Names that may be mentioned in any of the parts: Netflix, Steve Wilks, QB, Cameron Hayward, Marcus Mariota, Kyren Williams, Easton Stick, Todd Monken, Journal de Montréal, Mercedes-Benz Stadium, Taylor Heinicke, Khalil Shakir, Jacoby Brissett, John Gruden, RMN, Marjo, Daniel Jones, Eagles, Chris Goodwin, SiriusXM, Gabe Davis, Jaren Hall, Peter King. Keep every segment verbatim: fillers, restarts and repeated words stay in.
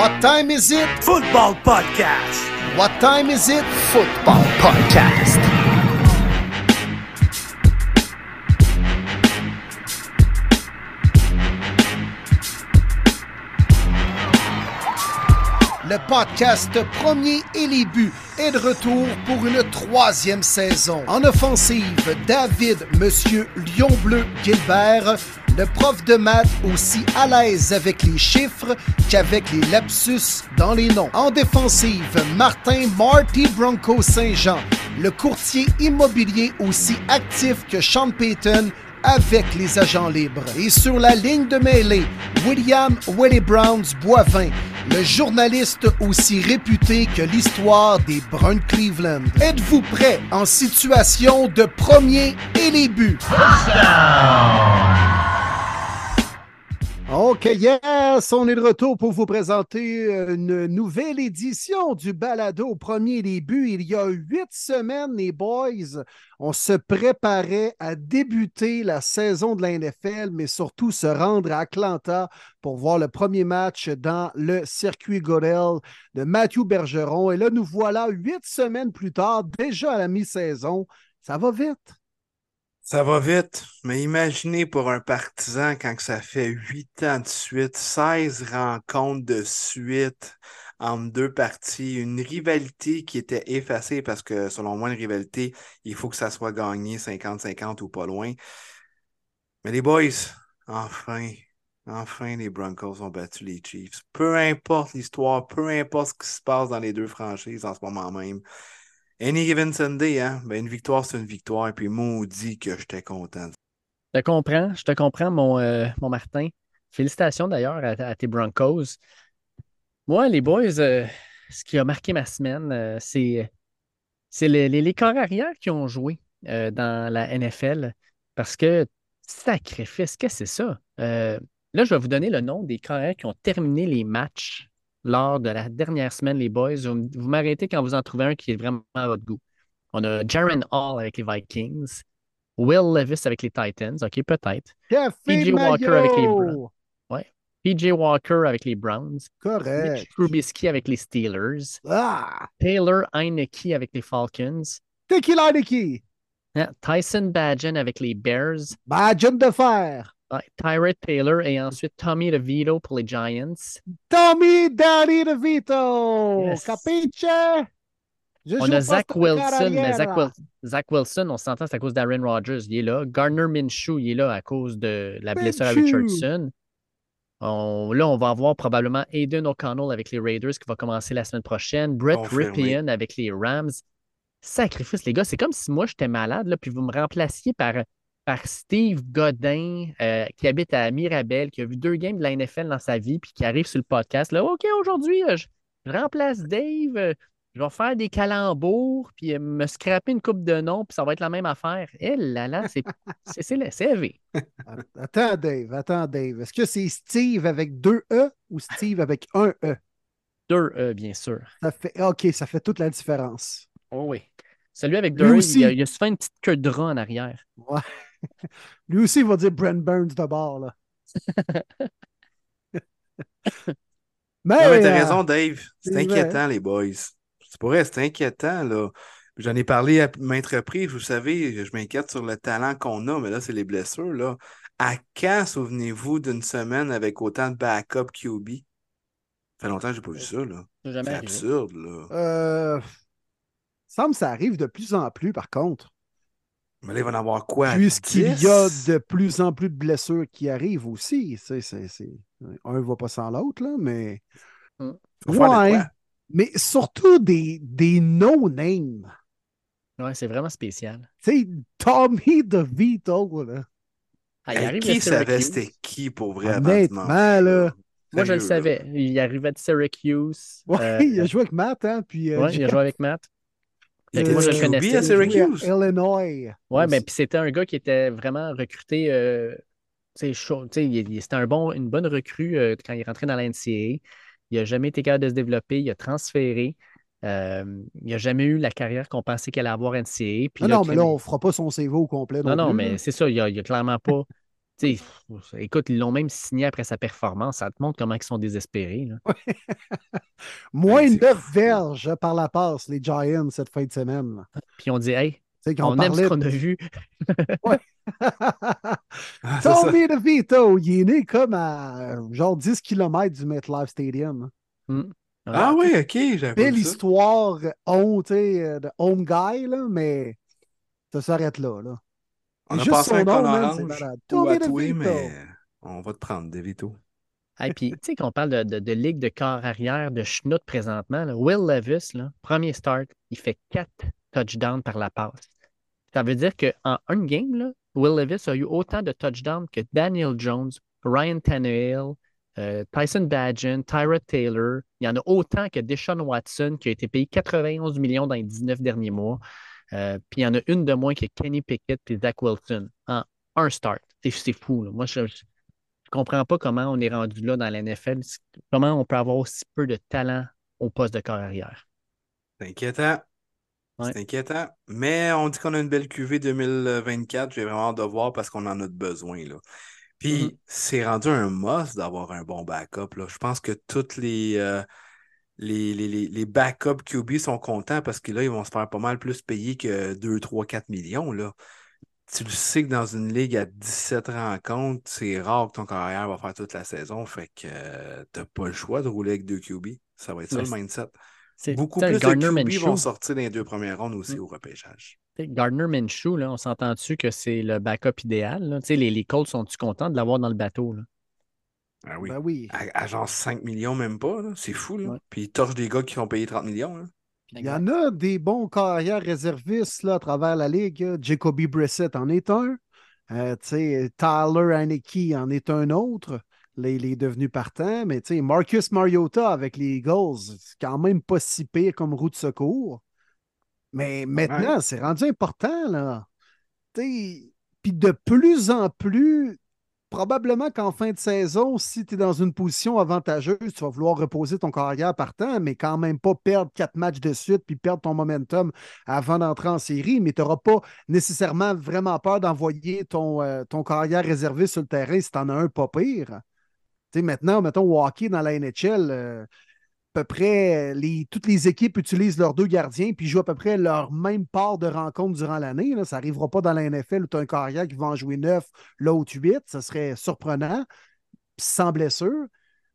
What time is it? Football podcast. What time is it? Football podcast. Le podcast Premier et les buts est de retour pour une troisième saison. En offensive, David, Monsieur Lion Bleu Gilbert, le prof de maths aussi à l'aise avec les chiffres qu'avec les lapsus dans les noms. En défensive, Martin Marty Bronco-Saint-Jean, le courtier immobilier aussi actif que Sean Payton avec les agents libres. Et sur la ligne de mêlée, William Willie Brown Boisvin, le journaliste aussi réputé que l'histoire des Browns de Cleveland. Êtes-vous prêt en situation de premier et les buts? OK, yes, on est de retour pour vous présenter une nouvelle édition du balado Premier Début. Il y a huit semaines, les boys, on se préparait à débuter la saison de la N F L, mais surtout se rendre à Atlanta pour voir le premier match dans le circuit Goodell de Matthew Bergeron. Et là, nous voilà huit semaines plus tard, déjà à la mi-saison. Ça va vite. Ça va vite, mais imaginez pour un partisan quand que ça fait huit ans de suite, seize rencontres de suite entre deux parties, une rivalité qui était effacée parce que selon moi, une rivalité, il faut que ça soit gagné cinquante cinquante ou pas loin. Mais les boys, enfin, enfin les Broncos ont battu les Chiefs. Peu importe l'histoire, peu importe ce qui se passe dans les deux franchises en ce moment même. Any given Sunday, hein? Ben, une victoire, c'est une victoire. Et puis, maudit que j'étais content. Je te comprends. Je te comprends, mon, euh, mon Martin. Félicitations, d'ailleurs, à, à tes Broncos. Moi, les boys, euh, ce qui a marqué ma semaine, euh, c'est, c'est les, les, les corps arrière qui ont joué euh, dans la N F L. Parce que, sacrifice, qu'est-ce que c'est ça? Euh, là, je vais vous donner le nom des corps arrière qui ont terminé les matchs lors de la dernière semaine, les boys. Vous, vous m'arrêtez quand vous en trouvez un qui est vraiment à votre goût. On a Jaren Hall avec les Vikings, Will Levis avec les Titans, OK, peut-être. P J. Walker avec les Browns. Ouais. P J. Walker avec les Browns. Correct. Mitch Trubisky avec les Steelers. Ah. Taylor Heinicke avec les Falcons. Tequila Heinicke. Tyson Badgen avec les Bears. Badgen de fer. Ouais, Tyrod Taylor et ensuite Tommy DeVito pour les Giants. Tommy Daddy DeVito! Yes. Capiche? Je on a Zach Wilson, mais Zach, Wil- Zach Wilson, on s'entend, c'est à cause d'Aaron Rodgers, il est là. Gardner Minshew, il est là à cause de la Minshew. blessure à Richardson. On, là, on va avoir probablement Aiden O'Connell avec les Raiders qui va commencer la semaine prochaine. Brett oh, Ripien oui. avec les Rams. Sacrifice, les gars. C'est comme si moi, j'étais malade, là, puis vous me remplaciez par... par Steve Godin, euh, qui habite à Mirabel, qui a vu deux games de la N F L dans sa vie, puis qui arrive sur le podcast. Là, OK, aujourd'hui, euh, je remplace Dave, euh, je vais faire des calembours, puis euh, me scraper une coupe de noms, puis ça va être la même affaire. Eh là là, c'est c'est, c'est, c'est, c'est élevé. Attends, Dave, attends, Dave. Est-ce que c'est Steve avec deux E ou Steve avec un E? Deux E, bien sûr. Ça fait, OK, ça fait toute la différence. Oh oui. Celui avec deux E, il, il a souvent une petite queue de rat en arrière. Ouais. Lui aussi, il va dire Brent Burns de bord, là. mais, non, mais t'as raison, Dave. C'est inquiétant, les boys. C'est pour vrai, c'est inquiétant, là. J'en ai parlé à maintes reprises. Vous savez, je m'inquiète sur le talent qu'on a, mais là, c'est les blessures, là. À quand, souvenez-vous, d'une semaine avec autant de backup Q B? Ça fait longtemps que j'ai pas vu ça, là. C'est arrivé. Absurde, là. Euh... Ça me ça arrive de plus en plus, par contre. Mais là, il va en avoir quoi? Puisqu'il y a de plus en plus de blessures qui arrivent aussi. C'est, c'est, c'est... Un ne va pas sans l'autre, là, mais. Mm. Ouais, mais surtout des, des no-names. Ouais, c'est vraiment spécial. Tu sais, Tommy DeVito, là. Ah, il arrive qui savait c'était qui pour vrai? Honnêtement, là. là. Moi, je le savais. Il arrivait de Syracuse. Ouais, euh, il a joué avec Matt, hein. Puis, euh, ouais, Jeff. il a joué avec Matt. Moi, je le connaissais. À Syracuse. Illinois. Oui, mais puis c'était un gars qui était vraiment recruté. Euh, t'sais, chaud, t'sais, il, il, c'était un bon, une bonne recrue euh, quand il est rentré dans la N C A A. Il n'a jamais été capable de se développer. Il a transféré. Euh, il n'a jamais eu la carrière qu'on pensait qu'elle allait avoir N C A A. Puis non, là, non, mais là, on ne fera pas son C V au complet. Non, non, plus, mais là. c'est ça. Il n'y a, a clairement pas. T'sais, écoute, ils l'ont même signé après sa performance. Ça te montre comment ils sont désespérés. Là. Ouais. Moins ouais, neuf verges par la passe, les Giants, cette fin de semaine. Puis on dit, hey, on aime ce qu'on a vu. Ouais. Tommy DeVito, il est né comme à genre dix kilomètres du MetLife Stadium. Mm. Ouais. Ah oui, OK. J'avais belle histoire on, de home guy, là, mais ça s'arrête là. là. On a passé un col orange tout à toi, mais on va te prendre, DeVito. Et puis, tu sais, qu'on parle de, de, de ligue de corps arrière, de schnout présentement, là, Will Levis, là, premier start, il fait quatre touchdowns par la passe. Ça veut dire qu'en une game, là, Will Levis a eu autant de touchdowns que Daniel Jones, Ryan Tannehill, euh, Tyson Badgen, Tyrod Taylor. Il y en a autant que Deshaun Watson, qui a été payé quatre-vingt-onze millions dans les dix-neuf derniers mois. Euh, puis il y en a une de moins que Kenny Pickett et Zach Wilson en un start. C'est, c'est fou. Là. Moi, je ne comprends pas comment on est rendu là dans la N F L. Comment on peut avoir aussi peu de talent au poste de corps arrière. C'est inquiétant. Ouais. C'est inquiétant. Mais on dit qu'on a une belle Q V deux mille vingt-quatre. J'ai vraiment hâte de voir parce qu'on en a besoin. Là. Puis mm-hmm. c'est rendu un must d'avoir un bon backup. Là. Je pense que toutes les... Euh... Les, les, les backup Q B sont contents parce que là, ils vont se faire pas mal plus payer que deux, trois, quatre millions. Là. Tu le sais que dans une ligue à dix-sept rencontres, c'est rare que ton carrière va faire toute la saison. Fait que euh, t'as pas le choix de rouler avec deux Q B. Ça va être ça, ouais, le mindset. C'est, Beaucoup plus Gardner de Q B Minshew. Vont sortir dans les deux premières rondes aussi mmh. au repêchage. T'sais, Gardner Minshew, là, on s'entend-tu que c'est le backup idéal? Les, les Colts sont-tu contents de l'avoir dans le bateau? Là? Ah oui. Ben oui. À, à genre cinq millions, même pas. Là. C'est fou. Là. Ouais. Puis ils torchent des gars qui ont payé trente millions. Là. Il y en a des bons carrières réservistes là, à travers la ligue. Jacoby Brissett en est un. Euh, Tyler Heinicke en est un autre. Là, il est devenu partant. Mais Marcus Mariota avec les Eagles, c'est quand même pas si pire comme roue de secours. Mais maintenant, ouais. c'est rendu important. Là. Puis de plus en plus. Probablement qu'en fin de saison, si tu es dans une position avantageuse, tu vas vouloir reposer ton carrière partant, mais quand même pas perdre quatre matchs de suite puis perdre ton momentum avant d'entrer en série. Mais tu n'auras pas nécessairement vraiment peur d'envoyer ton, euh, ton carrière réservé sur le terrain si tu en as un pas pire. T'sais, maintenant, mettons au hockey dans la N H L, euh, à peu près les, toutes les équipes utilisent leurs deux gardiens puis jouent à peu près leur même part de rencontres durant l'année. Là. Ça n'arrivera pas dans la N F L où tu as un carrière qui va en jouer neuf, l'autre huit. Ça serait surprenant, sans blessure.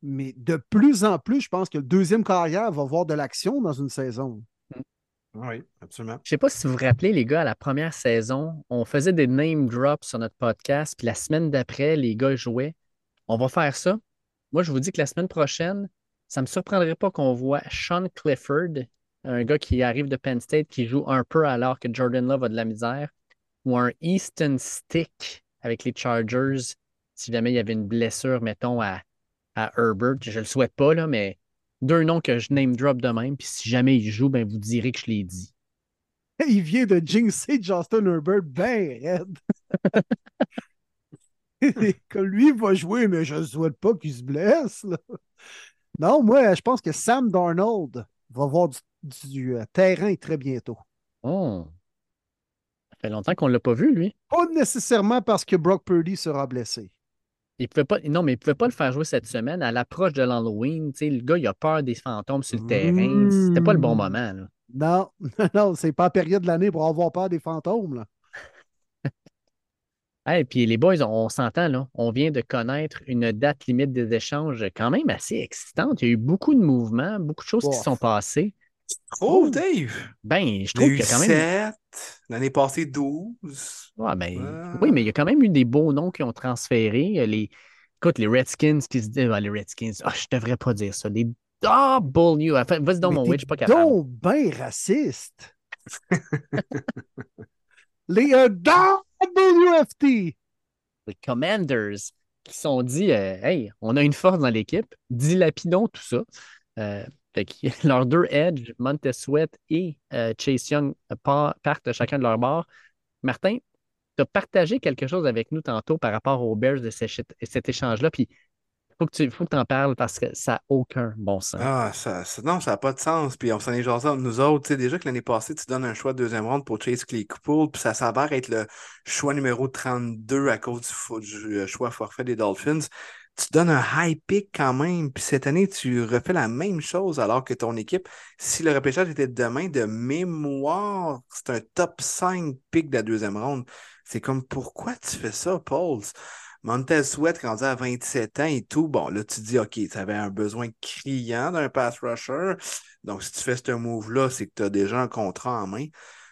Mais de plus en plus, je pense que le deuxième carrière va voir de l'action dans une saison. Oui, absolument. Je ne sais pas si vous vous rappelez, les gars, à la première saison, on faisait des name drops sur notre podcast puis la semaine d'après, les gars jouaient. On va faire ça. Moi, je vous dis que la semaine prochaine, ça ne me surprendrait pas qu'on voit Sean Clifford, un gars qui arrive de Penn State, qui joue un peu alors que Jordan Love a de la misère, ou un Easton Stick avec les Chargers, si jamais il y avait une blessure, mettons, à, à Herbert. Je ne le souhaite pas, là, mais deux noms que je name drop de même, puis si jamais il joue, ben vous direz que je l'ai dit. Il vient de jinxer Justin Herbert, ben raide. Lui, il va jouer, mais je ne souhaite pas qu'il se blesse, là. Non, moi, je pense que Sam Darnold va voir du, du euh, terrain très bientôt. Oh! Ça fait longtemps qu'on ne l'a pas vu, lui. Pas nécessairement parce que Brock Purdy sera blessé. Il pouvait pas, non, mais il ne pouvait pas le faire jouer cette semaine. À l'approche de l'Halloween, le gars, il a peur des fantômes sur le terrain. Mmh. C'était pas le bon moment. Là. Non, non, c'est pas la période de l'année pour avoir peur des fantômes. Là. Et hey, puis les boys, on, on s'entend, là. On vient de connaître une date limite des échanges quand même assez excitante. Il y a eu beaucoup de mouvements, beaucoup de choses oh. qui sont passées. Oh, Dave! Ben, je trouve qu'il y a quand même... sept, l'année passée, douze. Ouais, ben, ah. Oui, mais il y a quand même eu des beaux noms qui ont transféré. Les... Écoute, les Redskins qui se disent... Ah, les Redskins, ah, je devrais pas dire ça. Les double new... Enfin, vas-y donc, mais mon witch, je suis pas capable. Donc ben raciste! Les euh, W F T! Les Commanders qui sont dit euh, hey, on a une force dans l'équipe, dilapidons tout ça. Euh, fait que leurs deux edge, Montez Sweat et euh, Chase Young, part, partent chacun de leur bord. Martin, tu as partagé quelque chose avec nous tantôt par rapport aux Bears de ces, cet échange-là. Puis Faut que tu faut que en parles parce que ça n'a aucun bon sens. Ah, ça, ça, non, ça n'a pas de sens. Puis on s'en est jasé entre nous autres. Tu sais, déjà que l'année passée, tu donnes un choix de deuxième ronde pour Chase Claypool, puis ça s'avère être le choix numéro trente-deux à cause du, du choix forfait des Dolphins. Tu donnes un high pick quand même, puis cette année, tu refais la même chose alors que ton équipe, si le repêchage était demain, de mémoire, c'est un top cinq pick de la deuxième ronde. C'est comme, pourquoi tu fais ça, Pauls? Montez Sweat, quand on dit à vingt-sept ans et tout, bon, là, tu dis, OK, tu avais un besoin criant d'un pass rusher, donc si tu fais ce move-là, c'est que tu as déjà un contrat en main.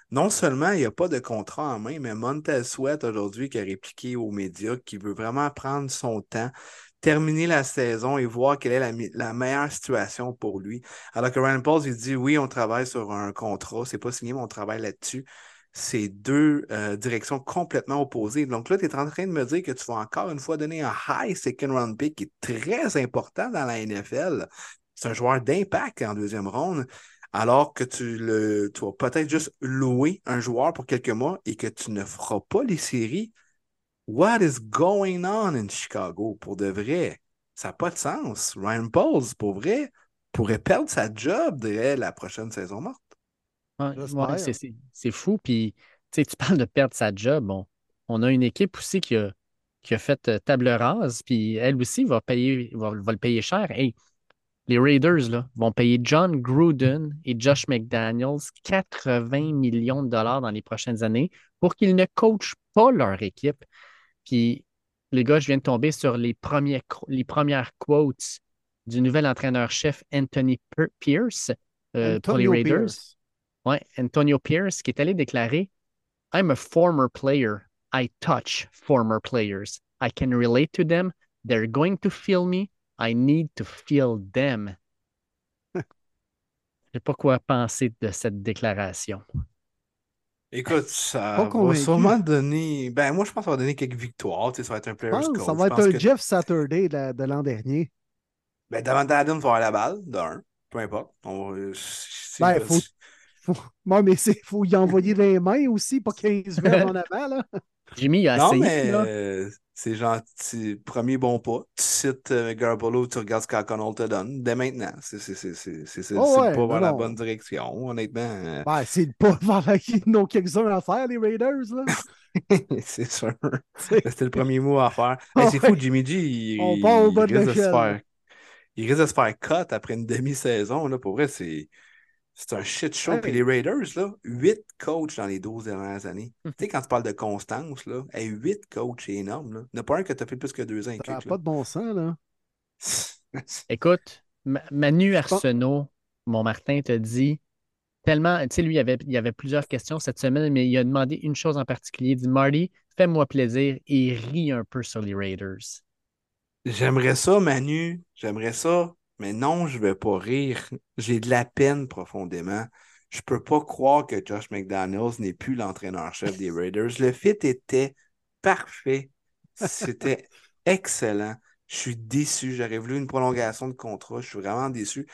Non seulement il n'y a pas de contrat en main, mais Montez Sweat, aujourd'hui, qui a répliqué aux médias, qui veut vraiment prendre son temps, terminer la saison et voir quelle est la, la meilleure situation pour lui. Alors que Ryan Pauls, il dit, oui, on travaille sur un contrat, c'est pas signé, mais on travaille là-dessus. C'est deux euh, directions complètement opposées. Donc là, tu es en train de me dire que tu vas encore une fois donner un high second round pick qui est très important dans la N F L. C'est un joueur d'impact en deuxième ronde, alors que tu, le, tu vas peut-être juste louer un joueur pour quelques mois et que tu ne feras pas les séries. What is going on in Chicago, pour de vrai? Ça n'a pas de sens. Ryan Pauls, pour vrai, pourrait perdre sa job dès la prochaine saison morte. Ouais, ouais, c'est, c'est, c'est fou. Puis, tu sais, tu parles de perdre sa job. On, on a une équipe aussi qui a, qui a fait table rase, puis elle aussi va, payer, va, va le payer cher. Hey, les Raiders là, vont payer John Gruden et Josh McDaniels quatre-vingts millions de dollars dans les prochaines années pour qu'ils ne coachent pas leur équipe. Puis, les gars, je viens de tomber sur les, premiers, les premières quotes du nouvel entraîneur-chef Anthony Pierce euh, pour les Raiders. Pierce. Ouais, Antonio Pierce, qui est allé déclarer « I'm a former player. I touch former players. I can relate to them. They're going to feel me. I need to feel them. » Je sais pas quoi penser de cette déclaration. Écoute, ça pas va convaincu. Sûrement donner... Ben, moi, je pense que ça va donner quelques victoires. Tu sais, ça va être un player's coach. Ça va être un que... Jeff Saturday de, de l'an dernier. Ben, Davante Adams va avoir la balle, d'un. Peu importe. On... Ben, il faut... Faut... Bon, mais il faut y envoyer les mains aussi, pas quinze verres en avant, là. Jimmy, il a non, essayé, mais là. Euh, c'est gentil. Premier bon pas. Tu cites euh, Garoppolo, tu regardes ce qu'Connell te donne. Dès maintenant, c'est, c'est, c'est, c'est, c'est, oh, c'est ouais, pas vers la bonne direction, honnêtement. Euh... Ben, c'est pas vers la... Ils n'ont quelques-uns à faire, les Raiders, là. C'est sûr. C'est... C'était le premier mot à faire. Oh, hey, c'est ouais. Fou, Jimmy G, il, On il... part au bas de risque de se faire... il risque de se faire cut après une demi-saison, là. Pour vrai, c'est... C'est un shit show. Ouais. Puis les Raiders, là, huit coachs dans les douze dernières années. Mmh. Tu sais, quand tu parles de constance, là, huit coachs, c'est énorme, là. Il n'y en a pas un que tu as fait plus que deux ans. Ça n'a pas de bon sens, là. Écoute, Ma- Manu Arsenault, mon Martin, te dit tellement... Tu sais, lui, il y avait, il avait plusieurs questions cette semaine, mais il a demandé une chose en particulier. Il dit, Marty, fais-moi plaisir et ris un peu sur les Raiders. J'aimerais ça, Manu. J'aimerais ça. Mais non, je ne vais pas rire. J'ai de la peine profondément. Je ne peux pas croire que Josh McDaniels n'est plus l'entraîneur-chef des Raiders. Le fit était parfait. C'était excellent. Je suis déçu. J'aurais voulu une prolongation de contrat. Je suis vraiment déçu.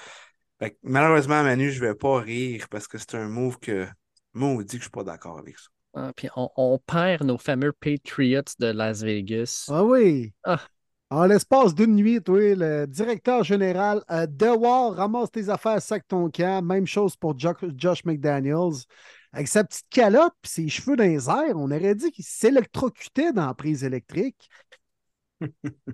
Fait que, malheureusement, Manu, je ne vais pas rire parce que c'est un move que... Moi, on dit que je ne suis pas d'accord avec ça. Ah, puis on, on perd nos fameux Patriots de Las Vegas. Ah oui! Ah! En l'espace d'une nuit, toi, le directeur général euh, dehors, ramasse tes affaires, sac ton camp. Même chose pour jo- Josh McDaniels. Avec sa petite calotte et ses cheveux dans les airs, on aurait dit qu'il s'électrocutait dans la prise électrique.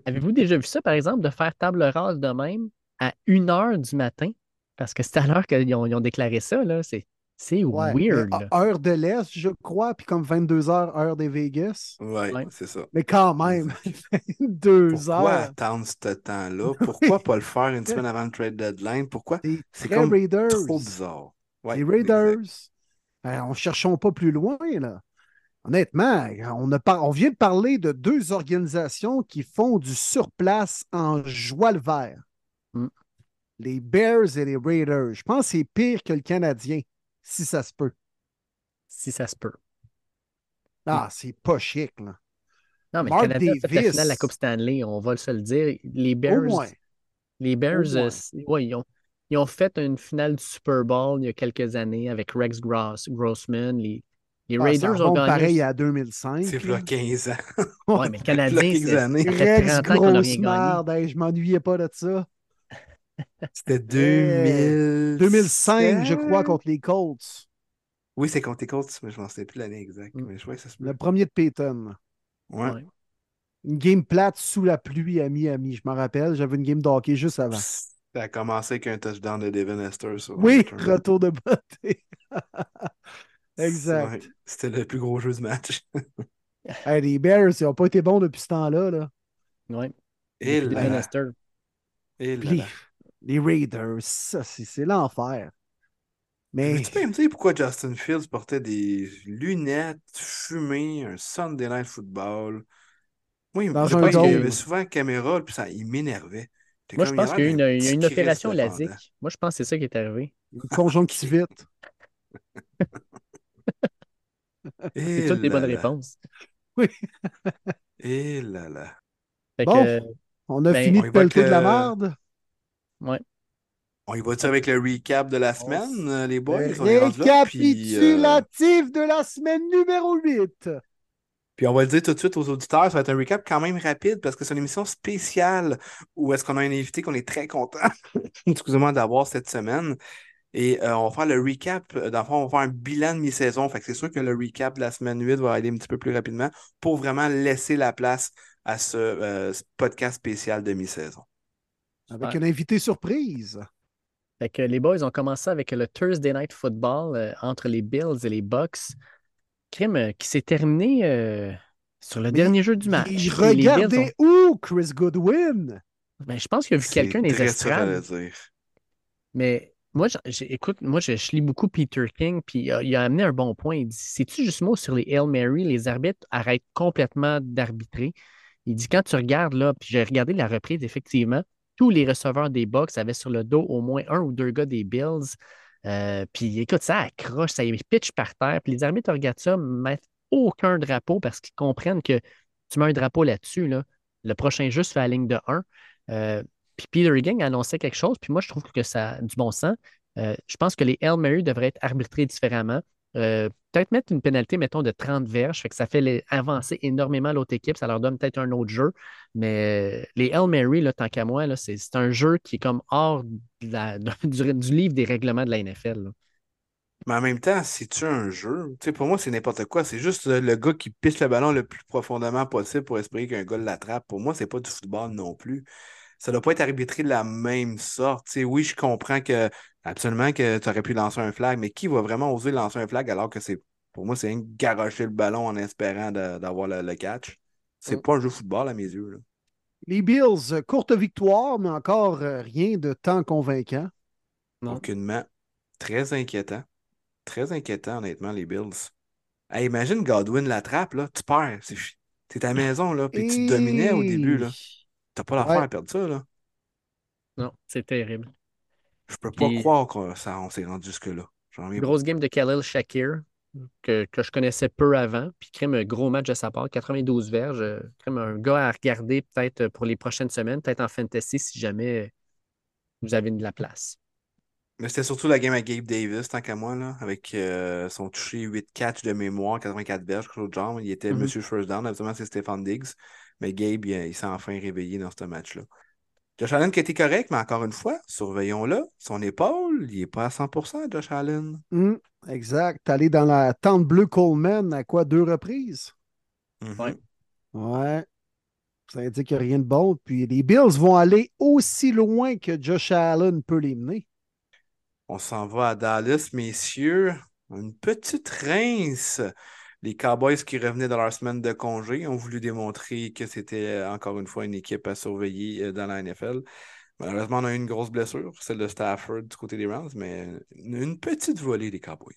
Avez-vous déjà vu ça, par exemple, de faire table rase de même à une heure du matin? Parce que c'est à l'heure qu'ils ont, ils ont déclaré ça, là. C'est... C'est ouais, weird. Heure de l'Est, je crois, puis comme vingt-deux heures, heure des Vegas. Ouais, ouais, c'est ça. Mais quand même, vingt-deux heures. Pourquoi attendre ce temps-là? Pourquoi pas le faire une semaine avant le trade deadline? Pourquoi? C'est, c'est comme Raiders. Trop bizarre. Ouais, les Raiders, euh, on ne cherchons pas plus loin, là. Honnêtement, on, a par... on vient de parler de deux organisations qui font du surplace en joie le vert. Mm. Les Bears et les Raiders. Je pense que c'est pire que le Canadien. Si ça se peut. Si ça se peut. Ah, c'est pas chic, là. Non, mais Mark Canada, Davis, fait la finale de la Coupe Stanley, on va se le dire. Les Bears, oh, ouais. les Bears, oh, ouais. Ouais, ils, ont, ils ont fait une finale du Super Bowl il y a quelques années avec Rex Gross, Grossman. Les, Les Raiders ah, ont gagné. Pareil à deux mille cinq. C'est là quinze ans. Ouais, mais Canadien, c'est Rex, grosse merde. Hey, je m'ennuyais pas de ça. C'était deux mille... deux mille cinq, je crois, contre les Colts. Oui, c'est contre les Colts, mais je m'en sais plus l'année exacte. Mm. Mais je vois que ça se... Le premier de Payton. Ouais. ouais. Une game plate sous la pluie à Miami, je m'en rappelle. J'avais une game de hockey juste avant. Ça a commencé avec un touchdown de Devin Hester. Oui, retour de beauté. Exact. Ouais, c'était le plus gros jeu du match. Hey, les Bears, ils n'ont pas été bons depuis ce temps-là. Là. Oui. Et là. Devin Hester. Et là. Les, les Raiders, ça, c'est, c'est l'enfer. Mais... tu peux me dire pourquoi Justin Fields portait des lunettes fumées, un Sunday Night Football? Oui, dans je pense qu'il y avait souvent une caméra, puis ça, il m'énervait. T'es Moi, je pense qu'il y a une, une opération LASIK. Moi, je pense que c'est ça qui est arrivé. Une conjonctivite. C'est toutes des bonnes réponses. Oui. Et là là. Fait bon, que, on a ben, fini on de pelleter le... de la merde. Ouais. On y va-tu avec le recap de la semaine, on... les boys? Le récapitulatif euh... de la semaine numéro huit. Puis on va le dire tout de suite aux auditeurs, ça va être un recap quand même rapide parce que c'est une émission spéciale où est-ce qu'on a un invité qu'on est très content, excusez-moi, d'avoir cette semaine. Et euh, on va faire le recap, dans le fond, on va faire un bilan de mi-saison. Fait que c'est sûr que le recap de la semaine huit va aller un petit peu plus rapidement pour vraiment laisser la place à ce, euh, ce podcast spécial de mi-saison. Avec ouais. une invitée surprise. Fait que les boys ont commencé avec le Thursday Night Football euh, entre les Bills et les Bucks. Crime qui s'est terminé euh, sur le mais dernier jeu du match. Je regardais ont... où, Chris Goodwin? Ben, je pense qu'il a vu c'est quelqu'un des estrades. Mais moi, j'écoute, moi, je, je lis beaucoup Peter King, puis euh, il a amené un bon point. Il dit, c'est-tu justement sur les Hail Mary, les arbitres arrêtent complètement d'arbitrer. Il dit, quand tu regardes là, puis j'ai regardé la reprise, effectivement, tous les receveurs des Bucks avaient sur le dos au moins un ou deux gars des Bills. Euh, puis écoute, ça accroche, ça pitch par terre. Puis les arbitres regardent ça, mettent aucun drapeau parce qu'ils comprennent que tu mets un drapeau là-dessus, là, le prochain jeu se fait à la ligne de un. Euh, puis Peter King annonçait quelque chose, puis moi je trouve que ça a du bon sens. Euh, je pense que les Hail Mary devraient être arbitrés différemment. Euh, peut-être mettre une pénalité, mettons, de trente verges, fait que ça fait les, avancer énormément l'autre équipe, ça leur donne peut-être un autre jeu. Mais euh, les Hail Mary, là, tant qu'à moi, là, c'est, c'est un jeu qui est comme hors de la, de, du, du livre des règlements de la N F L. Là. Mais en même temps, si tu as un jeu, pour moi, c'est n'importe quoi. C'est juste euh, le gars qui pitche le ballon le plus profondément possible pour espérer qu'un gars l'attrape. Pour moi, c'est pas du football non plus. Ça ne doit pas être arbitré de la même sorte. T'sais, oui, je comprends que absolument que tu aurais pu lancer un flag, mais qui va vraiment oser lancer un flag alors que c'est pour moi, c'est un garocher le ballon en espérant de, d'avoir le, le catch. C'est mm. pas un jeu de football à mes yeux. Là. Les Bills, courte victoire, mais encore rien de tant convaincant. Non. Aucunement. Très inquiétant. Très inquiétant, honnêtement, les Bills. Hey, imagine Godwin l'attrape, là, tu perds. C'est, c'est ta maison, là, puis Et... tu dominais au début, là. T'as pas l'affaire ouais. à perdre ça, là. Non, c'est terrible. Je peux pas Et... croire qu'on ça, on s'est rendu jusque-là. Une grosse game de Khalil Shakir, que, que je connaissais peu avant, puis crème un gros match à sa part, quatre-vingt-douze verges. Crème un gars à regarder peut-être pour les prochaines semaines, peut-être en fantasy si jamais vous avez de la place. Mais c'était surtout la game à Gabe Davis, tant qu'à moi, là, avec euh, son touché huit catchs de mémoire, quatre-vingt-quatre verges, quelque chose de genre. Il était mm-hmm. Monsieur First Down, absolument, c'est Stefan Diggs. Mais Gabe, il, il s'est enfin réveillé dans ce match-là. Josh Allen qui était correct, mais encore une fois, surveillons-le. Son épaule, il n'est pas à cent pour cent, Josh Allen. Mmh, exact. Allé dans la tente bleue Coleman à quoi, deux reprises? Mmh. Ouais. Ouais. Ça indique qu'il n'y a rien de bon. Puis les Bills vont aller aussi loin que Josh Allen peut les mener. On s'en va à Dallas, messieurs. Une petite rince. Les Cowboys qui revenaient dans leur semaine de congé ont voulu démontrer que c'était encore une fois une équipe à surveiller dans la N F L. Malheureusement, on a eu une grosse blessure, celle de Stafford du côté des Rams, mais une petite volée des Cowboys.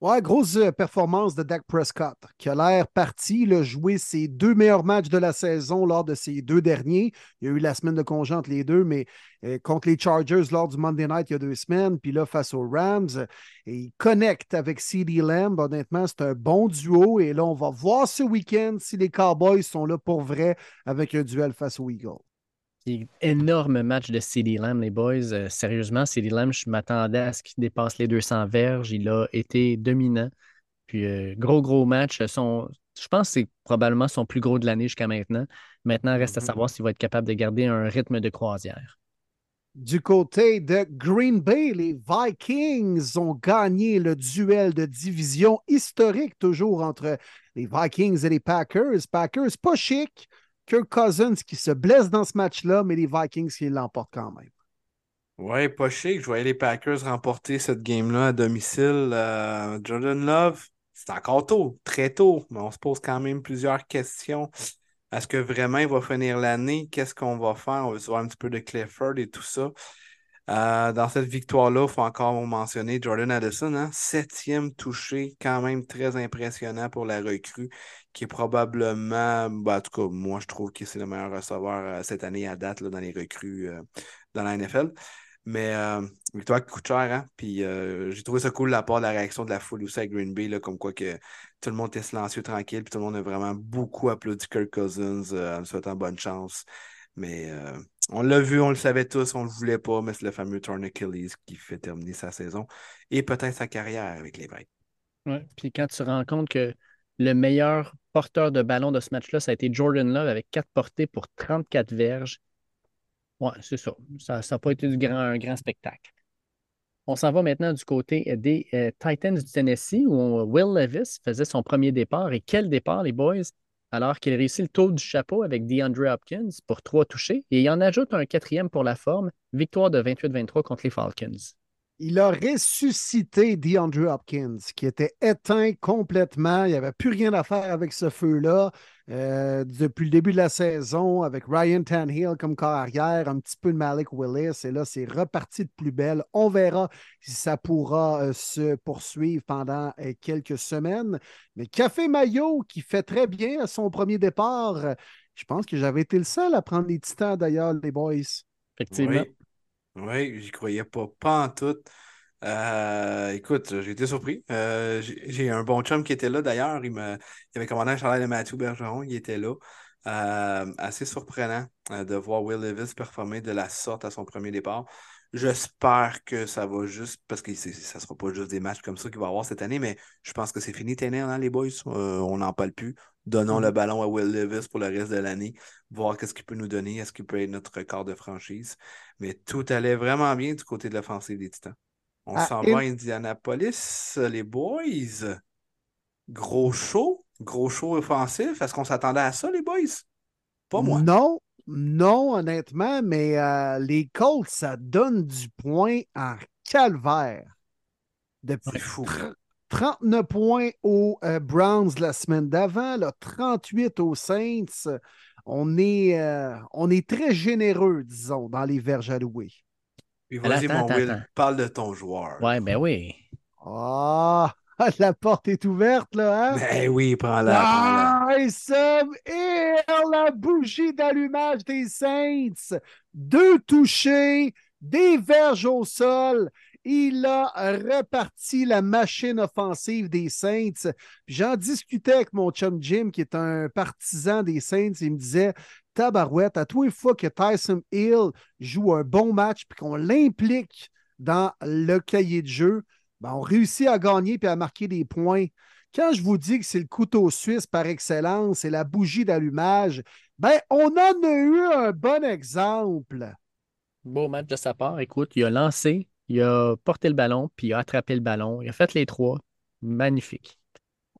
Ouais, grosse performance de Dak Prescott, qui a l'air parti. Il a joué ses deux meilleurs matchs de la saison lors de ses deux derniers. Il y a eu la semaine de congé entre les deux, mais euh, contre les Chargers lors du Monday Night il y a deux semaines, puis là, face aux Rams. Et il connecte avec CeeDee Lamb. Honnêtement, c'est un bon duo. Et là, on va voir ce week-end si les Cowboys sont là pour vrai avec un duel face aux Eagles. Énorme match de CeeDee Lamb, les boys. Euh, sérieusement, CeeDee Lamb, je m'attendais à ce qu'il dépasse les deux cents verges. Il a été dominant. Puis, euh, gros, gros match. Son, je pense que c'est probablement son plus gros de l'année jusqu'à maintenant. Maintenant, reste à savoir s'il va être capable de garder un rythme de croisière. Du côté de Green Bay, les Vikings ont gagné le duel de division historique, toujours entre les Vikings et les Packers. Packers, pas chic. Kirk Cousins qui se blesse dans ce match-là, mais les Vikings qui l'emportent quand même. Oui, pas chic. Je voyais les Packers remporter cette game-là à domicile. Euh, Jordan Love, c'est encore tôt, très tôt, mais on se pose quand même plusieurs questions. Est-ce que vraiment il va finir l'année? Qu'est-ce qu'on va faire? On va se voir un petit peu de Clifford et tout ça. Euh, dans cette victoire-là, il faut encore mentionner Jordan Addison, hein? Septième touché, quand même très impressionnant pour la recrue, qui est probablement, ben, en tout cas, moi je trouve que c'est le meilleur receveur euh, cette année à date là, dans les recrues euh, dans la N F L. Mais euh, victoire qui coûte cher, hein? Puis euh, j'ai trouvé ça cool la part de la réaction de la foule aussi à Green Bay, là, comme quoi que tout le monde était silencieux, tranquille, puis tout le monde a vraiment beaucoup applaudi Kirk Cousins euh, en lui souhaitant bonne chance. Mais euh, on l'a vu, on le savait tous, on le voulait pas, mais c'est le fameux torn Achilles qui fait terminer sa saison et peut-être sa carrière avec les Vikings. Ouais, puis quand tu te rends compte que le meilleur porteur de ballon de ce match-là, ça a été Jordan Love avec quatre portées pour trente-quatre verges. Oui, c'est ça. Ça n'a pas été du grand, un grand spectacle. On s'en va maintenant du côté des euh, Titans du Tennessee où Will Levis faisait son premier départ. Et quel départ, les boys, alors qu'il réussit le tour du chapeau avec DeAndre Hopkins pour trois touchés. Et il en ajoute un quatrième pour la forme. Victoire de vingt-huit vingt-trois contre les Falcons. Il a ressuscité DeAndre Hopkins, qui était éteint complètement. Il n'y avait plus rien à faire avec ce feu-là. Euh, depuis le début de la saison, avec Ryan Tannehill comme corps arrière, un petit peu de Malik Willis, et là, c'est reparti de plus belle. On verra si ça pourra euh, se poursuivre pendant euh, quelques semaines. Mais Café Mayo, qui fait très bien à son premier départ, euh, je pense que j'avais été le seul à prendre les Titans, d'ailleurs, les boys. Effectivement. Oui. Oui, j'y croyais pas, pas en tout. Euh, écoute, j'ai été surpris. Euh, j'ai, j'ai un bon chum qui était là, d'ailleurs. Il, me, il avait commandé un chandail de Matthew Bergeron, il était là. Euh, assez surprenant euh, de voir Will Levis performer de la sorte à son premier départ. J'espère que ça va juste, parce que c'est, ça ne sera pas juste des matchs comme ça qu'il va y avoir cette année, mais je pense que c'est fini, Tanner, hein, les boys. Euh, on n'en parle plus. Donnons le ballon à Will Levis pour le reste de l'année, voir qu'est-ce qu'il peut nous donner, est-ce qu'il peut être notre record de franchise. Mais tout allait vraiment bien du côté de l'offensive des Titans. On ah, s'en et... va à Indianapolis, les boys. Gros show, gros show offensif. Est-ce qu'on s'attendait à ça, les boys? Pas moi. Non, non, honnêtement, mais euh, les Colts, ça donne du point en calvaire. Depuis fou. trente-neuf points aux euh, Browns la semaine d'avant, là, trente-huit aux Saints. On est, euh, on est très généreux, disons, dans les verges allouées. Puis vas-y, attends, mon attends, Will, attends. Parle de ton joueur. Ouais, ben oui. Ah, oh, la porte est ouverte, là, hein? Ben oui, prends-la. Ah, prends-la. Et Sam, et la bougie d'allumage des Saints. Deux touchés, des verges au sol. Il a reparti la machine offensive des Saints. Puis j'en discutais avec mon chum Jim, qui est un partisan des Saints. Il me disait, tabarouette, à tous les fois que Tyson Hill joue un bon match puis qu'on l'implique dans le cahier de jeu, ben on réussit à gagner puis à marquer des points. Quand je vous dis que c'est le couteau suisse par excellence et la bougie d'allumage, ben on en a eu un bon exemple. Beau match de sa part. Écoute, il a lancé. Il a porté le ballon, puis il a attrapé le ballon. Il a fait les trois. Magnifique.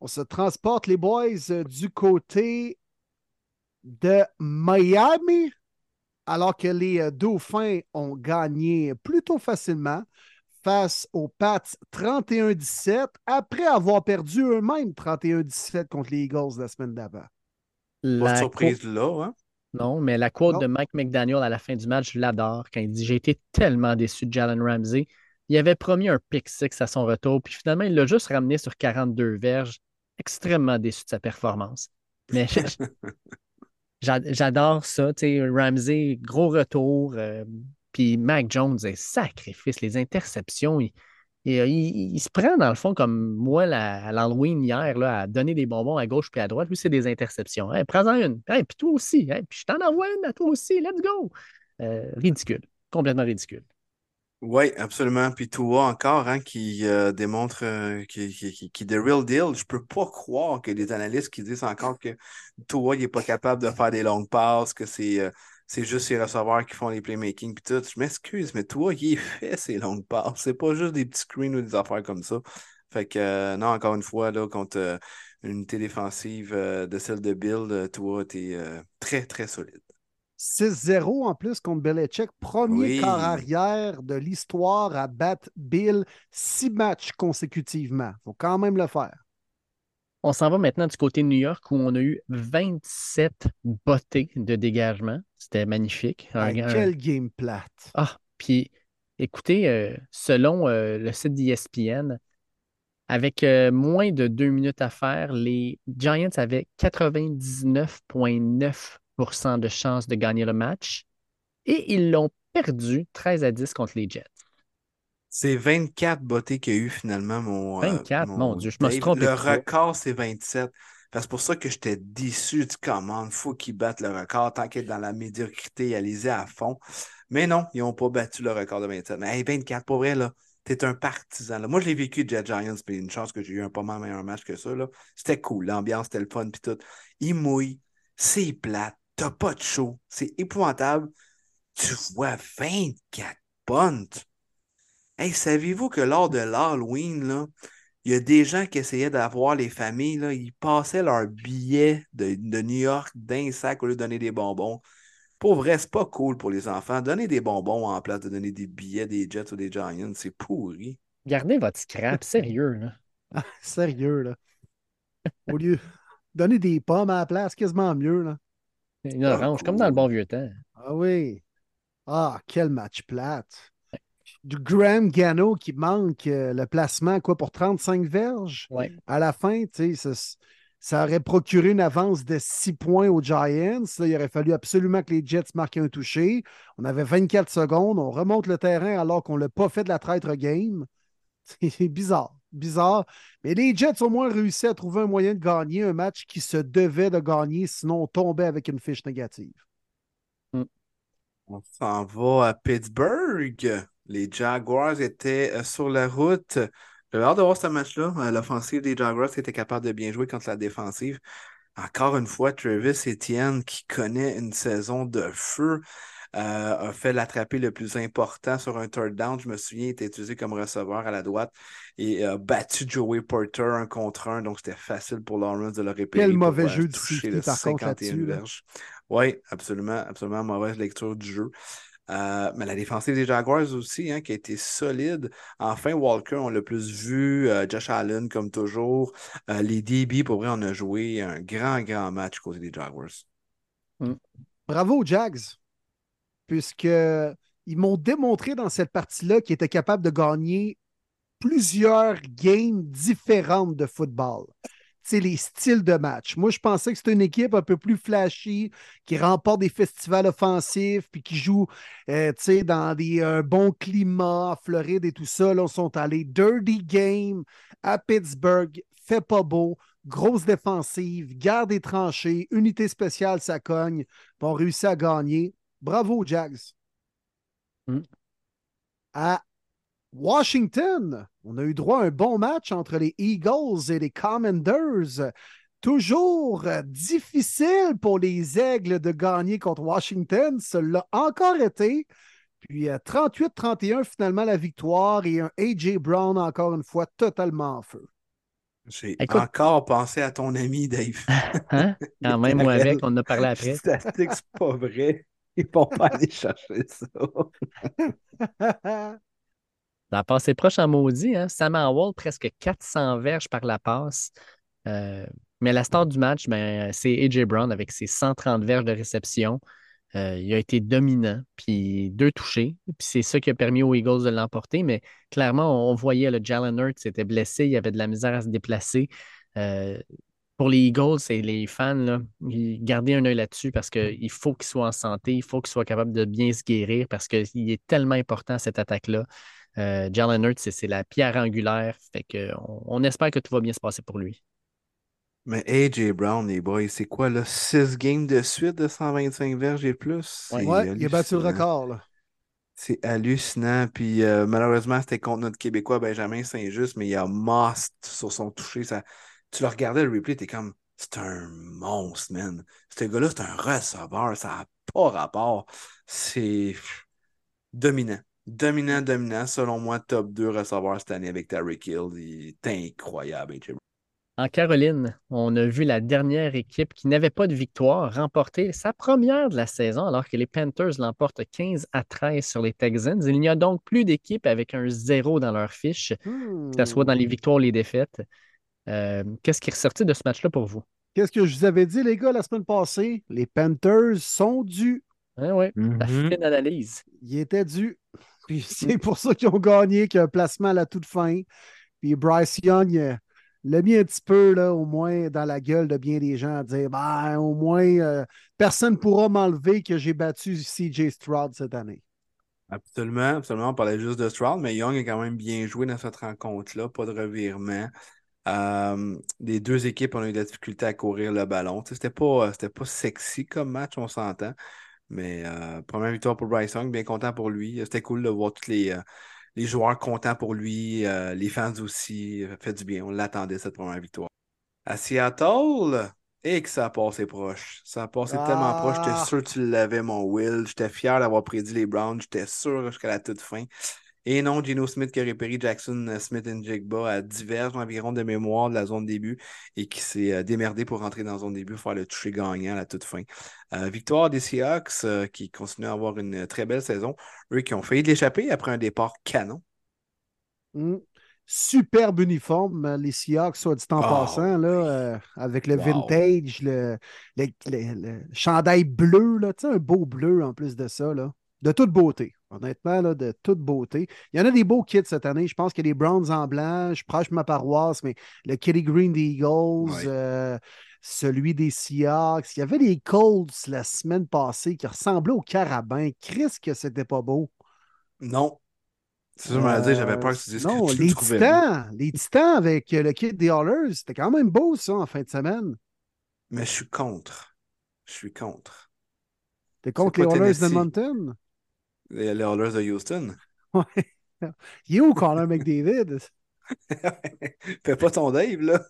On se transporte, les boys, du côté de Miami, alors que les Dauphins ont gagné plutôt facilement face aux Pats trente et un dix-sept, après avoir perdu eux-mêmes trente et un dix-sept contre les Eagles la semaine d'avant. Pas de surprise là, hein? Non, mais la quote non. de Mike McDaniel à la fin du match, je l'adore, quand il dit « J'ai été tellement déçu de Jalen Ramsey. Il avait promis un pick six à son retour, puis finalement, il l'a juste ramené sur quarante-deux verges. Extrêmement déçu de sa performance. » Mais j'a- j'adore ça. T'sais, Ramsey, gros retour. Euh, puis Mac Jones, est sacrifice, les interceptions. Il, il, il, il se prend, dans le fond, comme moi, la, à l'Halloween hier, là, à donner des bonbons à gauche puis à droite. Lui, c'est des interceptions. Hey, prends-en une. Hey, puis toi aussi. Hey, puis je t'en envoie une à toi aussi. Let's go. Euh, ridicule. Complètement ridicule. Oui, absolument. Puis Tua encore, hein, qui euh, démontre, euh, qui, qui, qui, qui the real deal. Je peux pas croire que les analystes qui disent encore que Tua, il est pas capable de faire des longues passes, que c'est, euh, c'est juste ses receveurs qui font les playmaking puis tout. Je m'excuse, mais Tua, il fait ses longues passes. C'est pas juste des petits screens ou des affaires comme ça. Fait que, euh, non, encore une fois, là, contre euh, une unité défensive euh, de celle de Bill, euh, Tua, t'es euh, très, très solide. six zéro en plus contre Belichick, premier oui. quart arrière de l'histoire à battre Bill six matchs consécutivement. Il faut quand même le faire. On s'en va maintenant du côté de New York où on a eu vingt-sept bottées de dégagement. C'était magnifique. Un, à quel un... game plate! Ah, puis écoutez, euh, selon euh, le site d'E S P N, avec euh, moins de deux minutes à faire, les Giants avaient quatre-vingt-dix-neuf virgule neuf pour cent de chance de gagner le match et ils l'ont perdu treize à dix contre les Jets. C'est vingt-quatre bottées qu'il y a eu finalement, mon. vingt-quatre, euh, mon, mon Dieu, je me suis trompé. Le record, c'est vingt-sept. C'est pour ça que j'étais déçu du commande. Il faut qu'ils battent le record. Tant qu'ils sont dans la médiocrité, allez-y à fond. Mais non, ils n'ont pas battu le record de vingt-sept. Mais hey, vingt-quatre, pour vrai, là, t'es un partisan. Là. Moi, je l'ai vécu, Jet Giants, mais une chance que j'ai eu un pas mal meilleur match que ça. Là. C'était cool. L'ambiance, c'était le fun, puis tout. Ils mouillent. C'est plate. T'as pas de show. C'est épouvantable. Tu vois vingt-quatre punts. Hey, saviez-vous que lors de l'Halloween, il y a des gens qui essayaient d'avoir les familles, là, ils passaient leurs billets de, de New York d'un sac au lieu de donner des bonbons. Pour vrai, c'est pas cool pour les enfants. Donner des bonbons en place de donner des billets des Jets ou des Giants, c'est pourri. Gardez votre scrap, sérieux, là. Ah, sérieux, là. Au lieu donner des pommes à la place, quasiment mieux, là. Une orange, ah, comme dans le bon vieux temps. Ah oui. Ah, quel match plate. Du Graham Gano qui manque euh, le placement quoi, pour trente-cinq verges. Ouais. À la fin, ça, ça aurait procuré une avance de six points aux Giants. Là, il aurait fallu absolument que les Jets marquent un touché. On avait vingt-quatre secondes. On remonte le terrain alors qu'on ne l'a pas fait de la traître game. C'est bizarre. Bizarre. Mais les Jets au moins réussi à trouver un moyen de gagner un match qui se devait de gagner, sinon on tombait avec une fiche négative. Mm. On s'en va à Pittsburgh. Les Jaguars étaient sur la route. J'avais hâte de voir ce match-là. L'offensive des Jaguars était capable de bien jouer contre la défensive. Encore une fois, Travis Etienne, qui connaît une saison de feu, Euh, a fait l'attraper le plus important sur un third down. Je me souviens, il était utilisé comme receveur à la droite et a euh, battu Joey Porter un contre un. Donc, c'était facile pour Lawrence de le répéter. Quel mauvais jeu de toucher par contre là-dessus. Oui, absolument. Absolument mauvaise lecture du jeu. Euh, mais la défensive des Jaguars aussi, hein, qui a été solide. Enfin, Walker, on l'a plus vu. Euh, Josh Allen, comme toujours. Euh, les D B, pour vrai, on a joué un grand, grand match côté des Jaguars. Mm. Bravo, Jags! Puisqu'ils m'ont démontré dans cette partie-là qu'ils étaient capables de gagner plusieurs games différentes de football. C'est les styles de match. Moi, je pensais que c'était une équipe un peu plus flashy, qui remporte des festivals offensifs, puis qui joue euh, dans des, un bon climat, Floride et tout ça. Là, on sont allés dirty game à Pittsburgh, fait pas beau. Grosse défensive, garde des tranchées, unité spéciale, ça cogne. Puis on réussit à gagner. Bravo, Jags. Mm. À Washington, on a eu droit à un bon match entre les Eagles et les Commanders. Toujours difficile pour les Aigles de gagner contre Washington. Cela a encore été. Puis trente-huit à trente et un, finalement, la victoire et un A J Brown, encore une fois, totalement en feu. J'ai Écoute, encore pensé à ton ami, Dave. Hein? Quand même, moi avec, on en a parlé après. Statistique, c'est pas vrai. Ils ne vont pas aller chercher ça. La passe est proche en maudit. Hein? Sam Howell, presque quatre cents verges par la passe. Euh, mais la star du match, ben, c'est A J Brown avec ses cent trente verges de réception. Euh, il a été dominant, puis deux touchés. Puis c'est ça qui a permis aux Eagles de l'emporter. Mais clairement, on voyait le Jalen Hurts était blessé. Il avait de la misère à se déplacer. Euh, Pour les Eagles et les fans, là, gardez un œil là-dessus parce qu'il faut qu'il soit en santé, il faut qu'il soit capable de bien se guérir parce qu'il est tellement important cette attaque-là. Euh, Jalen Hurts, c'est, c'est la pierre angulaire. Fait que on, on espère que tout va bien se passer pour lui. Mais A J Brown, les boys, c'est quoi là? six games de suite de cent vingt-cinq verges et plus? Ouais, ouais il a battu le record. Là. C'est hallucinant. Puis euh, malheureusement, c'était contre notre Québécois Benjamin Saint-Just, mais il a must sur son toucher. Ça... Tu le regardais, le replay, t'es comme c'est un monstre, man. Ce gars-là, c'est un receveur. Ça n'a pas rapport. C'est dominant. Dominant, dominant. Selon moi, top deux receveur cette année avec Tyreek Hill. Il est incroyable. En Caroline, on a vu la dernière équipe qui n'avait pas de victoire remporter sa première de la saison alors que les Panthers l'emportent quinze à treize sur les Texans. Il n'y a donc plus d'équipe avec un zéro dans leur fiche, hmm. que ce soit dans les victoires ou les défaites. Euh, qu'est-ce qui est ressorti de ce match-là pour vous? Qu'est-ce que je vous avais dit, les gars, la semaine passée? Les Panthers sont dus. Hein, oui, mm-hmm. La fine analyse. Ils étaient dus. Puis c'est pour ça qu'ils ont gagné, qu'il y a un placement à la toute fin. Puis Bryce Young l'a mis un petit peu, là, au moins, dans la gueule de bien des gens à dire « Ben, au moins, euh, personne ne pourra m'enlever que j'ai battu C J Stroud cette année. » Absolument, absolument. On parlait juste de Stroud, mais Young a quand même bien joué dans cette rencontre-là. Pas de revirement. Euh, les deux équipes ont eu de la difficulté à courir le ballon. T'sais, c'était pas, c'était pas sexy comme match, on s'entend. Mais euh, première victoire pour Bryce Young, bien content pour lui. C'était cool de voir tous les, euh, les joueurs contents pour lui, euh, les fans aussi. Fait du bien, on l'attendait cette première victoire. À Seattle, et que ça a passé proche. Ça a passé ah. tellement proche, j'étais sûr que tu l'avais, mon Will. J'étais fier d'avoir prédit les Browns, j'étais sûr jusqu'à la toute fin. Et non, Geno Smith qui a repéré Jackson Smith-Njigba à divers environs de mémoire de la zone début et qui s'est démerdé pour rentrer dans la zone début, faire le toucher gagnant à la toute fin. Euh, victoire des Seahawks euh, qui continuent à avoir une très belle saison. Eux qui ont failli l'échapper après un départ canon. Mmh. Superbe uniforme, les Seahawks, soit dit en oh, passant, là, euh, avec le wow. vintage, le, le, le, le chandail bleu, là, un beau bleu en plus de ça, là. De toute beauté. Honnêtement, là, de toute beauté. Il y en a des beaux kits cette année. Je pense qu'il y a des Browns en blanc. Je prêche ma paroisse, mais le Kitty Green des Eagles, ouais. euh, celui des Seahawks. Il y avait des Colts la semaine passée qui ressemblaient au carabin. Chris, que c'était pas beau. Non. C'est sûr, je me disais, j'avais peur que tu dises non, que tu les trouvais Titans. Beau. Les Titans avec le kit des Oilers, c'était quand même beau, ça, en fin de semaine. Mais je suis contre. Je suis contre. T'es contre les Oilers de Mountain? Les Oilers de Houston. Ouais. Il est où, Connor McDavid? Fais pas ton Dave, là.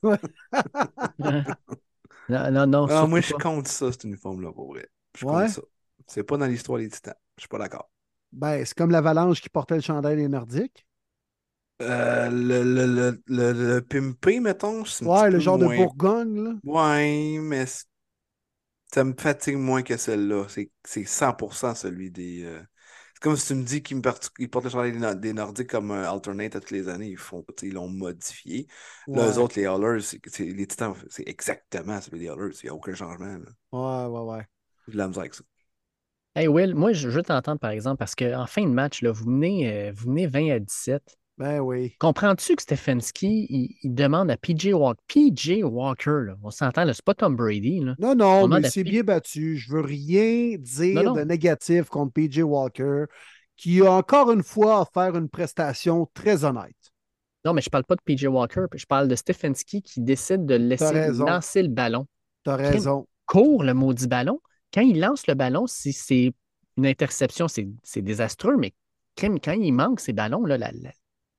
non, non, non. Alors, moi, je compte ça, cet uniforme-là, pour vrai. Je ouais. compte ça. C'est pas dans l'histoire des Titans. Je suis pas d'accord. Ben, c'est comme l'Avalanche qui portait le chandail des Nordiques. Euh, le, le, le, le, le pimpé, mettons. C'est ouais, le genre moins... de Bourgogne, là. Ouais, mais c'est... ça me fatigue moins que celle-là. C'est, c'est cent pour cent celui des... Euh... Comme si tu me dis qu'ils portent le chandail des Nordiques comme un alternate à toutes les années, ils font, ils l'ont modifié. Ouais. Là, eux autres, les Oilers, c'est, c'est, les Titans, c'est exactement celui des Oilers. Il n'y a aucun changement. Là. Ouais, ouais, ouais. J'ai de la misère avec ça. Hey Will, moi, je veux t'entendre, par exemple, parce qu'en fin de match, là, vous, menez, euh, vous menez vingt à dix-sept. Ben oui. Comprends-tu que Stefanski, il, il demande à P J Walker. P J Walker, là, on s'entend, là, c'est pas Tom Brady. Là. Non, non, mais il s'est P... bien battu. Je veux rien dire non, non. de négatif contre P J Walker, qui a encore une fois offert une prestation très honnête. Non, mais je parle pas de P J Walker, je parle de Stefanski qui décide de laisser lancer le ballon. T'as raison. Quand il court le maudit ballon. Quand il lance le ballon, si c'est une interception, c'est, c'est désastreux, mais quand il manque ces ballons, là, la, la...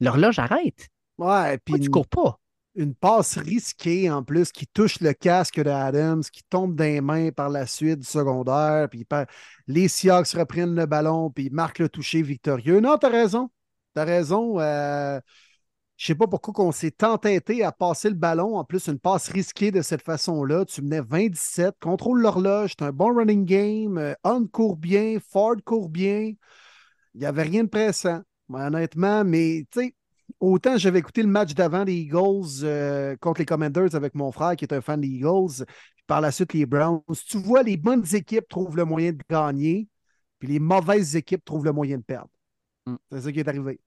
l'horloge arrête. Ouais, puis tu cours pas. Une passe risquée en plus qui touche le casque de Adams, qui tombe dans les mains par la suite du secondaire, puis les Seahawks reprennent le ballon, puis marquent le toucher victorieux. Non, t'as raison. T'as raison. Euh, je sais pas pourquoi qu'on s'est entêté à passer le ballon. En plus, une passe risquée de cette façon-là. Tu menais vingt-dix-sept, contrôle l'horloge, t'as un bon running game, Hunt court bien, Ford court bien. Il n'y avait rien de pressant. Honnêtement, mais tu sais, autant j'avais écouté le match d'avant des Eagles euh, contre les Commanders avec mon frère qui est un fan des Eagles, puis par la suite les Browns. Tu vois, les bonnes équipes trouvent le moyen de gagner, puis les mauvaises équipes trouvent le moyen de perdre. Mm. C'est ça qui est arrivé.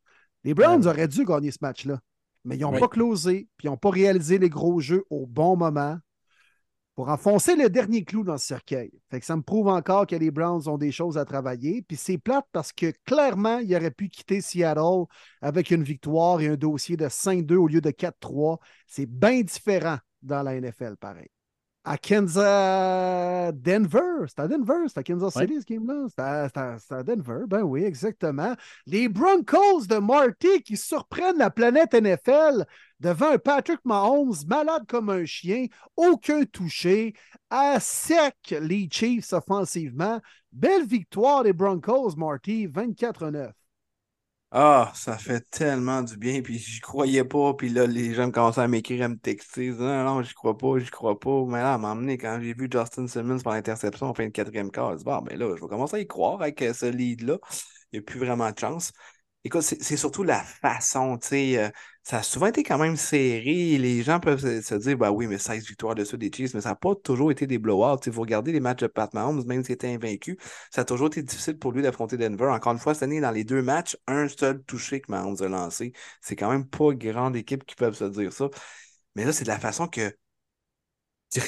Les Browns ouais. auraient dû gagner ce match-là, mais ils n'ont ouais. pas closé, puis ils n'ont pas réalisé les gros jeux au bon moment pour enfoncer le dernier clou dans ce cercueil. Fait que ça me prouve encore que les Browns ont des choses à travailler. Puis c'est plate parce que clairement, ils auraient pu quitter Seattle avec une victoire et un dossier de cinq deux au lieu de quatre trois. C'est bien différent dans la N F L, pareil. à Kansas... Denver. C'était à Denver. C'était à Kansas City, ouais. ce game-là. C'était à, c'était, à, c'était à Denver. Ben oui, exactement. Les Broncos de Marty qui surprennent la planète N F L devant un Patrick Mahomes malade comme un chien, aucun touché, à sec les Chiefs offensivement. Belle victoire des Broncos, Marty, vingt-quatre à neuf. Ah, ça fait tellement du bien, puis j'y croyais pas, puis là, les gens me commençaient à m'écrire, à me texter, non, non, j'y crois pas, j'y crois pas, mais là, à m'emmener, quand j'ai vu Justin Simmons par l'interception en fin de quatrième quart, je dis, bon, ben là, je vais commencer à y croire avec ce lead-là, il n'y a plus vraiment de chance. Écoute, c'est, c'est surtout la façon, tu sais, euh, ça a souvent été quand même serré, les gens peuvent se, se dire, ben oui, mais seize victoires de ceux des Chiefs, mais ça n'a pas toujours été des blowouts, tu sais, vous regardez les matchs de Pat Mahomes, même s'il était invaincu, ça a toujours été difficile pour lui d'affronter Denver. Encore une fois, cette année, dans les deux matchs, un seul touché que Mahomes a lancé, c'est quand même pas grande équipe qui peut se dire ça, mais là, c'est de la façon que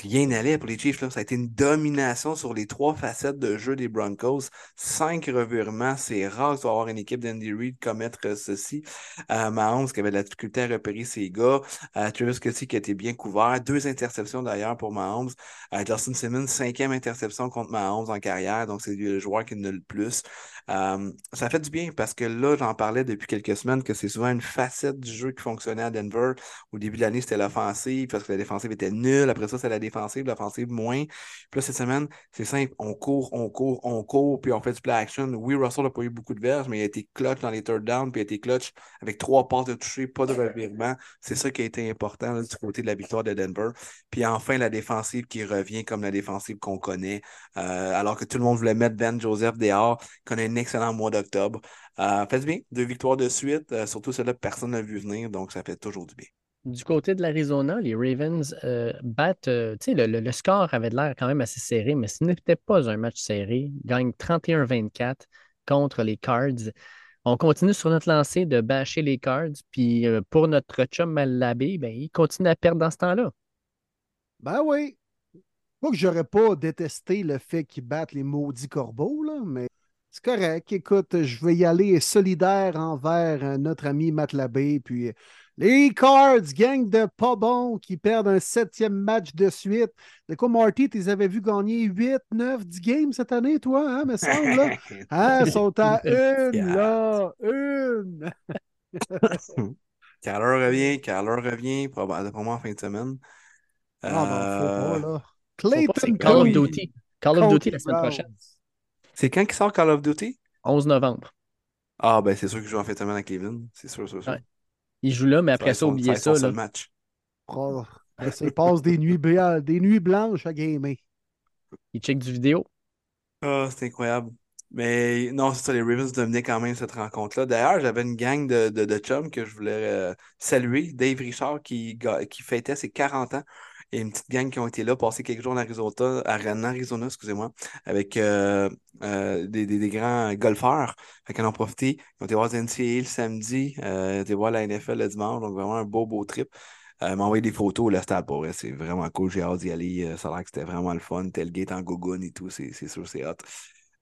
rien n'allait pour les Chiefs. Là. Ça a été une domination sur les trois facettes de jeu des Broncos. Cinq revirements. C'est rare d'avoir une équipe d'Andy Reid commettre ceci. Euh, Mahomes qui avait de la difficulté à repérer ses gars. Euh, Travis Kelce qui a été bien couvert. Deux interceptions d'ailleurs pour Mahomes. Euh, Justin Simmons, cinquième interception contre Mahomes en carrière. Donc, c'est le joueur qui ne le plus. Euh, ça fait du bien parce que là, j'en parlais depuis quelques semaines que c'est souvent une facette du jeu qui fonctionnait à Denver. Au début de l'année, c'était l'offensive parce que la défensive était nulle. Après ça, c'était la défensive, l'offensive moins. Puis là, cette semaine, c'est simple. On court, on court, on court, puis on fait du play action. Oui, Russell n'a pas eu beaucoup de verges, mais il a été clutch dans les third downs, puis il a été clutch avec trois passes de toucher, pas de revirement. C'est ça qui a été important là, du côté de la victoire de Denver. Puis enfin, la défensive qui revient comme la défensive qu'on connaît. Euh, alors que tout le monde voulait mettre Ben Joseph dehors, connaît excellent mois d'octobre. Euh, faites bien, deux victoires de suite, euh, surtout celle-là que personne n'a vu venir, donc ça fait toujours du bien. Du côté de l'Arizona, les Ravens euh, battent, euh, tu sais, le, le, le score avait l'air quand même assez serré, mais ce n'était pas un match serré. Ils gagnent trente et un vingt-quatre contre les Cards. On continue sur notre lancée de bâcher les Cards, puis euh, pour notre chum Malabé, ben, il continue à perdre dans ce temps-là. Ben oui. Pas que j'aurais pas détesté le fait qu'ils battent les maudits corbeaux, là, mais c'est correct. Écoute, je vais y aller solidaire envers notre ami Matt Labbé. Puis les Cards, gang de pas bons qui perdent un septième match de suite. De quoi, Marty, tu les avais vus gagner huit, neuf, dix games cette année, toi, hein, me semble, là? Hein, sont à une, là, une! Carleur revient, Carleur revient, probablement en fin de semaine. Euh... Ah, ben, faut pas, là. Clayton, faut pas, c'est Call of Duty. Call of Duty la semaine prochaine. C'est quand qu'il sort Call of Duty? onze novembre. Ah, ben c'est sûr qu'il joue en fin de semaine à Cleveland. C'est sûr, sûr, sûr. Ouais. Il joue là, mais après ça, ça oubliez ça. ça là. Match. Oh, ben, il passe des nuits, bl- des nuits blanches à gamer. Il check du vidéo. Ah, oh, c'est incroyable. Mais non, c'est ça, les Ravens dominaient quand même cette rencontre-là. D'ailleurs, j'avais une gang de, de, de chums que je voulais euh, saluer. Dave Richard qui, qui fêtait ses quarante ans. Et une petite gang qui ont été là, passer quelques jours en Arizona, en Arizona excusez-moi, avec euh, euh, des, des, des grands golfeurs. Fait qu'ils en ont profité. Ils ont été voir la N C A A le samedi, euh, ils ont été voir la N F L le dimanche. Donc, vraiment un beau, beau trip. Euh, ils m'ont envoyé des photos. Là, c'était pour vrai. C'est vraiment cool. J'ai hâte d'y aller. Ça a l'air que c'était vraiment le fun. Tailgate en gogoune et tout. C'est, c'est sûr, c'est hot.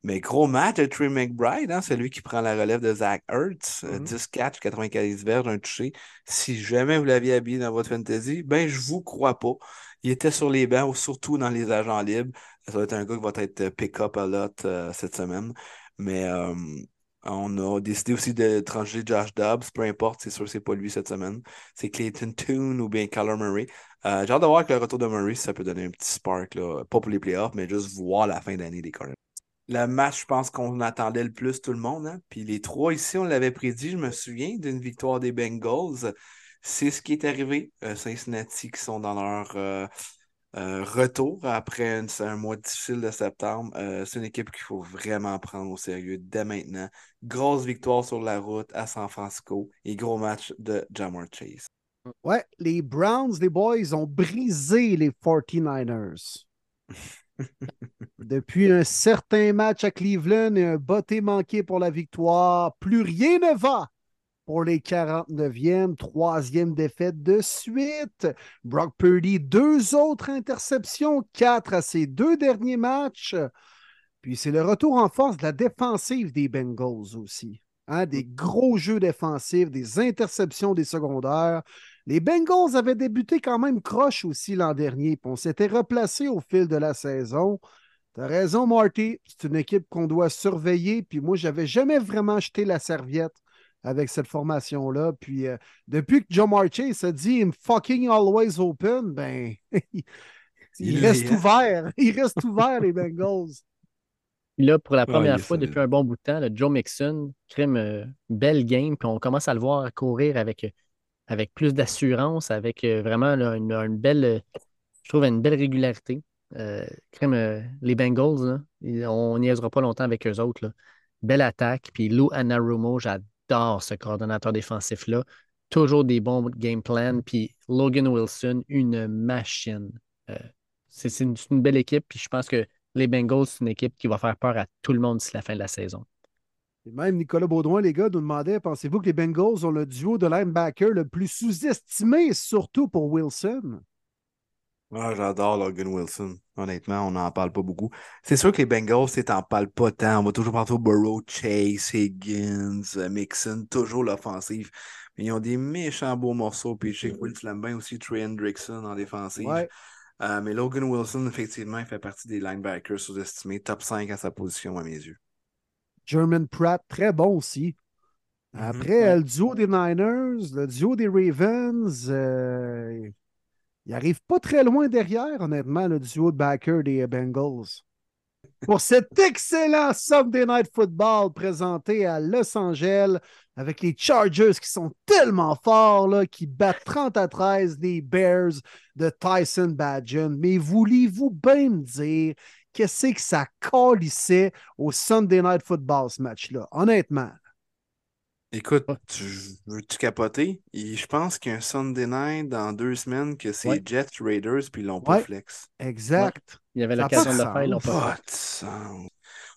Mais gros match de Trey McBride, hein, celui qui prend la relève de Zach Ertz. Mm-hmm. dix catchs, quatre-vingt-quinze verges, un touché. Si jamais vous l'aviez habillé dans votre fantasy, ben je vous crois pas. Il était sur les bancs, surtout dans les agents libres. Ça va être un gars qui va être pick-up a lot euh, cette semaine. Mais euh, on a décidé aussi de trancher Josh Dobbs. Peu importe, c'est sûr que c'est pas lui cette semaine. C'est Clayton Tune ou bien Kyler Murray. Euh, j'ai hâte de voir avec le retour de Murray, ça peut donner un petit spark, là. Pas pour les playoffs, mais juste voir la fin d'année des Cardinals. Le match, je pense qu'on attendait le plus tout le monde. Hein? Puis les trois ici, on l'avait prédit, je me souviens, d'une victoire des Bengals. C'est ce qui est arrivé. Euh, Cincinnati qui sont dans leur euh, euh, retour après un, un mois difficile de septembre. Euh, c'est une équipe qu'il faut vraiment prendre au sérieux dès maintenant. Grosse victoire sur la route à San Francisco et gros match de Ja'Marr Chase. Ouais, les Browns, les boys, ont brisé les forty-niners. Depuis un certain match à Cleveland et un botté manqué pour la victoire, plus rien ne va pour les quarante-neuvième, troisième défaite de suite. Brock Purdy, deux autres interceptions, quatre à ses deux derniers matchs. Puis c'est le retour en force de la défensive des Bengals aussi. Hein, des gros jeux défensifs, des interceptions des secondaires. Les Bengals avaient débuté quand même croche aussi l'an dernier, puis on s'était replacé au fil de la saison. T'as raison, Marty, c'est une équipe qu'on doit surveiller, puis moi, j'avais jamais vraiment jeté la serviette avec cette formation-là, puis euh, depuis que Jamar Chase a dit « I'm fucking always open », ben, il, il reste yeah. ouvert, il reste ouvert, les Bengals. Là, pour la première oh, fois depuis un bon bout de temps, là, Joe Mixon crée une belle game, puis on commence à le voir courir avec, avec plus d'assurance, avec euh, vraiment là, une, une belle, je trouve, une belle régularité. Euh, crème, euh, les Bengals, là, on niaisera pas longtemps avec eux autres. Là. Belle attaque, puis Lou Anarumo, j'adore ce coordonnateur défensif-là. Toujours des bons game plans, puis Logan Wilson, une machine. Euh, c'est, c'est, une, c'est une belle équipe, puis je pense que les Bengals, c'est une équipe qui va faire peur à tout le monde d'ici la fin de la saison. Et même Nicolas Beaudoin, les gars, nous demandait, pensez-vous que les Bengals ont le duo de linebacker le plus sous-estimé, surtout pour Wilson? Ah, j'adore Logan Wilson. Honnêtement, on n'en parle pas beaucoup. C'est sûr que les Bengals, tu n'en parles pas tant. On va toujours parler au Burrow, Chase, Higgins, Mixon, toujours l'offensive. Mais ils ont des méchants beaux morceaux. Puis chez Will Flambin aussi, Trey Hendrickson en défensive. Ouais. Euh, mais Logan Wilson, effectivement, il fait partie des linebackers sous-estimés. Top cinq à sa position, à mes yeux. German Pratt, très bon aussi. Après, mm-hmm. le duo des Niners, le duo des Ravens... Euh... Il n'arrive pas très loin derrière, honnêtement, le duo de backer des Bengals. Pour cet excellent Sunday Night Football présenté à Los Angeles avec les Chargers qui sont tellement forts, là, qui battent trente à treize les Bears de Tyson Badgen. Mais voulez-vous bien me dire qu'est-ce que ça calissait au Sunday Night Football, ce match-là, honnêtement? Écoute, tu veux-tu capoter? Et je pense qu'il y a un Sunday night dans deux semaines que c'est ouais. Jets, Raiders, puis ils l'ont ouais. pas flex. Exact. Ouais. Il y avait l'occasion de le faire, ils l'ont pas fait.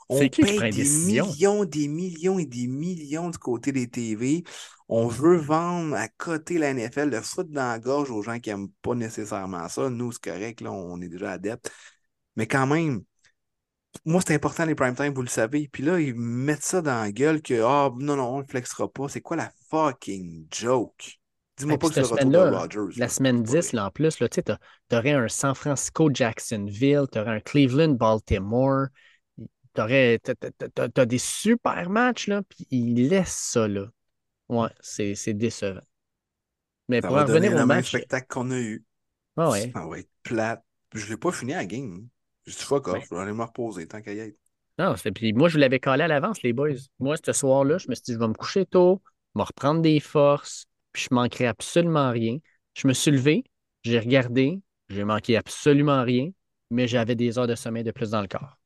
On paye des, des millions, des millions et des millions du côté des T V. On veut vendre à côté la N F L, le foot dans la gorge aux gens qui n'aiment pas nécessairement ça. Nous, c'est correct, là, on est déjà adeptes. Mais quand même, moi, c'est important, les prime time, vous le savez. Puis là, ils mettent ça dans la gueule que ah, oh, non, non, on ne flexera pas. C'est quoi la fucking joke? Dis-moi ouais, pas que c'est le retour de Rodgers. La là. semaine dix, là, en plus, là, tu sais, t'aurais un San Francisco-Jacksonville, t'aurais un Cleveland-Baltimore, t'aurais, t'as, t'as, t'as des super matchs, là, puis ils laissent ça, là. Ouais, c'est, c'est décevant. Mais ça pour va revenir au match... spectacle qu'on a eu. Ah ouais. Ça va être plate. Je ne l'ai pas fini à la game. Je dis fuck off, je vais aller me reposer tant qu'à y être. Non, c'est... puis moi, je vous l'avais calé à l'avance, les boys. Moi, ce soir-là, je me suis dit, je vais me coucher tôt, je vais reprendre des forces, puis je manquerai absolument rien. Je me suis levé, j'ai regardé, j'ai manqué absolument rien, mais j'avais des heures de sommeil de plus dans le corps.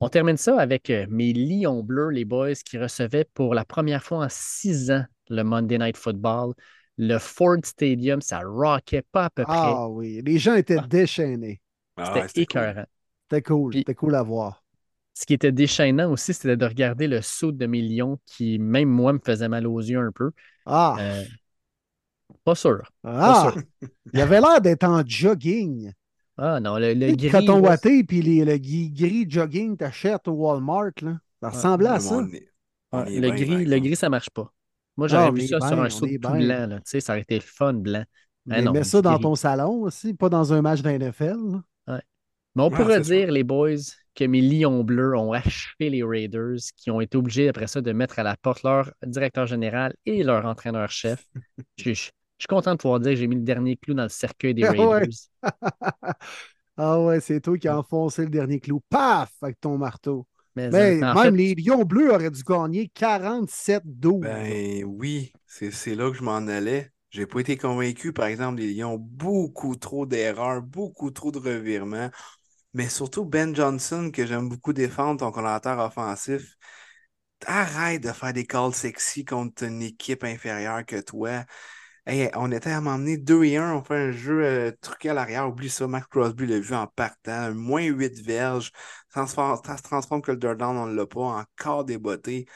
On termine ça avec mes Lions bleus, les boys, qui recevaient pour la première fois en six ans le Monday Night Football. Le Ford Stadium, ça rockait pas à peu près. Ah oui, les gens étaient ah. déchaînés. C'était ah ouais, écœurant. Cool. C'était cool. Puis, c'était cool à voir. Ce qui était déchaînant aussi, c'était de regarder le saut de mes Lions qui, même moi, me faisait mal aux yeux un peu. Ah! Euh, pas sûr. Ah! Pas sûr. Il avait l'air d'être en jogging. Ah non, le, le gris... coton ouaté puis les, le gris jogging t'achètes au Walmart, là. Ça ressemblait ah, à ça. Est, ah, le, bien, gris, le gris, ça marche pas. Moi, j'aurais ah, vu ça bien, sur un saut tout bien. blanc. Là. Tu sais, ça aurait été fun, blanc. Mais ah, non, mets ça dans gris. Ton salon aussi, pas dans un match d'un N F L, là. Mais on ouais, pourrait dire, ça. les boys, que mes Lions bleus ont achevé les Raiders qui ont été obligés après ça de mettre à la porte leur directeur général et leur entraîneur-chef. je, je, je suis content de pouvoir dire que j'ai mis le dernier clou dans le cercueil des Raiders. Ah ouais, c'est toi qui as enfoncé le dernier clou. Paf! Avec ton marteau. Mais, ben, même fait... les Lions bleus auraient dû gagner quarante-sept à douze. Ben oui, c'est, c'est là que je m'en allais. J'ai pas été convaincu, par exemple, des Lions. Beaucoup trop d'erreurs, beaucoup trop de revirements. Mais surtout Ben Johnson, que j'aime beaucoup défendre, ton coordinateur offensif, arrête de faire des calls sexy contre une équipe inférieure que toi. Hey, on était à m'emmener deux et un, on fait un jeu euh, truqué à l'arrière, oublie ça, Max Crosby l'a vu en partant, moins huit verges, ça se transforme que le third down, on ne l'a pas, encore déboté.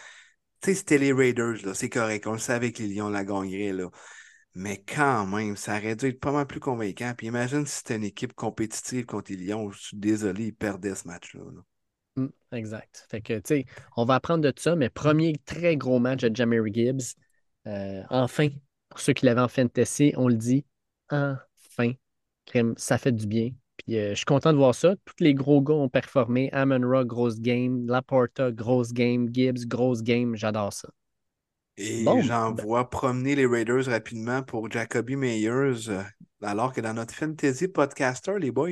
Tu sais, c'était les Raiders, là, c'est correct, on le savait que les Lions la gagneraient, là. Mais quand même, ça aurait dû être pas mal plus convaincant. Puis imagine si c'était une équipe compétitive contre les Lions. Je suis désolé, ils perdaient ce match-là. Là. Mm, exact. Fait que, tu sais, on va apprendre de ça, mais premier très gros match de Jahmyr Gibbs. Euh, enfin, pour ceux qui l'avaient en fantasy, on le dit, enfin, ça fait du bien. Puis euh, je suis content de voir ça. Tous les gros gars ont performé. Amon-Ra, grosse game. Laporta, grosse game. Gibbs, grosse game. J'adore ça. Et bon, j'en ben... vois promener les Raiders rapidement pour Jacoby Meyers, euh, alors que dans notre fantasy podcaster, les boys,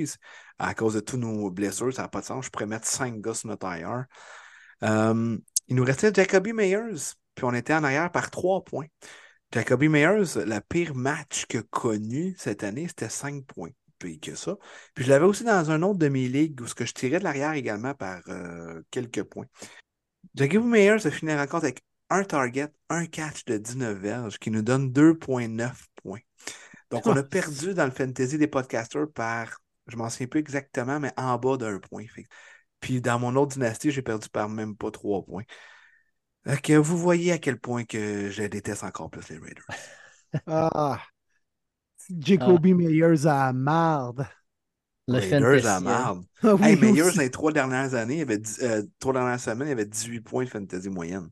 à cause de tous nos blessures, ça n'a pas de sens. Je pourrais mettre cinq gars sur notre I R. Euh, il nous restait Jacoby Meyers, puis on était en arrière par trois points. Jacoby Meyers, le pire match que connu cette année, c'était cinq points. Que ça. Puis je l'avais aussi dans un autre de mes ligues où ce que je tirais de l'arrière également par euh, quelques points. Jacoby Meyers a fini la rencontre avec un target, un catch de dix-neuf verges qui nous donne deux virgule neuf points. Donc on a perdu dans le fantasy des podcasters par, je m'en souviens plus exactement, mais en bas d'un point. Puis dans mon autre dynastie, j'ai perdu par même pas trois points. Donc vous voyez à quel point que je déteste encore plus les Raiders. Ah! Jacoby ah. Meyers à marde. Le Meyers à marde. Ah, oui, hey, Meyers, dans les trois dernières années, il avait euh, trois dernières semaines, il avait dix-huit points de fantasy moyenne.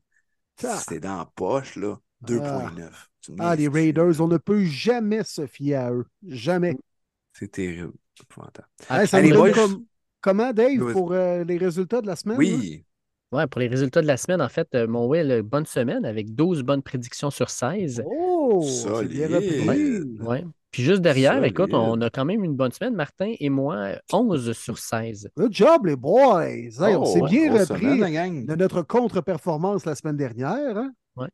Ah. C'était dans la poche, là. deux virgule neuf. Ah, ah les Raiders, on ne peut jamais se fier à eux. Jamais. C'est terrible. Ah, ça Allez, boys, comme... Comment, Dave, je... pour euh, les résultats de la semaine? Oui. Hein? Ouais, pour les résultats de la semaine, en fait, euh, mon Will, bonne semaine avec douze bonnes prédictions sur seize. Oh! C'est bien repris. Ouais, ouais. Puis juste derrière, Solide. Écoute, on a quand même une bonne semaine. Martin et moi, onze sur seize. Good job, les boys! Hey, oh, on s'est ouais, bien repris semaine, de notre contre-performance la semaine dernière. Hein? Ouais.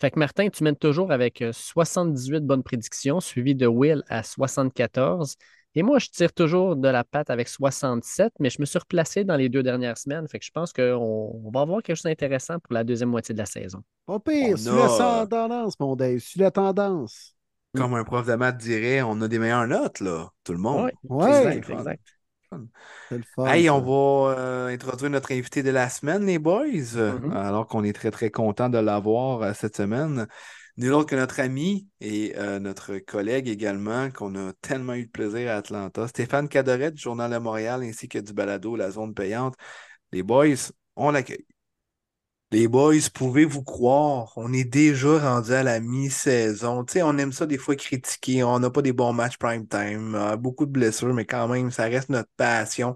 Fait que Martin, tu mènes toujours avec soixante-dix-huit bonnes prédictions, suivi de Will à soixante-quatorze. Et moi, je tire toujours de la patte avec soixante-sept, mais je me suis replacé dans les deux dernières semaines. Fait que je pense qu'on on va avoir quelque chose d'intéressant pour la deuxième moitié de la saison. Pas pire, suis la tendance, mon Dave, suis la tendance. Comme un prof de maths dirait, on a des meilleures notes, là, tout le monde. Oui, ouais, exact. exact. C'est le fun, hey, on va euh, introduire notre invité de la semaine, les boys, mm-hmm. alors qu'on est très, très content de l'avoir euh, cette semaine. Nul autre que notre ami et euh, notre collègue également, qu'on a tellement eu de plaisir à Atlanta, Stéphane Cadoret du Journal de Montréal, ainsi que du balado La Zone Payante. Les boys, on l'accueille. Les boys, pouvez-vous croire, on est déjà rendu à la mi-saison. Tu sais, on aime ça des fois critiquer, on n'a pas des bons matchs prime time, euh, beaucoup de blessures, mais quand même, ça reste notre passion.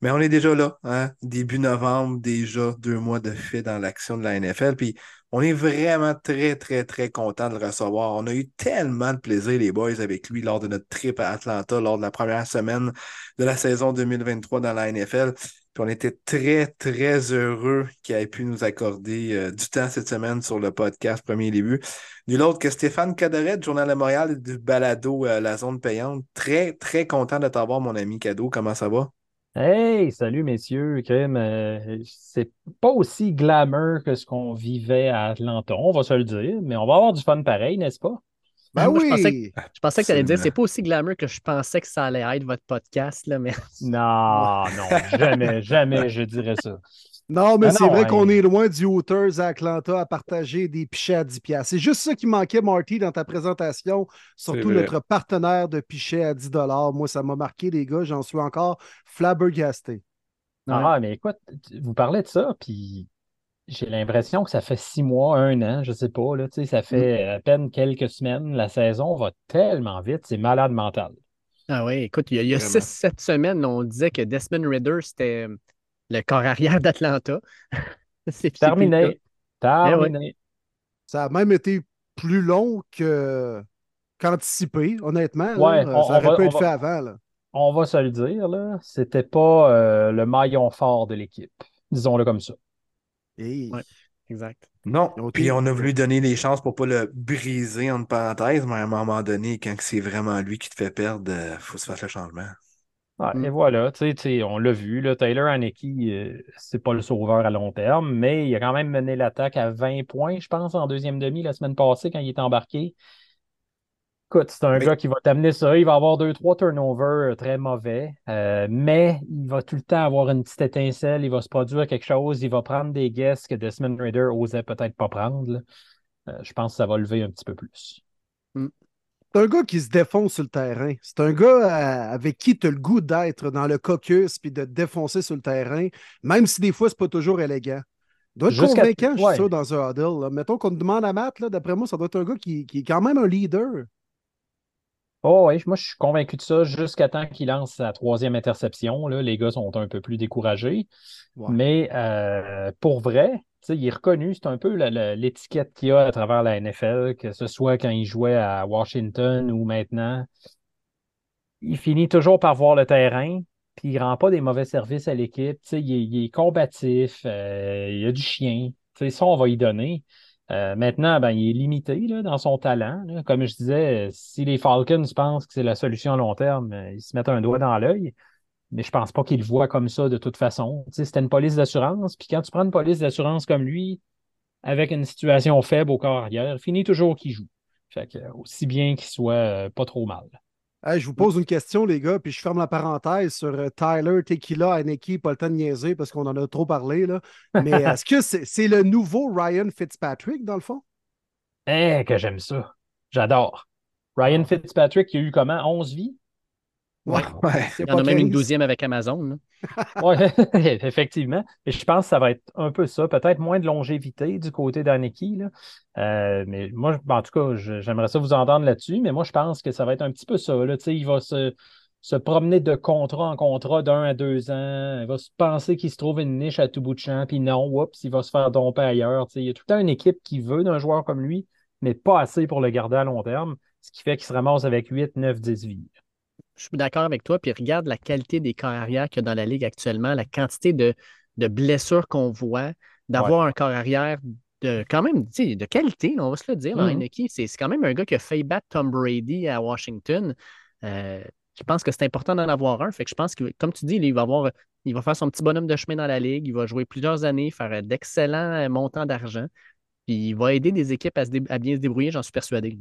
Mais on est déjà là, hein? Début novembre, déjà deux mois de fait dans l'action de la N F L, puis on est vraiment très, très, très content de le recevoir. On a eu tellement de plaisir, les boys, avec lui lors de notre trip à Atlanta, lors de la première semaine de la saison deux mille vingt-trois dans la N F L. Puis on était très, très heureux qu'il ait pu nous accorder euh, du temps cette semaine sur le podcast Premier Début. Nul autre que Stéphane Cadoret du Journal de Montréal et du balado euh, La Zone Payante. Très, très content de t'avoir, mon ami Cado. Comment ça va? Hey, salut messieurs. Crime, euh, c'est pas aussi glamour que ce qu'on vivait à Atlanta, on va se le dire, mais on va avoir du fun pareil, n'est-ce pas? Ben Moi, oui! Je pensais que, je pensais que tu allais dire, c'est pas aussi glamour que je pensais que ça allait être votre podcast, là, mais... Non, non, jamais, jamais je dirais ça. Non, mais ben c'est non, vrai hein. qu'on est loin du Hooters à Atlanta à partager des pichets à dix dollars. C'est juste ça qui manquait, Marty, dans ta présentation. Surtout notre partenaire de pichets à dix dollars. Moi, ça m'a marqué, les gars, j'en suis encore flabbergasté. Ah, ouais. mais écoute, vous parlez de ça, puis... J'ai l'impression que ça fait six mois, un an, je sais pas, là, tu sais, ça fait à peine quelques semaines. La saison va tellement vite, c'est malade mental. Ah oui, écoute, il y a, il y a six, sept semaines, on disait que Desmond Ridder, c'était le corps arrière d'Atlanta. c'est Terminé. C'est Terminé. Ouais. Ça a même été plus long que qu'anticipé, honnêtement. Ouais, là, on, ça aurait pu être fait va, avant. Là. On va se le dire, là, c'était pas euh, le maillon fort de l'équipe, disons-le comme ça. Hey. Ouais, exact. Non, puis on a voulu donner les chances pour ne pas le briser entre parenthèses, mais à un moment donné, quand c'est vraiment lui qui te fait perdre, il faut se faire le changement. Ah, mm. Et voilà, t'sais, t'sais, on l'a vu, là, Taylor Heinicke, euh, c'est pas le sauveur à long terme, mais il a quand même mené l'attaque à vingt points, je pense, en deuxième demi la semaine passée quand il est embarqué. Écoute, c'est un mais... gars qui va t'amener ça. Il va avoir deux, trois turnovers très mauvais, euh, mais il va tout le temps avoir une petite étincelle. Il va se produire quelque chose. Il va prendre des guesses que Desmond Ridder osait peut-être pas prendre. Euh, je pense que ça va lever un petit peu plus. Mm. C'est un gars qui se défonce sur le terrain. C'est un gars avec qui tu as le goût d'être dans le caucus puis de te défoncer sur le terrain, même si des fois, c'est pas toujours élégant. Il doit être Jusqu'à... convaincant, je suis ouais. sûr, dans un huddle. Là. Mettons qu'on te demande à Matt, là, d'après moi, ça doit être un gars qui, qui est quand même un leader. Oh oui, moi, je suis convaincu de ça jusqu'à temps qu'il lance sa troisième interception. Là, les gars sont un peu plus découragés. Ouais. Mais euh, pour vrai... T'sais, il est reconnu, c'est un peu la, la, l'étiquette qu'il y a à travers la N F L, que ce soit quand il jouait à Washington ou maintenant. Il finit toujours par voir le terrain, puis il ne rend pas des mauvais services à l'équipe. T'sais, il, est, il est combatif, euh, il a du chien. T'sais, ça, on va y donner. Euh, maintenant, ben, il est limité là, dans son talent. Là. Comme je disais, si les Falcons pensent que c'est la solution à long terme, ils se mettent un doigt dans l'œil. Mais je ne pense pas qu'il le voit comme ça de toute façon. Tu sais, c'était une police d'assurance. Puis quand tu prends une police d'assurance comme lui, avec une situation faible au corps arrière, il finit toujours qu'il joue. Fait que, aussi bien qu'il soit euh, pas trop mal. Hey, je vous pose une question, les gars, puis je ferme la parenthèse sur Tyler, Tequila, Heinicke, pas le temps de niaiser parce qu'on en a trop parlé. Là. Mais est-ce que c'est, c'est le nouveau Ryan Fitzpatrick, dans le fond? Eh, hey, que j'aime ça. J'adore. Ryan Fitzpatrick, il a eu comment? onze vies? Ouais, ouais, il y en a même une douzième avec Amazon. Oui, effectivement. Et je pense que ça va être un peu ça. Peut-être moins de longévité du côté d'Aniki. Là. Euh, mais moi, en tout cas, je, j'aimerais ça vous entendre là-dessus. Mais moi, je pense que ça va être un petit peu ça. Là. Il va se, se promener de contrat en contrat d'un à deux ans. Il va se penser qu'il se trouve une niche à tout bout de champ. Puis non, oups, il va se faire domper ailleurs. T'sais, il y a tout le temps une équipe qui veut d'un joueur comme lui, mais pas assez pour le garder à long terme. Ce qui fait qu'il se ramasse avec huit, neuf, dix vies. Je suis d'accord avec toi, puis regarde la qualité des corps arrière qu'il y a dans la Ligue actuellement, la quantité de, de blessures qu'on voit, d'avoir ouais. un corps arrière de quand même de qualité, on va se le dire. Mm-hmm. Heinicke, c'est, c'est quand même un gars qui a failli battre Tom Brady à Washington. Euh, je pense que c'est important d'en avoir un. Fait que je pense que, comme tu dis, il va avoir, il va faire son petit bonhomme de chemin dans la Ligue, il va jouer plusieurs années, faire d'excellents montants d'argent, puis il va aider des équipes à, se dé- à bien se débrouiller, j'en suis persuadé.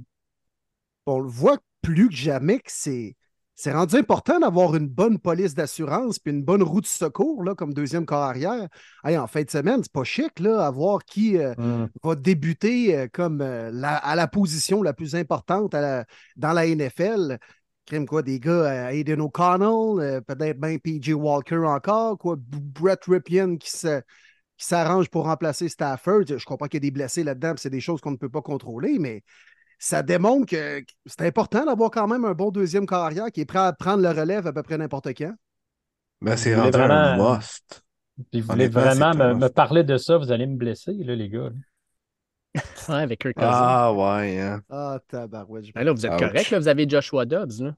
On le voit plus que jamais que c'est C'est rendu important d'avoir une bonne police d'assurance puis une bonne roue de secours là, comme deuxième corps arrière. Hey, en fin de semaine, c'est pas chic là, à voir qui euh, mm. va débuter euh, comme euh, la, à la position la plus importante à la, dans la N F L. Crime quoi, des gars, euh, Aiden O'Connell, euh, peut-être même P J. Walker encore, quoi, Brett Ripien qui se... qui s'arrange pour remplacer Stafford. Je comprends qu'il y a des blessés là-dedans, puis c'est des choses qu'on ne peut pas contrôler, mais... ça démontre que c'est important d'avoir quand même un bon deuxième corps arrière qui est prêt à prendre le relève à peu près n'importe quand. Ben, c'est rendu un must. Puis vous voulez vraiment me, me parler de ça, vous allez me blesser, là, les gars. Ouais, avec Kirk Cousins. Ah, ouais. Hein. Ah, tabarouette. Je... Ben là, vous êtes Ouch. correct, là, vous avez Joshua Dobbs. Là.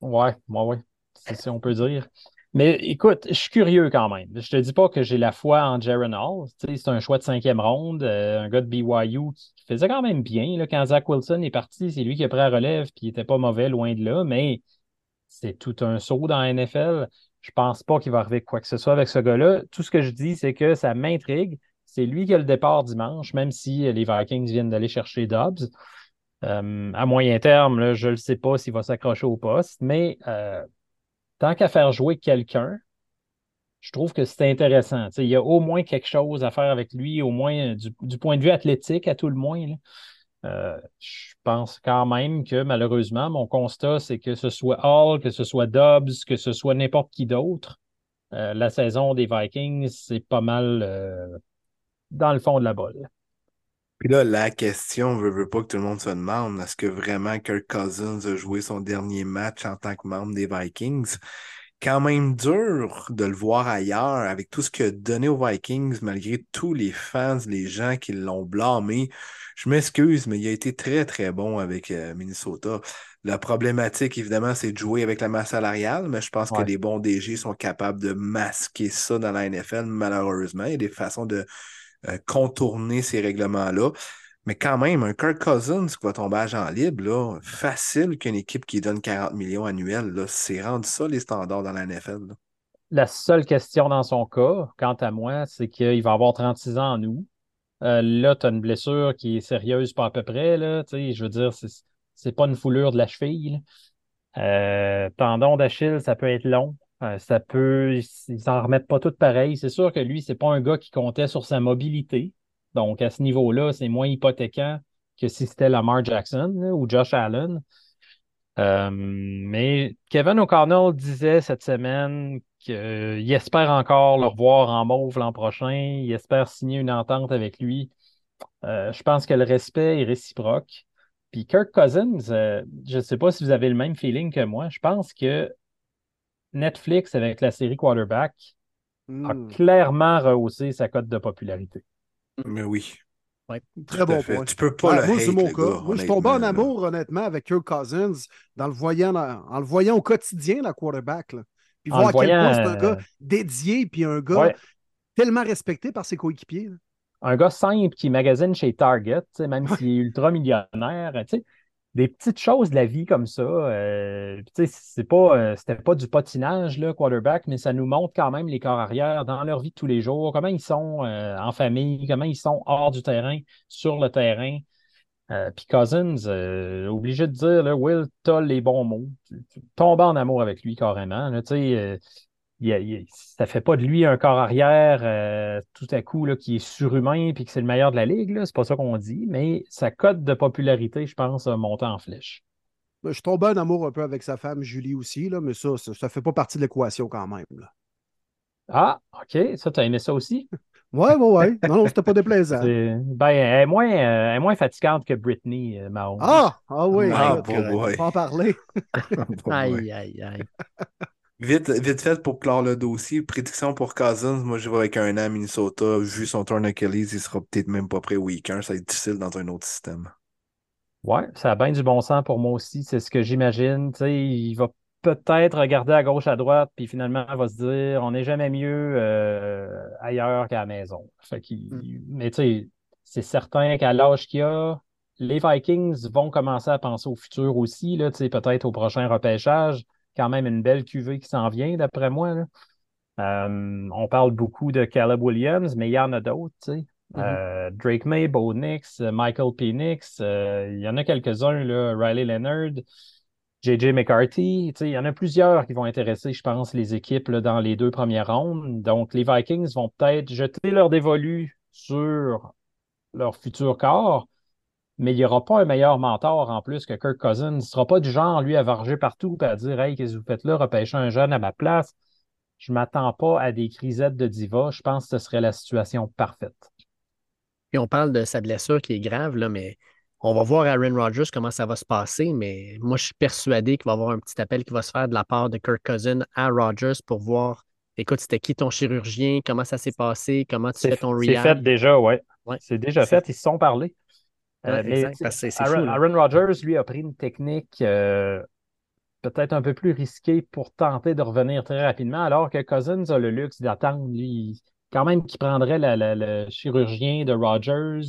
Ouais, moi, ouais, ouais. C'est si on peut dire. Mais écoute, je suis curieux quand même. Je te dis pas que j'ai la foi en Jaron Hall. T'sais, c'est un choix de cinquième ronde, euh, un gars de B Y U qui faisait quand même bien. Là, quand Zach Wilson est parti, c'est lui qui a pris la relève et il n'était pas mauvais, loin de là, mais c'est tout un saut dans la N F L. Je pense pas qu'il va arriver quoi que ce soit avec ce gars-là. Tout ce que je dis, c'est que ça m'intrigue. C'est lui qui a le départ dimanche, même si les Vikings viennent d'aller chercher Dobbs. Euh, à moyen terme, là, je ne sais pas s'il va s'accrocher au poste, mais... Euh, tant qu'à faire jouer quelqu'un, je trouve que c'est intéressant. T'sais, il y a au moins quelque chose à faire avec lui, au moins du, du point de vue athlétique, à tout le moins. Euh, je pense quand même que, malheureusement, mon constat, c'est que ce soit Hall, que ce soit Dobbs, que ce soit n'importe qui d'autre, euh, la saison des Vikings, c'est pas mal euh, dans le fond de la bolle. Puis là, la question, je veux pas que tout le monde se demande, est-ce que vraiment Kirk Cousins a joué son dernier match en tant que membre des Vikings? Quand même dur de le voir ailleurs, avec tout ce qu'il a donné aux Vikings, malgré tous les fans, les gens qui l'ont blâmé. Je m'excuse, mais il a été très, très bon avec Minnesota. La problématique, évidemment, c'est de jouer avec la masse salariale, mais je pense ouais. que les bons D G sont capables de masquer ça dans la N F L, malheureusement. Il y a des façons de... contourner ces règlements-là. Mais quand même, un Kirk Cousins qui va tomber agent libre, là, facile qu'une équipe qui donne quarante millions annuels, là, c'est rendu ça les standards dans la N F L. Là. La seule question dans son cas, quant à moi, c'est qu'il va avoir trente-six ans en août. Euh, là, tu as une blessure qui est sérieuse pas à peu près. Là, je veux dire, c'est, c'est pas une foulure de la cheville. Euh, tendon d'Achille, ça peut être long. Ça peut, ils s'en remettent pas tout pareil. C'est sûr que lui, c'est pas un gars qui comptait sur sa mobilité. Donc, à ce niveau-là, c'est moins hypothéquant que si c'était Lamar Jackson là, ou Josh Allen. Euh, mais Kevin O'Connell disait cette semaine qu'il espère encore le revoir en mauve l'an prochain. Il espère signer une entente avec lui. Euh, je pense que le respect est réciproque. Puis Kirk Cousins, euh, je ne sais pas si vous avez le même feeling que moi. Je pense que Netflix, avec la série Quarterback, mm. a clairement rehaussé sa cote de popularité. Mais oui. Ouais, très bon point. Tu peux pas ouais, le moi, hate, c'est mon cas. Gars, moi, je tombais en amour, honnêtement, avec Kirk Cousins dans le voyant, en le voyant au quotidien, la quarterback. Là. Puis en voir à quel point c'est un gars dédié, puis un gars ouais. tellement respecté par ses coéquipiers. Là. Un gars simple qui magasine chez Target, même s'il est ultra millionnaire. Des petites choses de la vie comme ça. Euh, c'est pas, euh, c'était pas du patinage, là, quarterback, mais ça nous montre quand même les corps arrière dans leur vie de tous les jours, comment ils sont euh, en famille, comment ils sont hors du terrain, sur le terrain. Euh, Puis Cousins, euh, obligé de dire, là, Will, t'as les bons mots. Tu, tu tombes en amour avec lui carrément. Là, euh, il a, il, ça fait pas de lui un corps arrière euh, tout à coup là, qui est surhumain et que c'est le meilleur de la ligue. Là, c'est pas ça qu'on dit, mais sa cote de popularité, je pense, a monté en flèche. Je tombe en amour un peu avec sa femme Julie aussi, là, mais ça, ça, ça fait pas partie de l'équation quand même. Là. Ah, OK. Ça, t'as aimé ça aussi? Ouais, ouais, ouais. Non, non, c'était pas déplaisant. C'est... Ben, elle est, moins, euh, elle est moins fatigante que Britney, euh, Mahon. Ah! Ah oui! Ah, bon boy. On peut en parler. Aïe, aïe, aïe. Vite, vite fait pour clore le dossier, prédiction pour Cousins, moi je vais avec un an à Minnesota, vu son turn Achilles, il sera peut-être même pas prêt au week-end, ça va être difficile dans un autre système. Ouais, ça a bien du bon sens pour moi aussi, c'est ce que j'imagine, tu sais, il va peut-être regarder à gauche, à droite, puis finalement il va se dire, on n'est jamais mieux euh, ailleurs qu'à la maison. Fait qu'il... Mm. Mais tu sais, c'est certain qu'à l'âge qu'il a, les Vikings vont commencer à penser au futur aussi, là, tu sais, peut-être au prochain repêchage. Quand même une belle cuvée qui s'en vient, d'après moi. Là. Euh, on parle beaucoup de Caleb Williams, mais il y en a d'autres. Mm-hmm. Euh, Drake May, Bo Nix, Michael Penix, euh, il y en a quelques-uns, là, Riley Leonard, J J McCarthy. Il y en a plusieurs qui vont intéresser, je pense, les équipes là, dans les deux premières rondes. Donc, les Vikings vont peut-être jeter leur dévolu sur leur futur corps. Mais il n'y aura pas un meilleur mentor en plus que Kirk Cousins. Il ne sera pas du genre, lui, à varger partout et à dire « Hey, qu'est-ce que vous faites là? Repêchez un jeune à ma place. » Je ne m'attends pas à des crisettes de diva. Je pense que ce serait la situation parfaite. Puis on parle de sa blessure qui est grave, là, mais on va voir Aaron Rodgers comment ça va se passer. Mais moi, je suis persuadé qu'il va y avoir un petit appel qui va se faire de la part de Kirk Cousins à Rodgers pour voir « Écoute, c'était qui ton chirurgien? Comment ça s'est passé? Comment tu c'est, fais ton rehab? » C'est fait déjà, oui. Ouais. C'est déjà c'est... fait. Ils se sont parlé. Euh, mais, c'est, c'est Aaron, fou, Aaron Rodgers, lui, a pris une technique euh, peut-être un peu plus risquée pour tenter de revenir très rapidement, alors que Cousins a le luxe d'attendre, lui, quand même qu'il prendrait la, la, le chirurgien de Rodgers,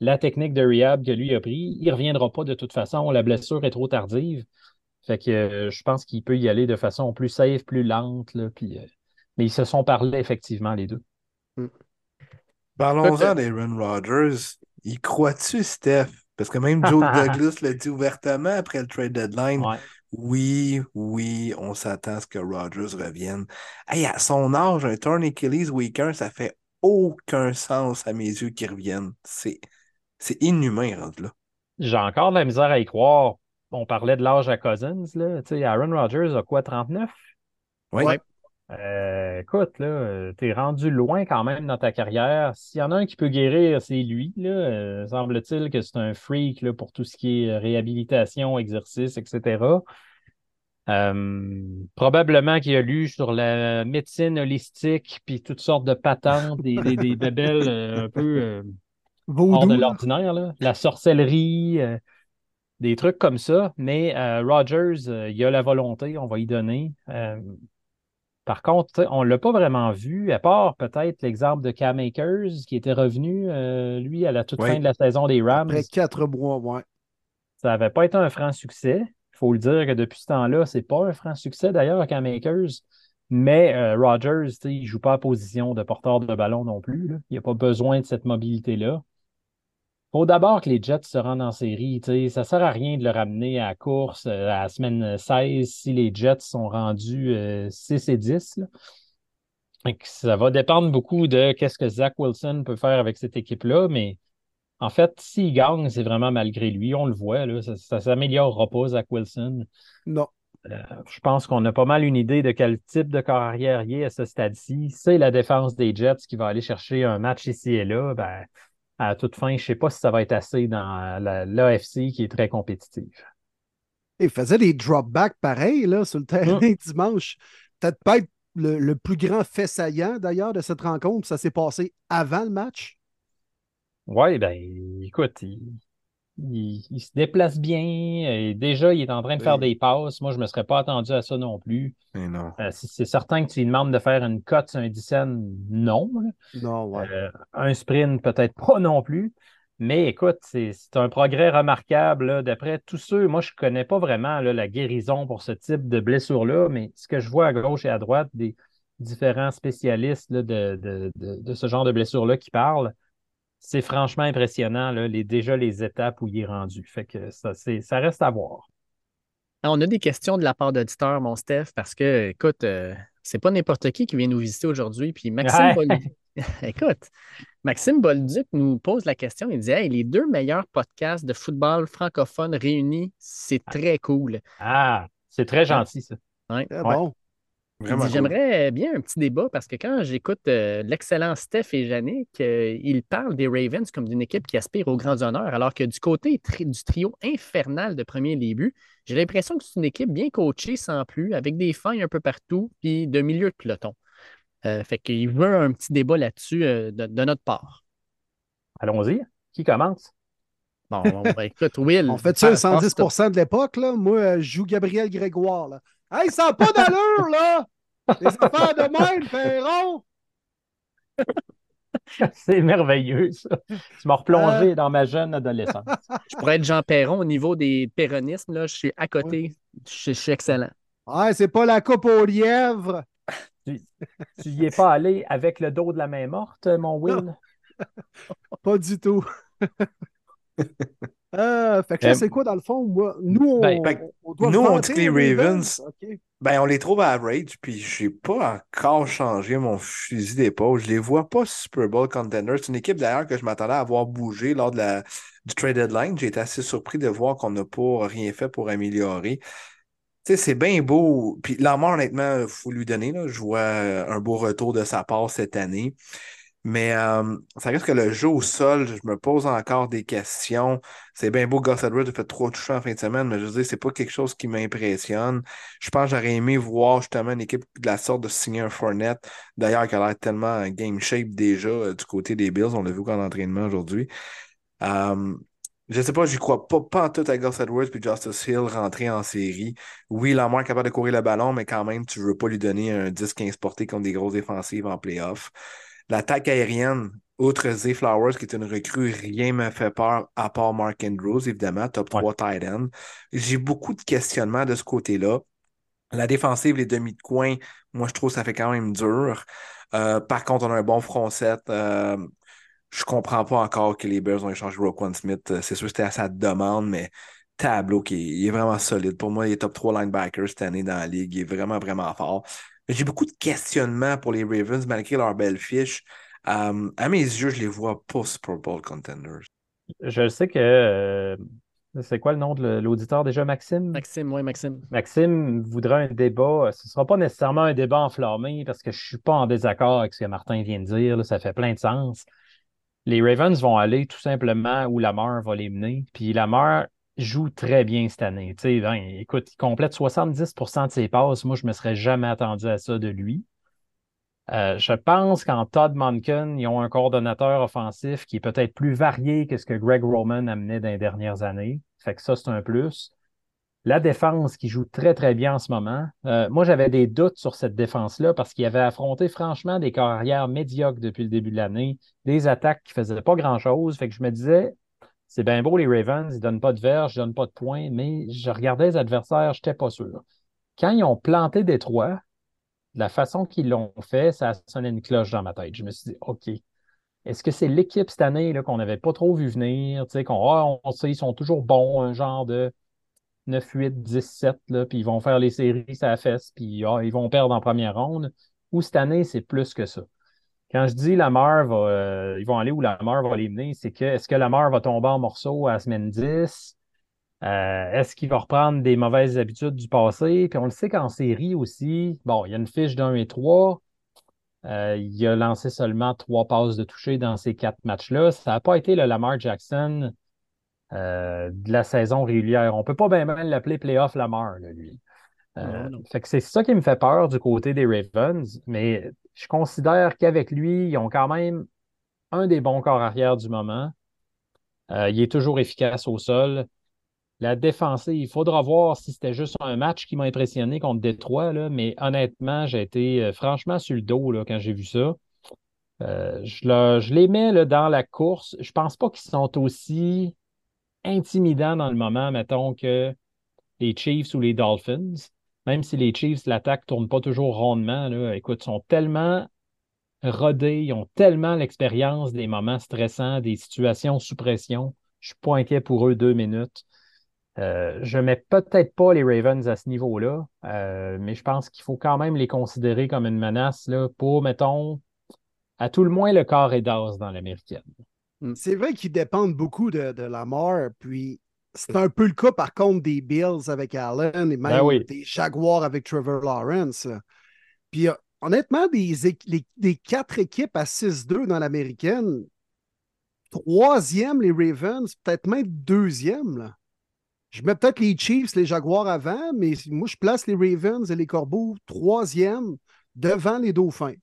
la technique de rehab que lui a pris. Il ne reviendra pas de toute façon, la blessure est trop tardive. Fait que euh, je pense qu'il peut y aller de façon plus safe, plus lente. Là, puis, euh, mais ils se sont parlé, effectivement, les deux. Mm. Parlons-en d'Aaron Rodgers. Il croit-tu, Steph? Parce que même Joe Douglas l'a dit ouvertement après le trade deadline. Ouais. Oui, oui, on s'attend à ce que Rodgers revienne. Hey, à son âge, un turn Achilles week-end, ça fait aucun sens à mes yeux qu'il revienne. C'est, c'est inhumain, rendu là. J'ai encore de la misère à y croire. On parlait de l'âge à Cousins, là. T'sais, Aaron Rodgers a quoi, trente-neuf? Oui. Ouais. Euh, écoute, là, t'es rendu loin quand même dans ta carrière. S'il y en a un qui peut guérir, c'est lui. Là. Euh, semble-t-il que c'est un freak là, pour tout ce qui est réhabilitation, exercice, et cetera. Euh, probablement qu'il a lu sur la médecine holistique puis toutes sortes de patentes, des, des, des bébelles euh, un peu euh, hors de l'ordinaire. Là. La sorcellerie... Euh, des trucs comme ça. Mais euh, Rodgers, euh, il a la volonté, on va y donner... Euh, Par contre, on ne l'a pas vraiment vu, à part peut-être l'exemple de Cam Akers, qui était revenu, euh, lui, à la toute oui. fin de la saison des Rams. Après quatre mois, oui. Ça n'avait pas été un franc succès. Il faut le dire que depuis ce temps-là, c'est pas un franc succès, d'ailleurs, Cam Akers. Mais euh, Rodgers, il ne joue pas à position de porteur de ballon non plus. Là. Il n'a pas besoin de cette mobilité-là. Il faut d'abord que les Jets se rendent en série. T'sais. Ça ne sert à rien de le ramener à la course à la semaine seize si les Jets sont rendus euh, six et dix. Ça va dépendre beaucoup de qu'est-ce que Zach Wilson peut faire avec cette équipe-là, mais En fait, s'il gagne, c'est vraiment malgré lui. On le voit, là, ça ne s'améliorera pas, Zach Wilson. Non. Euh, je pense qu'on a pas mal une idée de quel type de corps arrière il est à ce stade-ci. C'est la défense des Jets qui va aller chercher un match ici et là. Ben, à toute fin, je ne sais pas si ça va être assez dans la, l'A F C qui est très compétitive. Il faisait des drop-backs pareils sur le terrain mmh. dimanche. Peut-être pas être le, le plus grand fait saillant d'ailleurs de cette rencontre. Ça s'est passé avant le match. Oui, bien, écoute, il, il, il se déplace bien. Et déjà, il est en train de faire oui. des passes. Moi, je ne me serais pas attendu à ça non plus. Mais non. Euh, c'est, c'est certain que tu lui demandes de faire une cote sur un dix cents, non. Non, ouais. Euh, un sprint, peut-être pas non plus. Mais écoute, c'est, c'est un progrès remarquable. Là, d'après tous ceux, moi, je ne connais pas vraiment là, la guérison pour ce type de blessure-là, mais ce que je vois à gauche et à droite des différents spécialistes là, de, de, de, de ce genre de blessure-là qui parlent, c'est franchement impressionnant, là, les, déjà les étapes où il est rendu. Fait que ça, c'est, ça reste à voir. Alors, on a des questions de la part d'auditeurs, mon Steph, parce que, écoute, euh, c'est pas n'importe qui qui vient nous visiter aujourd'hui. Puis Maxime ouais. Bolduc, écoute, Maxime Bolduc nous pose la question, il dit « Hey, les deux meilleurs podcasts de football francophone réunis, c'est ah. très cool. » Ah, c'est très gentil, ça. Ouais. Ah, bon. Ouais. Dit, j'aimerais bien un petit débat parce que quand j'écoute euh, l'excellent Steph et Yannick, euh, ils parlent des Ravens comme d'une équipe qui aspire aux grands honneurs, alors que du côté tri- du trio infernal de premier début, j'ai l'impression que c'est une équipe bien coachée sans plus, avec des failles un peu partout, puis de milieu de peloton. Euh, fait qu'il veut un petit débat là-dessus euh, de, de notre part. Allons-y. Qui commence? Bon, on écoute, Will. On fait ça à cent dix pour cent de l'époque, là. Moi, je joue Gabriel Grégoire, là. Hey, ça n'a pas d'allure, là! Les affaires de même, Ferron! C'est merveilleux, ça. Tu m'as replongé euh... dans ma jeune adolescence. Je pourrais être Jean Perron au niveau des péronismes, là. Je suis à côté. Oui. Je, je suis excellent. Ah, c'est pas la coupe aux lièvres! Tu, tu y es pas allé avec le dos de la main morte, mon Will? Pas du tout. Euh, fait que là, ben, c'est quoi dans le fond? Moi, nous, on, ben, on doit nous, on dit que les Ravens, Ravens okay. ben, on les trouve à average, puis j'ai pas encore changé mon fusil d'épaule. Je les vois pas Super Bowl contenders. C'est une équipe d'ailleurs que je m'attendais à avoir bougé lors de la, du trade deadline. J'ai été assez surpris de voir qu'on n'a pas rien fait pour améliorer. Tu sais, c'est bien beau. Puis Lamar, honnêtement, il faut lui donner. Là. Je vois un beau retour de sa part cette année. Mais euh, ça reste que le jeu au sol, je me pose encore des questions. C'est bien beau, Gus Edwards a fait trois touches en fin de semaine, mais je veux dire, c'est pas quelque chose qui m'impressionne. Je pense que j'aurais aimé voir justement une équipe de la sorte de signer un Fournette, d'ailleurs, qui a l'air tellement game shape déjà euh, du côté des Bills. On l'a vu en entraînement aujourd'hui. Euh, je sais pas, j'y crois pas, pas en tout à Gus Edwards puis Justice Hill rentrer en série. Oui, Lamar est capable de courir le ballon, mais quand même, tu veux pas lui donner un dix quinze porté contre des grosses défensives en playoff. L'attaque aérienne, outre Zay Flowers, qui est une recrue, rien ne me fait peur à part Mark Andrews, évidemment, top trois ouais. tight end. J'ai beaucoup de questionnements de ce côté-là. La défensive, les demi de coin, moi, je trouve que ça fait quand même dur. Euh, par contre, on a un bon front set. Euh, je ne comprends pas encore que les Bears ont échangé Roquan Smith. C'est sûr que c'était à sa demande, mais tableau qui est vraiment solide. Pour moi, il est top trois linebackers cette année dans la ligue. Il est vraiment, vraiment fort. J'ai beaucoup de questionnements pour les Ravens, malgré leur belle fiche. Euh, à mes yeux, je les vois pas Super Bowl contenders. Je sais que... Euh, c'est quoi le nom de l'auditeur déjà, Maxime? Maxime, oui, Maxime. Maxime voudrait un débat. Ce ne sera pas nécessairement un débat enflammé, parce que je ne suis pas en désaccord avec ce que Martin vient de dire. Là, ça fait plein de sens. Les Ravens vont aller tout simplement où Lamar va les mener. Puis Lamar joue très bien cette année. Ben, écoute, il complète soixante-dix pour cent de ses passes. Moi, je ne me serais jamais attendu à ça de lui. Euh, je pense qu'en Todd Monken, ils ont un coordonnateur offensif qui est peut-être plus varié que ce que Greg Roman amenait dans les dernières années. Fait que ça, c'est un plus. La défense qui joue très, très bien en ce moment. Euh, moi, j'avais des doutes sur cette défense-là parce qu'il avait affronté franchement des carrières médiocres depuis le début de l'année, des attaques qui ne faisaient pas grand-chose. Fait que je me disais... C'est bien beau, les Ravens, ils ne donnent pas de verge, ils ne donnent pas de points, mais je regardais les adversaires, je n'étais pas sûr. Quand ils ont planté Détroit, de la façon qu'ils l'ont fait, ça a sonné une cloche dans ma tête. Je me suis dit, OK, est-ce que c'est l'équipe cette année là, qu'on n'avait pas trop vu venir, qu'on ah, on sait, ils sont toujours bons, un genre de neuf huit, dix sept, là, puis ils vont faire les séries, ça fesse, puis ah, ils vont perdre en première ronde, ou cette année, c'est plus que ça. Quand je dis Lamar va, euh, ils vont aller où Lamar va les mener, c'est que est-ce que Lamar va tomber en morceaux à la semaine dix? Euh, est-ce qu'il va reprendre des mauvaises habitudes du passé? Puis on le sait qu'en série aussi, bon, il y a une fiche d'un et trois. Euh, il a lancé seulement trois passes de toucher dans ces quatre matchs-là. Ça n'a pas été le Lamar Jackson euh, de la saison régulière. On ne peut pas bien même l'appeler playoff Lamar, là, lui. Euh, non, non. Fait que c'est ça qui me fait peur du côté des Ravens, mais je considère qu'avec lui, ils ont quand même un des bons corps arrière du moment. Euh, il est toujours efficace au sol. La défensive, il faudra voir si c'était juste un match qui m'a impressionné contre Détroit, là, mais honnêtement, j'ai été franchement sur le dos là, quand j'ai vu ça. Euh, je, le, je les mets là, dans la course. Je pense pas qu'ils sont aussi intimidants dans le moment, mettons, que les Chiefs ou les Dolphins. Même si les Chiefs, l'attaque ne tourne pas toujours rondement, là, écoute, ils sont tellement rodés, ils ont tellement l'expérience des moments stressants, des situations sous pression. Je ne suis pas inquiet pour eux deux minutes. Euh, je ne mets peut-être pas les Ravens à ce niveau-là, euh, mais je pense qu'il faut quand même les considérer comme une menace là, pour, mettons, à tout le moins le quart et d'as dans l'américaine. C'est vrai qu'ils dépendent beaucoup de, de Lamar, puis c'est un peu le cas, par contre, des Bills avec Allen et même ben oui. des Jaguars avec Trevor Lawrence. Puis honnêtement, des, les, des quatre équipes à six deux dans l'américaine, troisième, les Ravens, peut-être même deuxième. Là. Je mets peut-être les Chiefs, les Jaguars avant, mais moi, je place les Ravens et les Corbeaux troisième devant les Dauphins.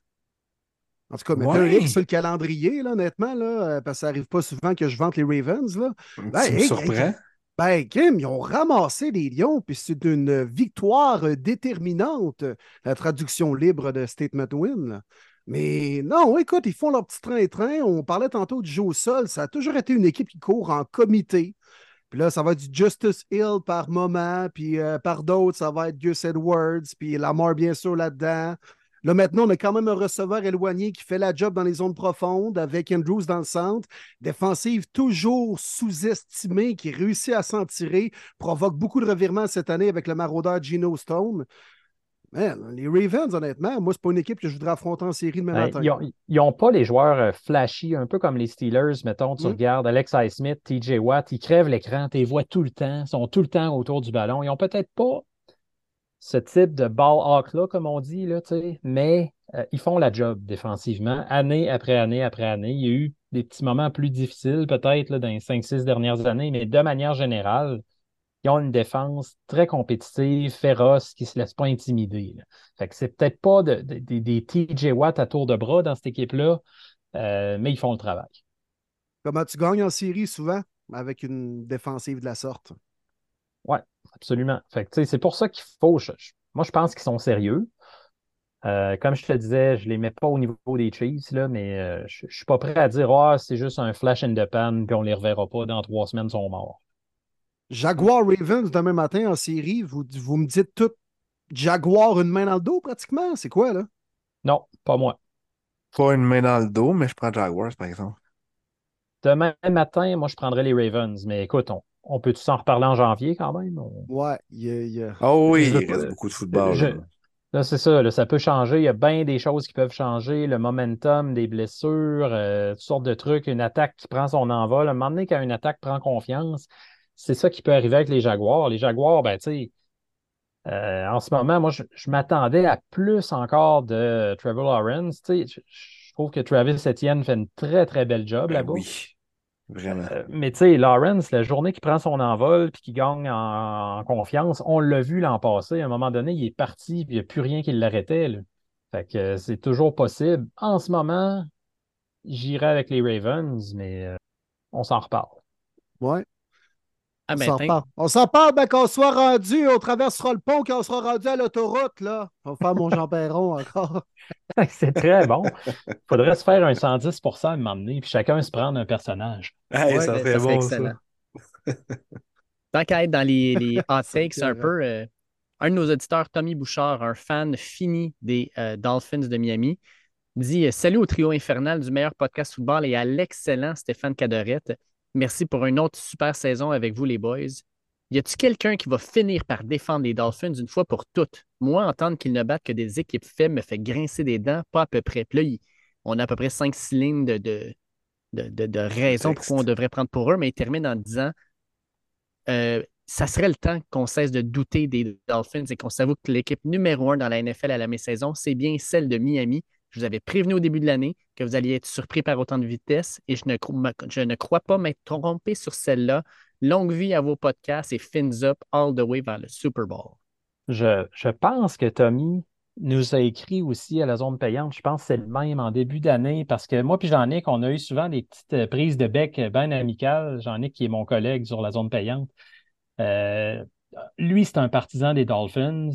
En tout cas, mettez ouais. un X sur le calendrier, là, honnêtement, là, parce que ça n'arrive pas souvent que je vante les Ravens. Là. Ben, tu hey, me surprends. Hey, Ben, Kim, ils ont ramassé les Lions, puis c'est une victoire déterminante, la traduction libre de Statement Win. Là. Mais non, écoute, ils font leur petit train-train. On parlait tantôt du jeu au sol. Ça a toujours été une équipe qui court en comité. Puis là, ça va être du Justice Hill par moment, puis euh, par d'autres, ça va être Gus Edwards, puis Lamar, bien sûr, là-dedans. Là, maintenant, on a quand même un receveur éloigné qui fait la job dans les zones profondes avec Andrews dans le centre. Défensive toujours sous-estimée, qui réussit à s'en tirer, provoque beaucoup de revirements cette année avec le maraudeur Geno Stone. Man, les Ravens, honnêtement, moi, c'est pas une équipe que je voudrais affronter en série demain matin. Ils n'ont pas les joueurs flashy, un peu comme les Steelers. Mettons, tu mm. regardes Alex Highsmith, T J Watt, ils crèvent l'écran, tu les vois tout le temps, ils sont tout le temps autour du ballon. Ils n'ont peut-être pas ce type de ball hawk-là, comme on dit, là, mais euh, ils font la job défensivement, année après année après année. Il y a eu des petits moments plus difficiles, peut-être, là, dans les cinq six dernières années, mais de manière générale, ils ont une défense très compétitive, féroce, qui ne se laisse pas intimider. Là. Fait que c'est peut-être pas de, de, de, des T J Watt à tour de bras dans cette équipe-là, euh, mais ils font le travail. Comment tu gagnes en série souvent avec une défensive de la sorte? Oui, absolument. Fait que, c'est pour ça qu'il faut... Je, je, moi, je pense qu'ils sont sérieux. Euh, comme je te disais, je ne les mets pas au niveau des Chiefs, là, mais euh, je ne suis pas prêt à dire « Ah, oh, c'est juste un flash in the pan, puis on ne les reverra pas. Dans trois semaines, ils sont morts. » Jaguar Ravens, demain matin, en série, vous, vous me dites tout Jaguar une main dans le dos, pratiquement? C'est quoi, là? Non, pas moi. Pas une main dans le dos, mais je prends Jaguars, par exemple. Demain matin, moi, je prendrais les Ravens, mais écoute, on... On peut s'en reparler en janvier quand même? On... Ouais, yeah, yeah. Oh oui, il reste beaucoup de football. Je... Là, c'est ça, là, ça peut changer. Il y a bien des choses qui peuvent changer. Le momentum, des blessures, euh, toutes sortes de trucs. Une attaque qui prend son envol. À un moment donné, quand une attaque prend confiance, c'est ça qui peut arriver avec les Jaguars. Les Jaguars, ben, tu sais, euh, en ce moment, moi, je, je m'attendais à plus encore de Trevor Lawrence. Tu sais, je, je trouve que Travis Etienne fait une très, très belle job ben là-bas. Oui. Vraiment. Euh, mais tu sais, Lawrence, la journée qui prend son envol puis qui gagne en, en confiance, on l'a vu l'an passé. À un moment donné, il est parti puis il n'y a plus rien qui l'arrêtait. Là. Fait que euh, c'est toujours possible. En ce moment, j'irai avec les Ravens, mais euh, on s'en reparle. Ouais. Ah, on ben, s'en reparle. On s'en parle, ben, qu'on soit rendu, on traversera le pont, qu'on sera rendu à l'autoroute, là. On va faire mon Jean Perron encore. C'est très bon. Il faudrait se faire un cent dix pour cent à m'emmener, puis chacun se prendre un personnage. Hey, ouais, ça serait bon, excellent. Ça. Tant qu'à être dans les, les hot takes un peu, euh, un de nos auditeurs, Tommy Bouchard, un fan fini des euh, Dolphins de Miami, dit « Salut au trio infernal du meilleur podcast football et à l'excellent Stéphane Cadorette. Merci pour une autre super saison avec vous, les boys. Y a-t-il quelqu'un qui va finir par défendre les Dolphins une fois pour toutes? Moi, entendre qu'ils ne battent que des équipes faibles me fait grincer des dents, pas à peu près. » Puis là, il, on a à peu près cinq six lignes de, de, de, de, de raisons pourquoi on devrait prendre pour eux, mais il termine en disant euh, ça serait le temps qu'on cesse de douter des Dolphins et qu'on s'avoue que l'équipe numéro un dans la N F L à la mi-saison, c'est bien celle de Miami. Je vous avais prévenu au début de l'année que vous alliez être surpris par autant de vitesse et je ne, je ne crois pas m'être trompé sur celle-là. Longue vie à vos podcasts et fins up all the way vers le Super Bowl. Je, je pense que Tommy nous a écrit aussi à la zone payante. Je pense que c'est le même en début d'année parce que moi puis Jean-Nic, on a eu souvent des petites prises de bec bien amicales. Jean-Nic qui est mon collègue sur la zone payante. Euh, lui, c'est un partisan des Dolphins.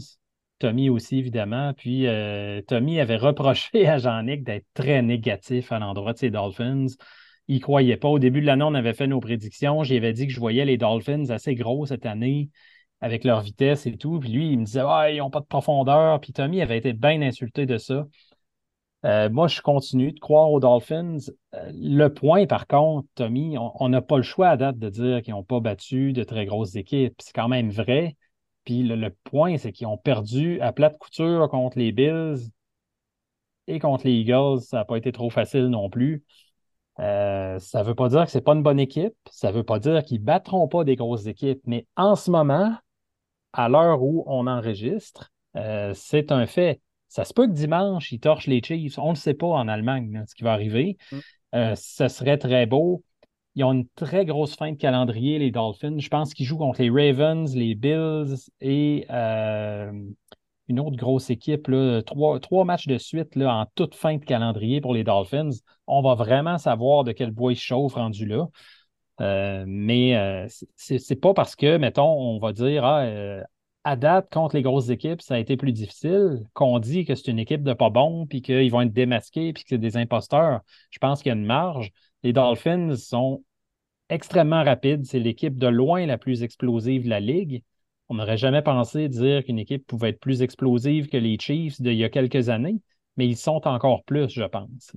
Tommy aussi, évidemment. Puis, euh, Tommy avait reproché à Jean-Nic d'être très négatif à l'endroit de ses Dolphins. Il ne croyait pas. Au début de l'année, on avait fait nos prédictions. J'avais dit que je voyais les Dolphins assez gros cette année avec leur vitesse et tout. Puis lui, il me disait ah, ils n'ont pas de profondeur. Puis Tommy avait été bien insulté de ça. Euh, moi, je continue de croire aux Dolphins. Euh, le point, par contre, Tommy, on n'a pas le choix à date de dire qu'ils n'ont pas battu de très grosses équipes. C'est quand même vrai. Puis le, le point, c'est qu'ils ont perdu à plate couture contre les Bills et contre les Eagles. Ça n'a pas été trop facile non plus. Euh, ça ne veut pas dire que ce n'est pas une bonne équipe. Ça ne veut pas dire qu'ils ne battront pas des grosses équipes. Mais en ce moment, à l'heure où on enregistre, euh, c'est un fait. Ça se peut que dimanche, ils torchent les Chiefs. On ne le sait pas en Allemagne, là, ce qui va arriver. Mm. Euh, ce serait très beau. Ils ont une très grosse fin de calendrier, les Dolphins. Je pense qu'ils jouent contre les Ravens, les Bills et euh, une autre grosse équipe. Là, trois, trois matchs de suite là, en toute fin de calendrier pour les Dolphins. On va vraiment savoir de quel bois ils chauffent rendu là. Euh, mais euh, c'est, c'est pas parce que, mettons, on va dire ah, euh, à date, contre les grosses équipes, ça a été plus difficile, qu'on dit que c'est une équipe de pas bon, puis qu'ils vont être démasqués, puis que c'est des imposteurs. Je pense qu'il y a une marge. Les Dolphins sont extrêmement rapides. C'est l'équipe de loin la plus explosive de la Ligue. On n'aurait jamais pensé dire qu'une équipe pouvait être plus explosive que les Chiefs d'il y a quelques années, mais ils sont encore plus, je pense.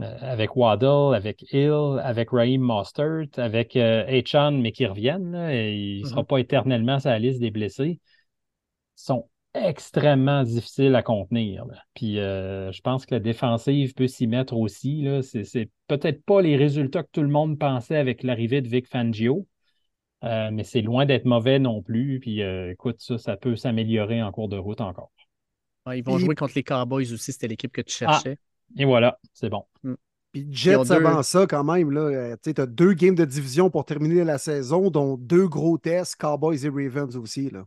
Euh, avec Waddle, avec Hill, avec Raheem Mostert, avec euh, Echan, mais qui reviennent. Là, et il ne mm-hmm. sera pas éternellement sur la liste des blessés. Ils sont extrêmement difficile à contenir. Là. Puis euh, je pense que la défensive peut s'y mettre aussi. Là. C'est, c'est peut-être pas les résultats que tout le monde pensait avec l'arrivée de Vic Fangio, euh, mais c'est loin d'être mauvais non plus. Puis euh, écoute, ça, ça peut s'améliorer en cours de route encore. Ouais, ils vont et... jouer contre les Cowboys aussi, c'était l'équipe que tu cherchais. Ah, et voilà, c'est bon. Mm. Puis Jets deux... avant ça quand même, là, tu as deux games de division pour terminer la saison, dont deux gros tests, Cowboys et Ravens aussi, là.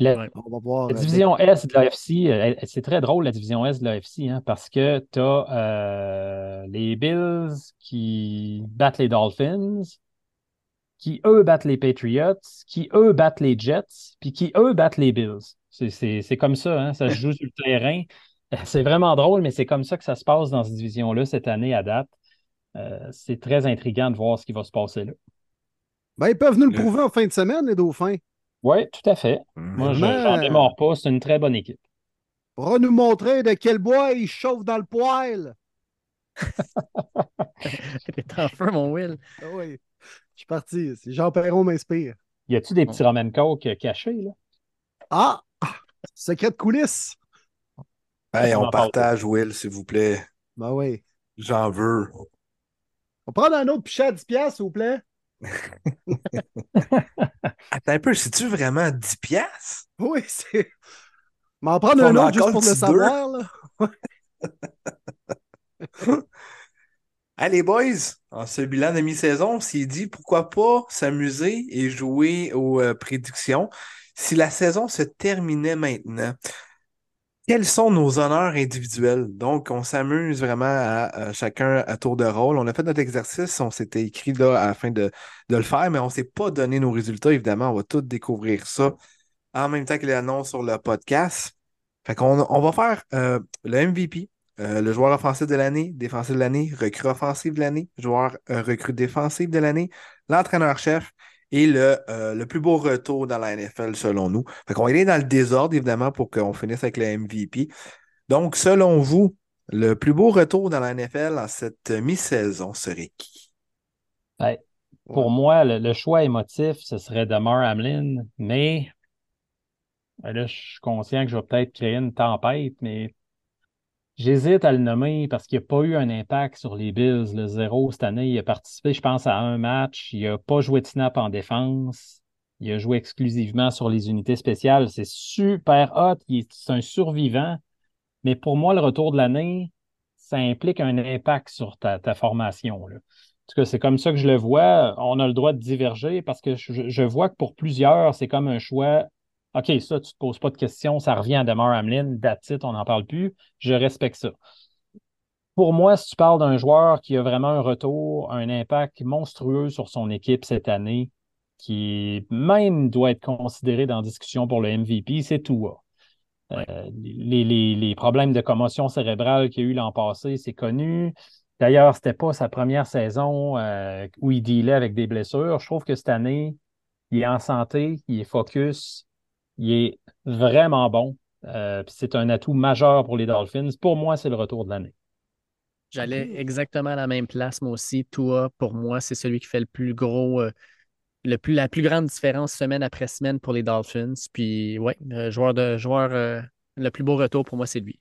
La, ouais, on va voir, la division euh, S de l'A F C, euh, c'est très drôle la division S de l'A F C, hein, parce que tu as euh, les Bills qui battent les Dolphins, qui eux battent les Patriots, qui eux battent les Jets, puis qui eux battent les Bills. C'est, c'est, c'est comme ça, hein, ça se joue sur le terrain. C'est vraiment drôle, mais c'est comme ça que ça se passe dans cette division-là cette année à date. Euh, c'est très intriguant de voir ce qui va se passer là. Ben, ils peuvent nous le prouver en fin de semaine, les Dauphins. Oui, tout à fait. Mmh. Moi, je n'en démords pas. C'est une très bonne équipe. Pourra nous montrer de quel bois il chauffe dans le poêle. T'es en feu, mon Will. Ah oui, je suis parti. Jean Perron m'inspire. Y a-tu des petits oh. Roman Coke cachés, là? Ah! Secret de coulisses! Hey, on partage, Will, s'il vous plaît. Ben oui. J'en veux. On prend un autre pichet à dix dollars, s'il vous plaît. Attends un peu, c'est-tu vraiment dix piastres? Oui, c'est... M'en prendre on un autre juste pour le savoir, là. Allez, boys, en ce bilan de mi-saison, on s'est dit pourquoi pas s'amuser et jouer aux euh, prédictions. Si la saison se terminait maintenant, quels sont nos honneurs individuels? Donc, on s'amuse vraiment à, à chacun à tour de rôle. On a fait notre exercice, on s'était écrit là afin de, de le faire, mais on ne s'est pas donné nos résultats, évidemment. On va tout découvrir ça en même temps que l'annonce sur le podcast. Fait qu'on on va faire euh, le M V P, euh, le joueur offensif de l'année, défensif de l'année, recrue offensif de l'année, joueur euh, recrue défensif de l'année, l'entraîneur-chef et le, euh, le plus beau retour dans la N F L, selon nous. Fait qu'on est dans le désordre, évidemment, pour qu'on finisse avec le M V P. Donc, selon vous, le plus beau retour dans la N F L en cette mi-saison serait qui? Ben, pour ouais. moi, le, le choix émotif, ce serait Damar Hamlin, mais ben là, je suis conscient que je vais peut-être créer une tempête, mais J'hésite à le nommer parce qu'il n'a pas eu un impact sur les Bills. Le zéro, cette année, il a participé, je pense, à un match. Il n'a pas joué de snap en défense. Il a joué exclusivement sur les unités spéciales. C'est super hot. C'est un survivant. Mais pour moi, le retour de l'année, ça implique un impact sur ta, ta formation, là. En tout cas, c'est comme ça que je le vois. On a le droit de diverger parce que je, je vois que pour plusieurs, c'est comme un choix. OK, ça, tu ne te poses pas de questions, ça revient à Damar Hamlin, that's it, on n'en parle plus, je respecte ça. Pour moi, si tu parles d'un joueur qui a vraiment un retour, un impact monstrueux sur son équipe cette année, qui même doit être considéré dans la discussion pour le M V P, c'est Tua. Ouais. Euh, les, les, les problèmes de commotion cérébrale qu'il y a eu l'an passé, c'est connu. D'ailleurs, ce n'était pas sa première saison euh, où il dealait avec des blessures. Je trouve que cette année, il est en santé, il est focus. Il est vraiment bon. Euh, c'est un atout majeur pour les Dolphins. Pour moi, c'est le retour de l'année. J'allais exactement à la même place, moi aussi. Tua, pour moi, c'est celui qui fait le plus gros, euh, le plus, la plus grande différence semaine après semaine pour les Dolphins. Puis, ouais, euh, joueur de joueur, euh, le plus beau retour pour moi, c'est lui.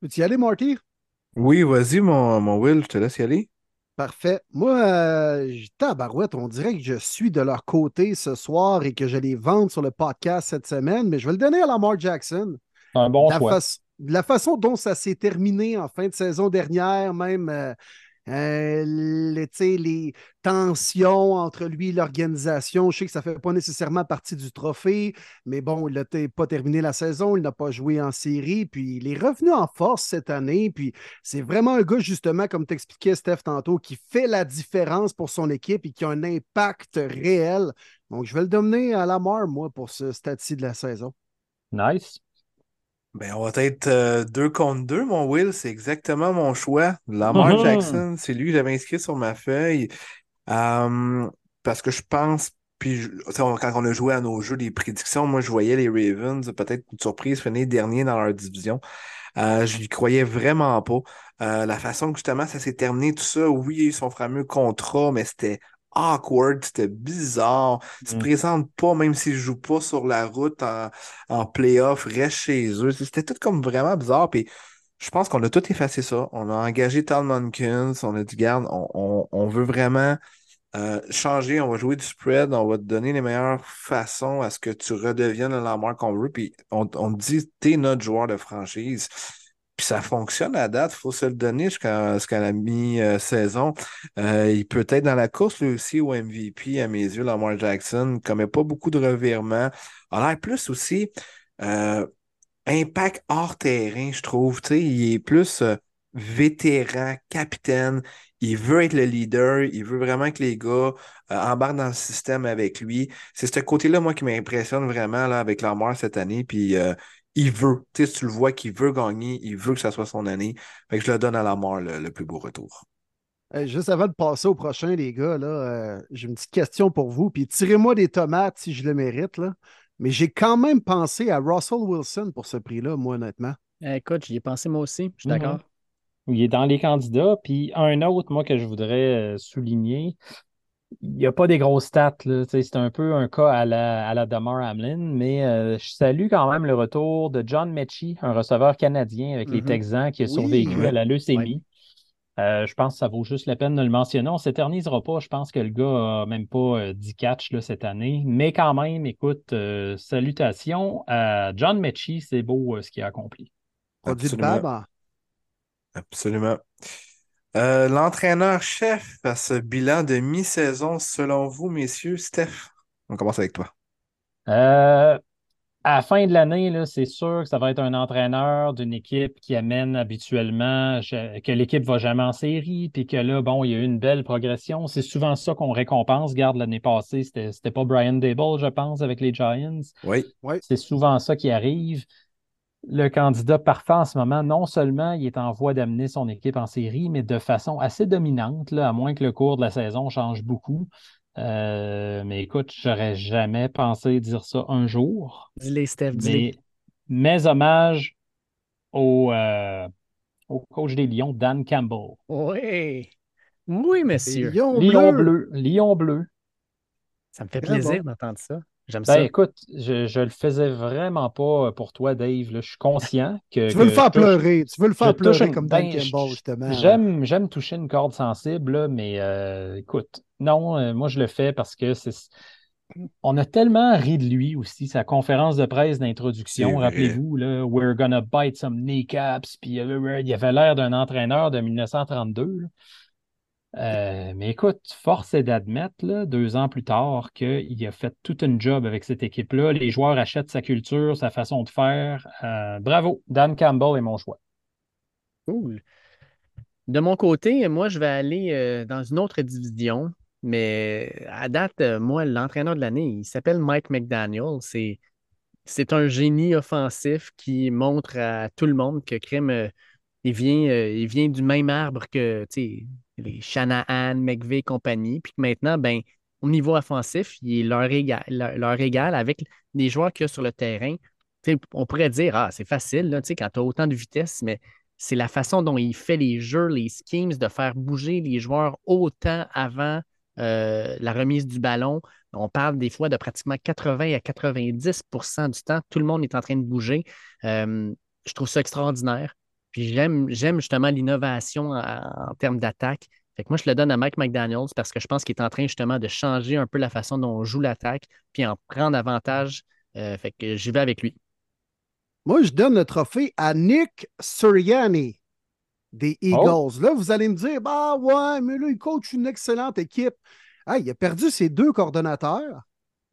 Peux-tu y aller, Marty? Oui, vas-y, mon, mon Will, je te laisse y aller. Parfait. Moi, euh, tabarouette, on dirait que je suis de leur côté ce soir et que je les vende sur le podcast cette semaine, mais je vais le donner à Lamar Jackson. Un bon la choix. Fa- la façon dont ça s'est terminé en fin de saison dernière, même euh, euh, les, les tensions entre lui et l'organisation, je sais que ça ne fait pas nécessairement partie du trophée, mais bon, il n'a t- pas terminé la saison, il n'a pas joué en série, puis il est revenu en force cette année, puis c'est vraiment un gars, justement, comme t'expliquais, Steph, tantôt, qui fait la différence pour son équipe et qui a un impact réel. Donc, je vais le dominer à Lamar, moi, pour ce stade-ci de la saison. Nice. Ben, on va être euh, deux contre deux, mon Will. C'est exactement mon choix. Lamar mm-hmm. Jackson, c'est lui que j'avais inscrit sur ma feuille. Euh, parce que je pense, puis je, on, quand on a joué à nos jeux des prédictions, moi, je voyais les Ravens, peut-être une surprise, finir dernier dans leur division. Euh, je n'y croyais vraiment pas. Euh, la façon que, justement, ça s'est terminé, tout ça, oui, il y a eu son fameux contrat, mais c'était awkward, c'était bizarre. Tu te mm. présentes pas, même s'ils jouent pas sur la route en, en play-off, reste chez eux. C'était tout comme vraiment bizarre. Puis je pense qu'on a tout effacé ça. On a engagé Tal Monckins, on a dit, garde, on, on, on veut vraiment euh, changer, on va jouer du spread, on va te donner les meilleures façons à ce que tu redeviennes le Lamar qu'on veut. Puis on, on te dit, t'es notre joueur de franchise. Puis ça fonctionne à date, il faut se le donner jusqu'à, jusqu'à la mi-saison. Euh, il peut être dans la course, lui aussi, au M V P, à mes yeux, Lamar Jackson. Il ne commet pas beaucoup de revirements. A l'air plus aussi euh, impact hors terrain, je trouve. T'sais, il est plus euh, vétéran, capitaine. Il veut être le leader. Il veut vraiment que les gars euh, embarquent dans le système avec lui. C'est ce côté-là, moi, qui m'impressionne vraiment là, avec Lamar cette année. Puis... Euh, il veut, tu sais, tu le vois qu'il veut gagner, il veut que ça soit son année. Fait que je le donne à Lamar le, le plus beau retour. Euh, juste avant de passer au prochain, les gars, là, euh, j'ai une petite question pour vous. Puis tirez-moi des tomates si je le mérite, là. Mais j'ai quand même pensé à Russell Wilson pour ce prix-là, moi, honnêtement. Euh, écoute, j'y ai pensé moi aussi, je suis mm-hmm. d'accord. Il est dans les candidats. Puis un autre, moi, que je voudrais souligner. Il n'y a pas des grosses stats, là. C'est un peu un cas à la, à la Damar Hamlin, mais euh, je salue quand même le retour de John Mechie, un receveur canadien avec mm-hmm. les Texans qui a survécu oui. à la leucémie. Ouais. Euh, je pense que ça vaut juste la peine de le mentionner. On ne s'éternisera pas. Je pense que le gars n'a même pas euh, dix catchs là, cette année. Mais quand même, écoute, euh, salutations à John Mechie. C'est beau euh, ce qu'il a accompli. Absolument. Absolument. Euh, l'entraîneur-chef à ce bilan de mi-saison, selon vous, messieurs, Steph, on commence avec toi. Euh, à la fin de l'année, là, c'est sûr que ça va être un entraîneur d'une équipe qui amène habituellement je, que l'équipe ne va jamais en série, puis que là, bon, il y a eu une belle progression. C'est souvent ça qu'on récompense. Regarde, l'année passée, c'était, c'était pas Brian Daboll, je pense, avec les Giants. Oui, oui. C'est souvent ça qui arrive. Le candidat parfait en ce moment, non seulement il est en voie d'amener son équipe en série, mais de façon assez dominante, là, à moins que le cours de la saison change beaucoup. Euh, mais écoute, j'aurais jamais pensé dire ça un jour. Dis-les, Steph, dis-les. Mes hommages au, euh, au coach des Lions, Dan Campbell. Oui, oui, monsieur. Lion bleu. Lion bleu. Ça me fait plaisir d'entendre ça. J'aime ben, ça. Écoute, je, je le faisais vraiment pas pour toi, Dave. Là, je suis conscient que. Tu veux que le faire touche... pleurer. Tu veux le faire je pleurer touche... comme Dan ben, Campbell, justement. J'aime, j'aime toucher une corde sensible, là, mais euh, écoute, non, euh, moi je le fais parce que c'est. On a tellement ri de lui aussi, sa conférence de presse d'introduction, rappelez-vous, là, « We're gonna bite some kneecaps », puis euh, il avait l'air d'un entraîneur de dix-neuf cent trente-deux. Euh, mais écoute, force est d'admettre, là, deux ans plus tard, qu'il a fait tout un job avec cette équipe-là. Les joueurs achètent sa culture, sa façon de faire. Euh, bravo, Dan Campbell est mon choix. Cool. De mon côté, moi, je vais aller euh, dans une autre division. Mais à date, moi, l'entraîneur de l'année, il s'appelle Mike McDaniel. C'est, c'est un génie offensif qui montre à tout le monde que crème, il vient, il vient du même arbre que les Shanahan, McVay et compagnie. Puis maintenant, ben, au niveau offensif, il est leur égal, leur, leur égal avec les joueurs qu'il y a sur le terrain. T'sais, on pourrait dire, ah, c'est facile là, quand tu as autant de vitesse, mais c'est la façon dont il fait les jeux, les schemes, de faire bouger les joueurs autant avant. Euh, la remise du ballon, on parle des fois de pratiquement quatre-vingts à quatre-vingt-dix pour cent du temps, tout le monde est en train de bouger. Euh, je trouve ça extraordinaire. Puis j'aime, j'aime justement l'innovation en, en termes d'attaque. Fait que moi, je le donne à Mike McDaniels parce que je pense qu'il est en train justement de changer un peu la façon dont on joue l'attaque puis en prendre avantage. Euh, fait que j'y vais avec lui. Moi, je donne le trophée à Nick Sirianni des Eagles. Oh. Là, vous allez me dire, bah ouais, mais là, il coach une excellente équipe. Ah, il a perdu ses deux coordonnateurs.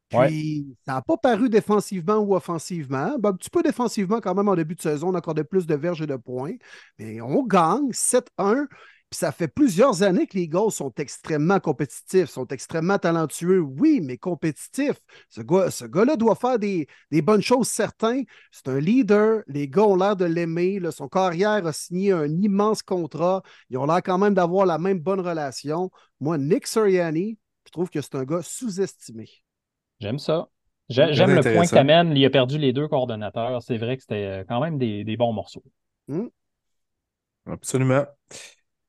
Puis, ouais. Ça n'a pas paru défensivement ou offensivement. Ben, un petit peu défensivement, quand même, en début de saison, on accordait plus de verges et de points. Mais on gagne sept un. Puis, ça fait plusieurs années que les Eagles sont extrêmement compétitifs, sont extrêmement talentueux. Oui, mais compétitifs. Ce gars, ce gars-là doit faire des, des bonnes choses, certains. C'est un leader. Les gars ont l'air de l'aimer. Là, son carrière a signé un immense contrat. Ils ont l'air quand même d'avoir la même bonne relation. Moi, Nick Sirianni, je trouve que c'est un gars sous-estimé. J'aime ça. J'ai, j'aime le point que tu amènes. Il a perdu les deux coordonnateurs. C'est vrai que c'était quand même des, des bons morceaux. Mmh. Absolument.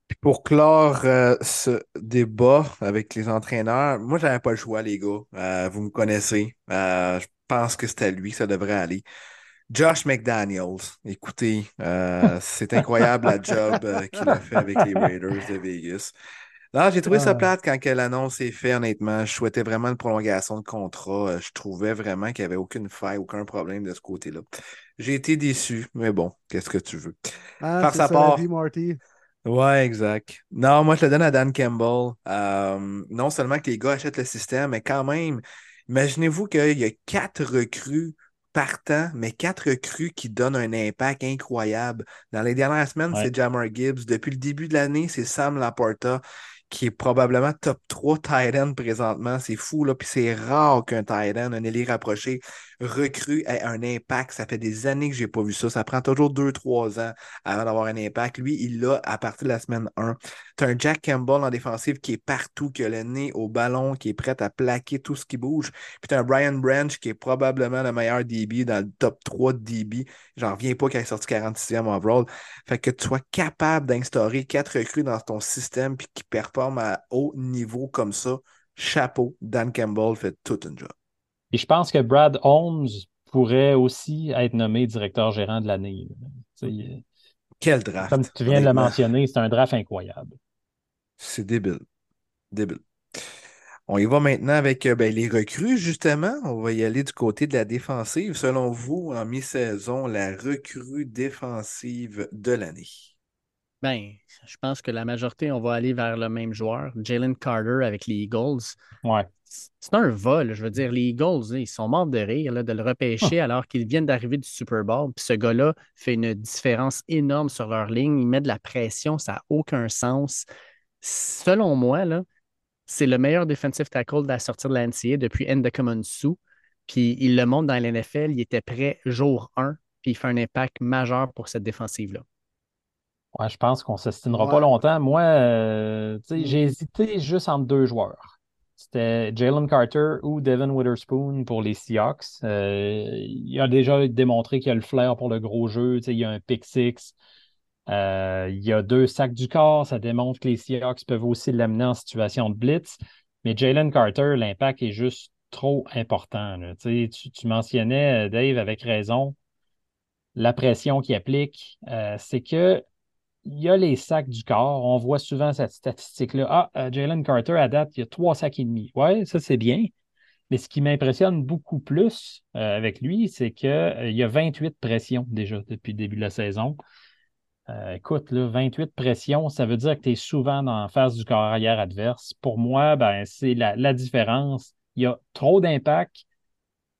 Puis pour clore euh, ce débat avec les entraîneurs, moi, j'avais pas le choix, les gars. Euh, vous me connaissez. Euh, je pense que c'est à lui que ça devrait aller. Josh McDaniels. Écoutez, euh, c'est incroyable la job euh, qu'il a fait avec les Raiders de Vegas. Non, j'ai trouvé ça plate quand l'annonce est faite, honnêtement. Je souhaitais vraiment une prolongation de contrat. Je trouvais vraiment qu'il n'y avait aucune faille, aucun problème de ce côté-là. J'ai été déçu, mais bon, qu'est-ce que tu veux? Ah, par sa part, la vie, Marty. Ouais, exact. Non, moi, je le donne à Dan Campbell. Euh, non seulement que les gars achètent le système, mais quand même, imaginez-vous qu'il y a quatre recrues partant, mais quatre recrues qui donnent un impact incroyable. Dans les dernières semaines, ouais. C'est Jamar Gibbs. Depuis le début de l'année, c'est Sam Laporta, qui est probablement top trois tight end présentement. C'est fou, là. Puis c'est rare qu'un tight end, un ailier rapproché, recrue ait un impact. Ça fait des années que je n'ai pas vu ça. Ça prend toujours deux à trois ans avant d'avoir un impact. Lui, il l'a à partir de la semaine un. Tu as un Jack Campbell en défensive qui est partout, qui a le nez au ballon, qui est prêt à plaquer tout ce qui bouge. Puis tu as un Brian Branch qui est probablement le meilleur D B dans le top trois de D B. J'en reviens pas qu'il ait sorti quarante-sixième overall. Fait que tu sois capable d'instaurer quatre recrues dans ton système puis qui performent à haut niveau comme ça, chapeau, Dan Campbell fait tout un job. Et je pense que Brad Holmes pourrait aussi être nommé directeur gérant de l'année. T'sais, quel draft! Comme tu viens de le mentionner, c'est un draft incroyable. C'est débile. Débile. On y va maintenant avec ben, les recrues, justement. On va y aller du côté de la défensive. Selon vous, en mi-saison, la recrue défensive de l'année? Ben, je pense que la majorité, on va aller vers le même joueur, Jalen Carter avec les Eagles. Ouais. C'est un vol, je veux dire, les Eagles, ils sont morts de rire là, de le repêcher oh. alors qu'ils viennent d'arriver du Super Bowl. Puis ce gars-là fait une différence énorme sur leur ligne, il met de la pression, ça n'a aucun sens. Selon moi, là, c'est le meilleur defensive tackle de la sortie de la N C A A depuis Ndokomunsu. Puis il le montre dans la N F L, il était prêt jour un, puis il fait un impact majeur pour cette défensive-là. Ouais, je pense qu'on ne s'estinera ouais. pas longtemps. Moi, euh, j'ai hésité juste entre deux joueurs. C'était Jalen Carter ou Devin Witherspoon pour les Seahawks. Euh, il a déjà démontré qu'il a le flair pour le gros jeu. Il y a un pick six. Euh, il y a deux sacs du corps. Ça démontre que les Seahawks peuvent aussi l'amener en situation de blitz. Mais Jalen Carter, l'impact est juste trop important. Là. Tu, tu mentionnais, Dave, avec raison, la pression qu'il applique. Euh, c'est que il y a les sacs du corps. On voit souvent cette statistique-là. Ah, Jalen Carter, à date, il y a trois sacs et demi. Oui, ça, c'est bien. Mais ce qui m'impressionne beaucoup plus euh, avec lui, c'est qu'il euh, y a vingt-huit pressions déjà depuis le début de la saison. Euh, écoute, là, vingt-huit pressions, ça veut dire que tu es souvent en face du carrière adverse. Pour moi, ben, c'est la, la différence. Il y a trop d'impact.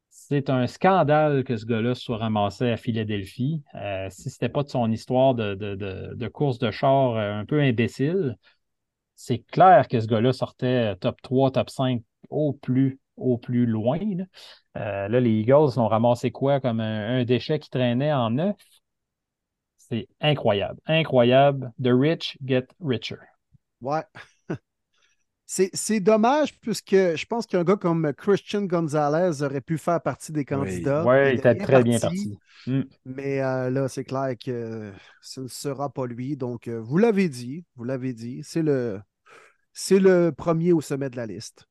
C'est un scandale que ce gars-là soit ramassé à Philadelphie. Euh, si ce n'était pas de son histoire de, de, de, de course de char un peu imbécile, c'est clair que ce gars-là sortait top trois, top cinq au plus, au plus loin. Là, euh, là les Eagles l'ont ramassé quoi? Comme un, un déchet qui traînait en neuf? C'est incroyable. Incroyable. The rich get richer. Ouais. C'est, c'est dommage puisque je pense qu'un gars comme Christian Gonzalez aurait pu faire partie des candidats. Oui, ouais, il était très parti, bien parti. Mm. Mais euh, là, c'est clair que euh, ce ne sera pas lui. Donc, euh, vous l'avez dit, vous l'avez dit, c'est le, c'est le premier au sommet de la liste.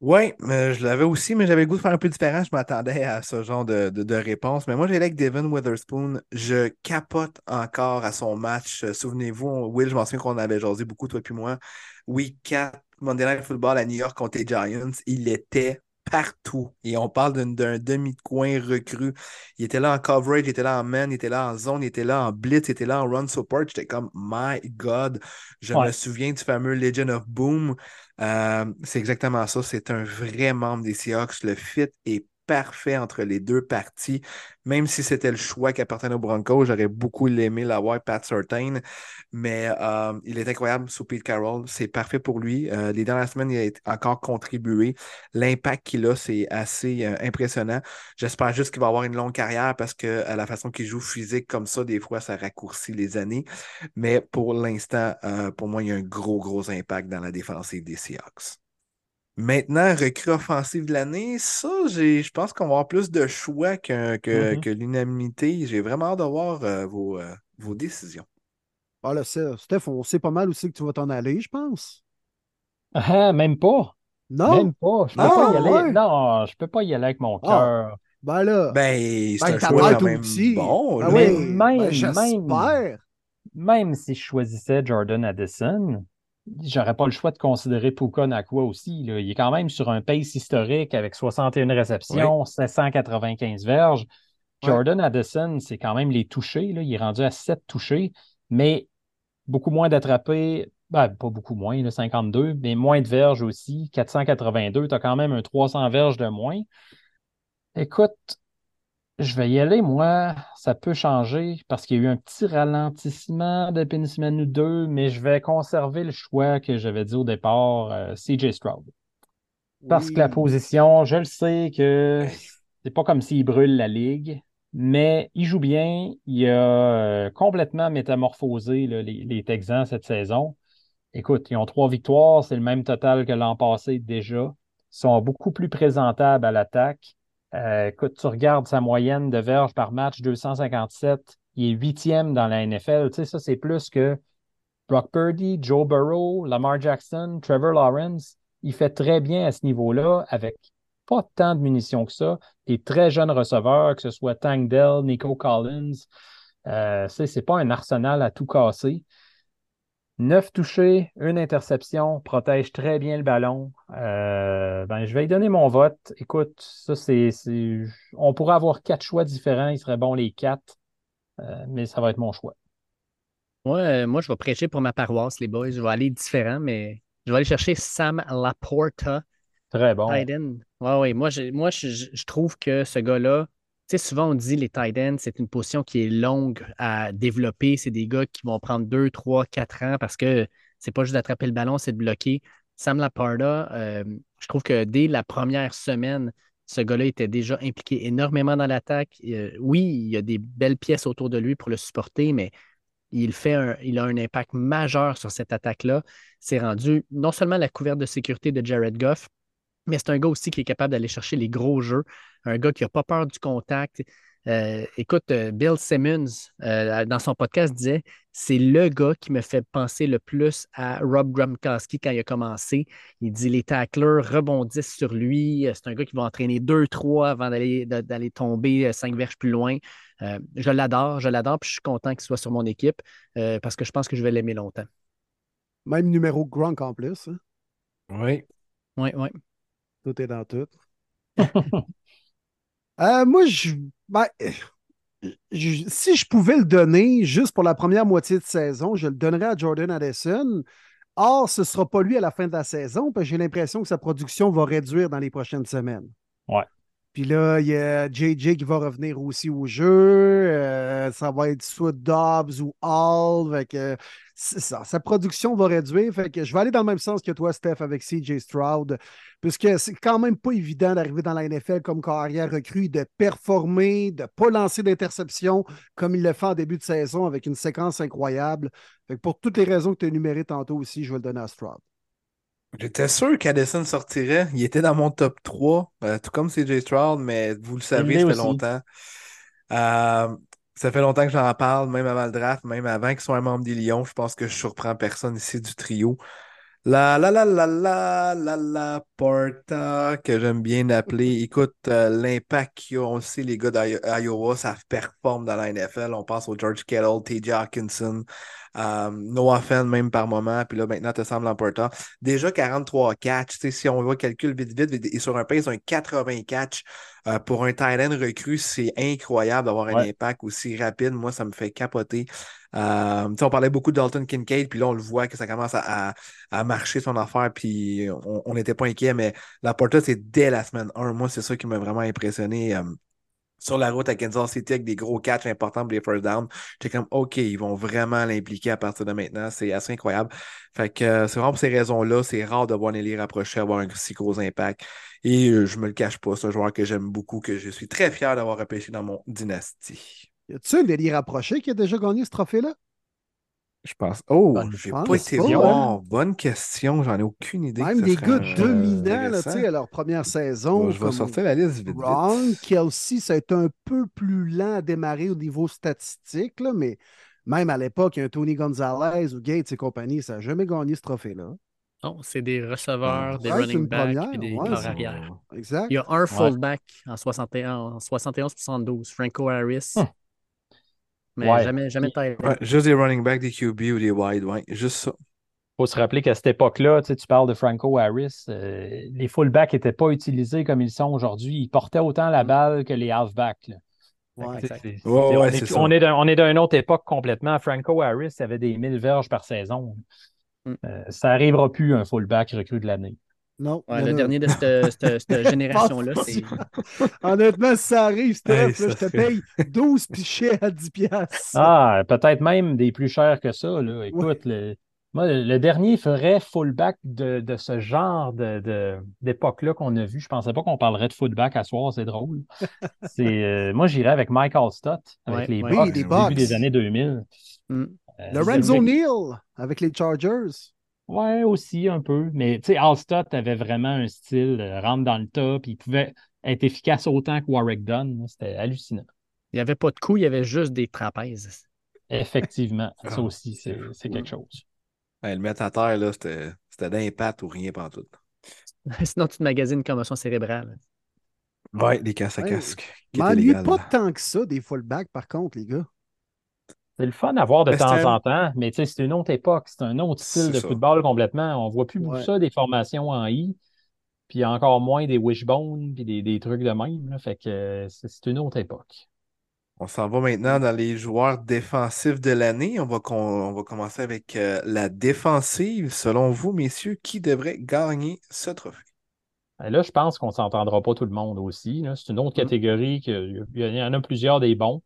Oui, euh, je l'avais aussi, mais j'avais le goût de faire un peu différent. Je m'attendais à ce genre de, de, de réponse. Mais moi, j'ai avec Devin Witherspoon. Je capote encore à son match. Souvenez-vous, Will, je m'en souviens qu'on avait jasé beaucoup, toi et moi. Week quatre, Monday Night Football à New York contre les Giants, il était partout. Et on parle d'un, d'un demi-de-coin recru. Il était là en coverage, il était là en man, il était là en zone, il était là en blitz, il était là en run support. J'étais comme « My God! » Je ouais. me souviens du fameux « Legend of Boom ». Euh, c'est exactement ça. C'est un vrai membre des Seahawks. Le fit est parfait entre les deux parties. Même si c'était le choix qui appartenait aux Broncos, j'aurais beaucoup aimé l'avoir, Pat Surtain. Mais euh, il est incroyable sous Pete Carroll. C'est parfait pour lui. Euh, les dernières semaines, il a encore contribué. L'impact qu'il a, c'est assez euh, impressionnant. J'espère juste qu'il va avoir une longue carrière parce que à la façon qu'il joue physique comme ça, des fois, ça raccourcit les années. Mais pour l'instant, euh, pour moi, il y a un gros, gros impact dans la défensive des Seahawks. Maintenant, recrue offensive de l'année, ça, j'ai, je pense qu'on va avoir plus de choix que, que, mm-hmm. que l'unanimité. J'ai vraiment hâte de voir euh, vos, euh, vos décisions. Voilà, c'est, Steph, on sait pas mal aussi que tu vas t'en aller, je pense. Ah, même pas. Non. Même pas. Je peux ah, pas y aller. Ouais. Non, je peux pas y aller avec mon cœur. Ah. Ben là. Ben, c'est ben, un choix quand même aussi. Bon. Ben, mais oui. même, ben, j'espère. Même, même si je choisissais Jordan Addison, j'aurais pas le choix de considérer Puka Nacua aussi. Là. Il est quand même sur un pace historique avec soixante et une réceptions, oui. sept cent quatre-vingt-quinze verges. Jordan oui. Addison, c'est quand même les touchés. Là. Il est rendu à sept touchés, mais beaucoup moins d'attrapés. Ben, pas beaucoup moins, là, cinquante-deux, mais moins de verges aussi, quatre cent quatre-vingt-deux. Tu as quand même un trois cents verges de moins. Écoute, je vais y aller, moi. Ça peut changer parce qu'il y a eu un petit ralentissement depuis une semaine ou deux, mais je vais conserver le choix que j'avais dit au départ, euh, C J Stroud. Parce oui. que la position, je le sais que c'est pas comme s'il brûle la ligue, mais il joue bien. Il a complètement métamorphosé là, les, les Texans cette saison. Écoute, ils ont trois victoires, c'est le même total que l'an passé déjà. Ils sont beaucoup plus présentables à l'attaque. Euh, écoute, tu regardes sa moyenne de verges par match, deux cent cinquante-sept, il est huitième dans la N F L. Tu sais, ça, c'est plus que Brock Purdy, Joe Burrow, Lamar Jackson, Trevor Lawrence. Il fait très bien à ce niveau-là, avec pas tant de munitions que ça. Des très jeunes receveurs, que ce soit Tank Dell, Nico Collins. Euh, c'est, c'est pas un arsenal à tout casser. Neuf touchés, une interception, protège très bien le ballon. Euh, ben, je vais lui donner mon vote. Écoute, ça c'est, c'est... on pourrait avoir quatre choix différents, il serait bon les quatre, euh, mais ça va être mon choix. Ouais, moi, je vais prêcher pour ma paroisse, les boys. Je vais aller différent, mais je vais aller chercher Sam Laporta. Très bon. Tight end. Ouais, ouais. Moi, je, moi, je, je trouve que ce gars-là, tu sais, souvent on dit les tight ends, c'est une position qui est longue à développer. C'est des gars qui vont prendre deux, trois, quatre ans parce que c'est pas juste d'attraper le ballon, c'est de bloquer. Sam Laporta, euh, je trouve que dès la première semaine, ce gars-là était déjà impliqué énormément dans l'attaque. Euh, oui, il y a des belles pièces autour de lui pour le supporter, mais il, fait un, il a un impact majeur sur cette attaque-là. C'est rendu non seulement la couverte de sécurité de Jared Goff, mais c'est un gars aussi qui est capable d'aller chercher les gros jeux. Un gars qui n'a pas peur du contact. Euh, écoute, Bill Simmons, euh, dans son podcast, disait « C'est le gars qui me fait penser le plus à Rob Gronkowski quand il a commencé. » Il dit « Les tacklers rebondissent sur lui. C'est un gars qui va entraîner deux, trois avant d'aller, d'aller tomber cinq verges plus loin. Euh, » Je l'adore, je l'adore, puis je suis content qu'il soit sur mon équipe euh, parce que je pense que je vais l'aimer longtemps. Même numéro Gronk en plus. Hein? Oui. Oui, oui. Tout est dans tout. Euh, moi, je, ben, je, si je pouvais le donner juste pour la première moitié de saison, je le donnerais à Jordan Addison. Or, ce ne sera pas lui à la fin de la saison, parce que j'ai l'impression que sa production va réduire dans les prochaines semaines. Ouais. Puis là, il y a J J qui va revenir aussi au jeu. Euh, ça va être soit Dobbs ou Hall. Fait que, c'est ça. Sa production va réduire. Fait que je vais aller dans le même sens que toi, Steph, avec C J Stroud. Puisque c'est quand même pas évident d'arriver dans la N F L comme carrière recrue, de performer, de ne pas lancer d'interception comme il le fait en début de saison avec une séquence incroyable. Fait que pour toutes les raisons que tu as énumérées tantôt aussi, je vais le donner à Stroud. J'étais sûr qu'Addison sortirait. Il était dans mon top trois, euh, tout comme C J Stroud, mais vous le savez, ça fait longtemps. Euh, ça fait longtemps que j'en parle, même avant le draft, même avant qu'ils soient un membre des Lions. Je pense que je ne surprends personne ici du trio. La la la la la la la Porta, que j'aime bien appeler. Écoute, euh, l'impact qu'il y a, on le sait, les gars d'Iowa, ça performe dans la N F L. On pense au George Kittle, T J Hockenson, euh, Noah Fenn même par moment. Puis là, maintenant, tu sembles en Porta. Déjà quarante-trois catch. Si on va calcul vite, vite, vite, et sur un pace, un quatre-vingts catch euh, pour un tight end recru, c'est incroyable d'avoir un ouais. impact aussi rapide. Moi, ça me fait capoter. Euh, on parlait beaucoup de Dalton Kincaid, puis là, on le voit que ça commence à, à, à marcher son affaire, puis on n'était pas inquiet, mais la Porta, c'est dès la semaine un. Moi, c'est ça qui m'a vraiment impressionné. Euh, sur la route à Kansas City, avec des gros catchs importants pour les first down, j'étais comme, OK, ils vont vraiment l'impliquer à partir de maintenant. C'est assez incroyable. Fait que euh, c'est vraiment pour ces raisons-là, c'est rare de voir Nelly rapprocher, avoir un si gros impact. Et euh, je me le cache pas, c'est un joueur que j'aime beaucoup, que je suis très fier d'avoir repêché dans mon dynastie. Y a-t-il un Nelly rapproché qui a déjà gagné ce trophée-là? Je pense. Oh, ben, j'ai pas été voir. Hein? Bonne question, j'en ai aucune idée. Même des gars dominants, là, tu sais, à leur première saison. Bon, je vais sortir la liste vite. Wrong, Kelsey, ça a été un peu plus lent à démarrer au niveau statistique, là, mais même à l'époque, un Tony Gonzalez ou Gates et compagnie, ça n'a jamais gagné ce trophée-là. Non, c'est des receveurs, ouais, des running backs et des ouais, corps arrière. Exact. Il y a un fullback ouais. en soixante et onze soixante-douze, Franco Harris. Hum. Mais ouais. jamais, jamais taille. Ouais, juste des running backs, des Q B ou des wide, ouais. Juste ça. Il faut se rappeler qu'à cette époque-là, tu sais, tu parles de Franco Harris, euh, les fullbacks n'étaient pas utilisés comme ils sont aujourd'hui. Ils portaient autant la balle que les halfbacks. On est d'une autre époque complètement. Franco Harris avait des mille verges par saison. Mm. Euh, ça n'arrivera plus un fullback recrue de l'année. Non, ouais, non, le non. dernier de cette, cette, cette génération-là, c'est... Honnêtement, si ça arrive, Steph, ouais, ça là, je te paye douze pichets à dix piastres. Ah, peut-être même des plus chers que ça. Là. Écoute, ouais. le, moi, le dernier ferait fullback de, de ce genre de, de, d'époque-là qu'on a vu. Je ne pensais pas qu'on parlerait de fullback à soir, c'est drôle. C'est, euh, moi, j'irais avec Mike Allstott, avec ouais, les ouais, Bucks au box. Début des années deux mille. Mm. Euh, Lorenzo Neal avec les Chargers. Ouais, aussi un peu. Mais tu sais, Allstott avait vraiment un style euh, rentre dans le tas, puis il pouvait être efficace autant que Warwick Dunn. Là. C'était hallucinant. Il n'y avait pas de coups, il y avait juste des trapèzes. Effectivement. Ça aussi, c'est, c'est quelque chose. Ouais, le mettre à terre, là, c'était, c'était d'impact ou rien pantoute. Sinon, tu te magasines une commotion cérébrale. Ouais, des casques à ouais. casque. M'ennuie pas tant que ça, des fullbacks, par contre, les gars. C'est le fun à voir de mais temps un... en temps, mais c'est une autre époque, c'est un autre style c'est de ça. Football complètement. On ne voit plus beaucoup ouais. ça, des formations en I, puis encore moins des wishbones, puis des, des trucs de même. Là. Fait que c'est, c'est une autre époque. On s'en va maintenant dans les joueurs défensifs de l'année. On va, con... On va commencer avec euh, la défensive. Selon vous, messieurs, qui devrait gagner ce trophée? Là, je pense qu'on ne s'entendra pas tout le monde aussi. Là. C'est une autre catégorie, que... il y en a plusieurs des bons.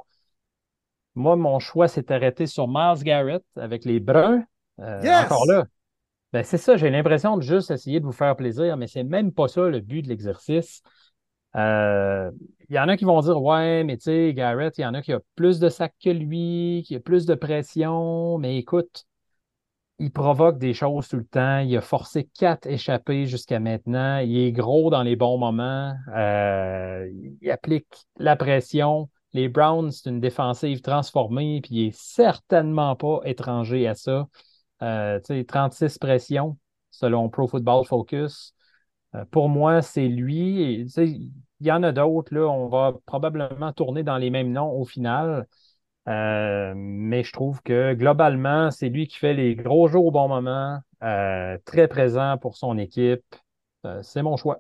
Moi, mon choix s'est arrêté sur Myles Garrett avec les Bruns. Euh, yes! Encore là. Ben, c'est ça, j'ai l'impression de juste essayer de vous faire plaisir, mais c'est même pas ça le but de l'exercice. Il euh, y en a qui vont dire, ouais, mais tu sais, Garrett, il y en a qui a plus de sacs que lui, qui a plus de pression, mais écoute, il provoque des choses tout le temps. Il a forcé quatre échappées jusqu'à maintenant. Il est gros dans les bons moments. Euh, il applique la pression. Les Browns, c'est une défensive transformée, puis il n'est certainement pas étranger à ça. Euh, tu sais, trente-six pressions, selon Pro Football Focus. Euh, pour moi, c'est lui. Tu sais, il y en a d'autres, là. On va probablement tourner dans les mêmes noms au final. Euh, mais je trouve que globalement, c'est lui qui fait les gros jeux au bon moment, euh, très présent pour son équipe. Euh, c'est mon choix.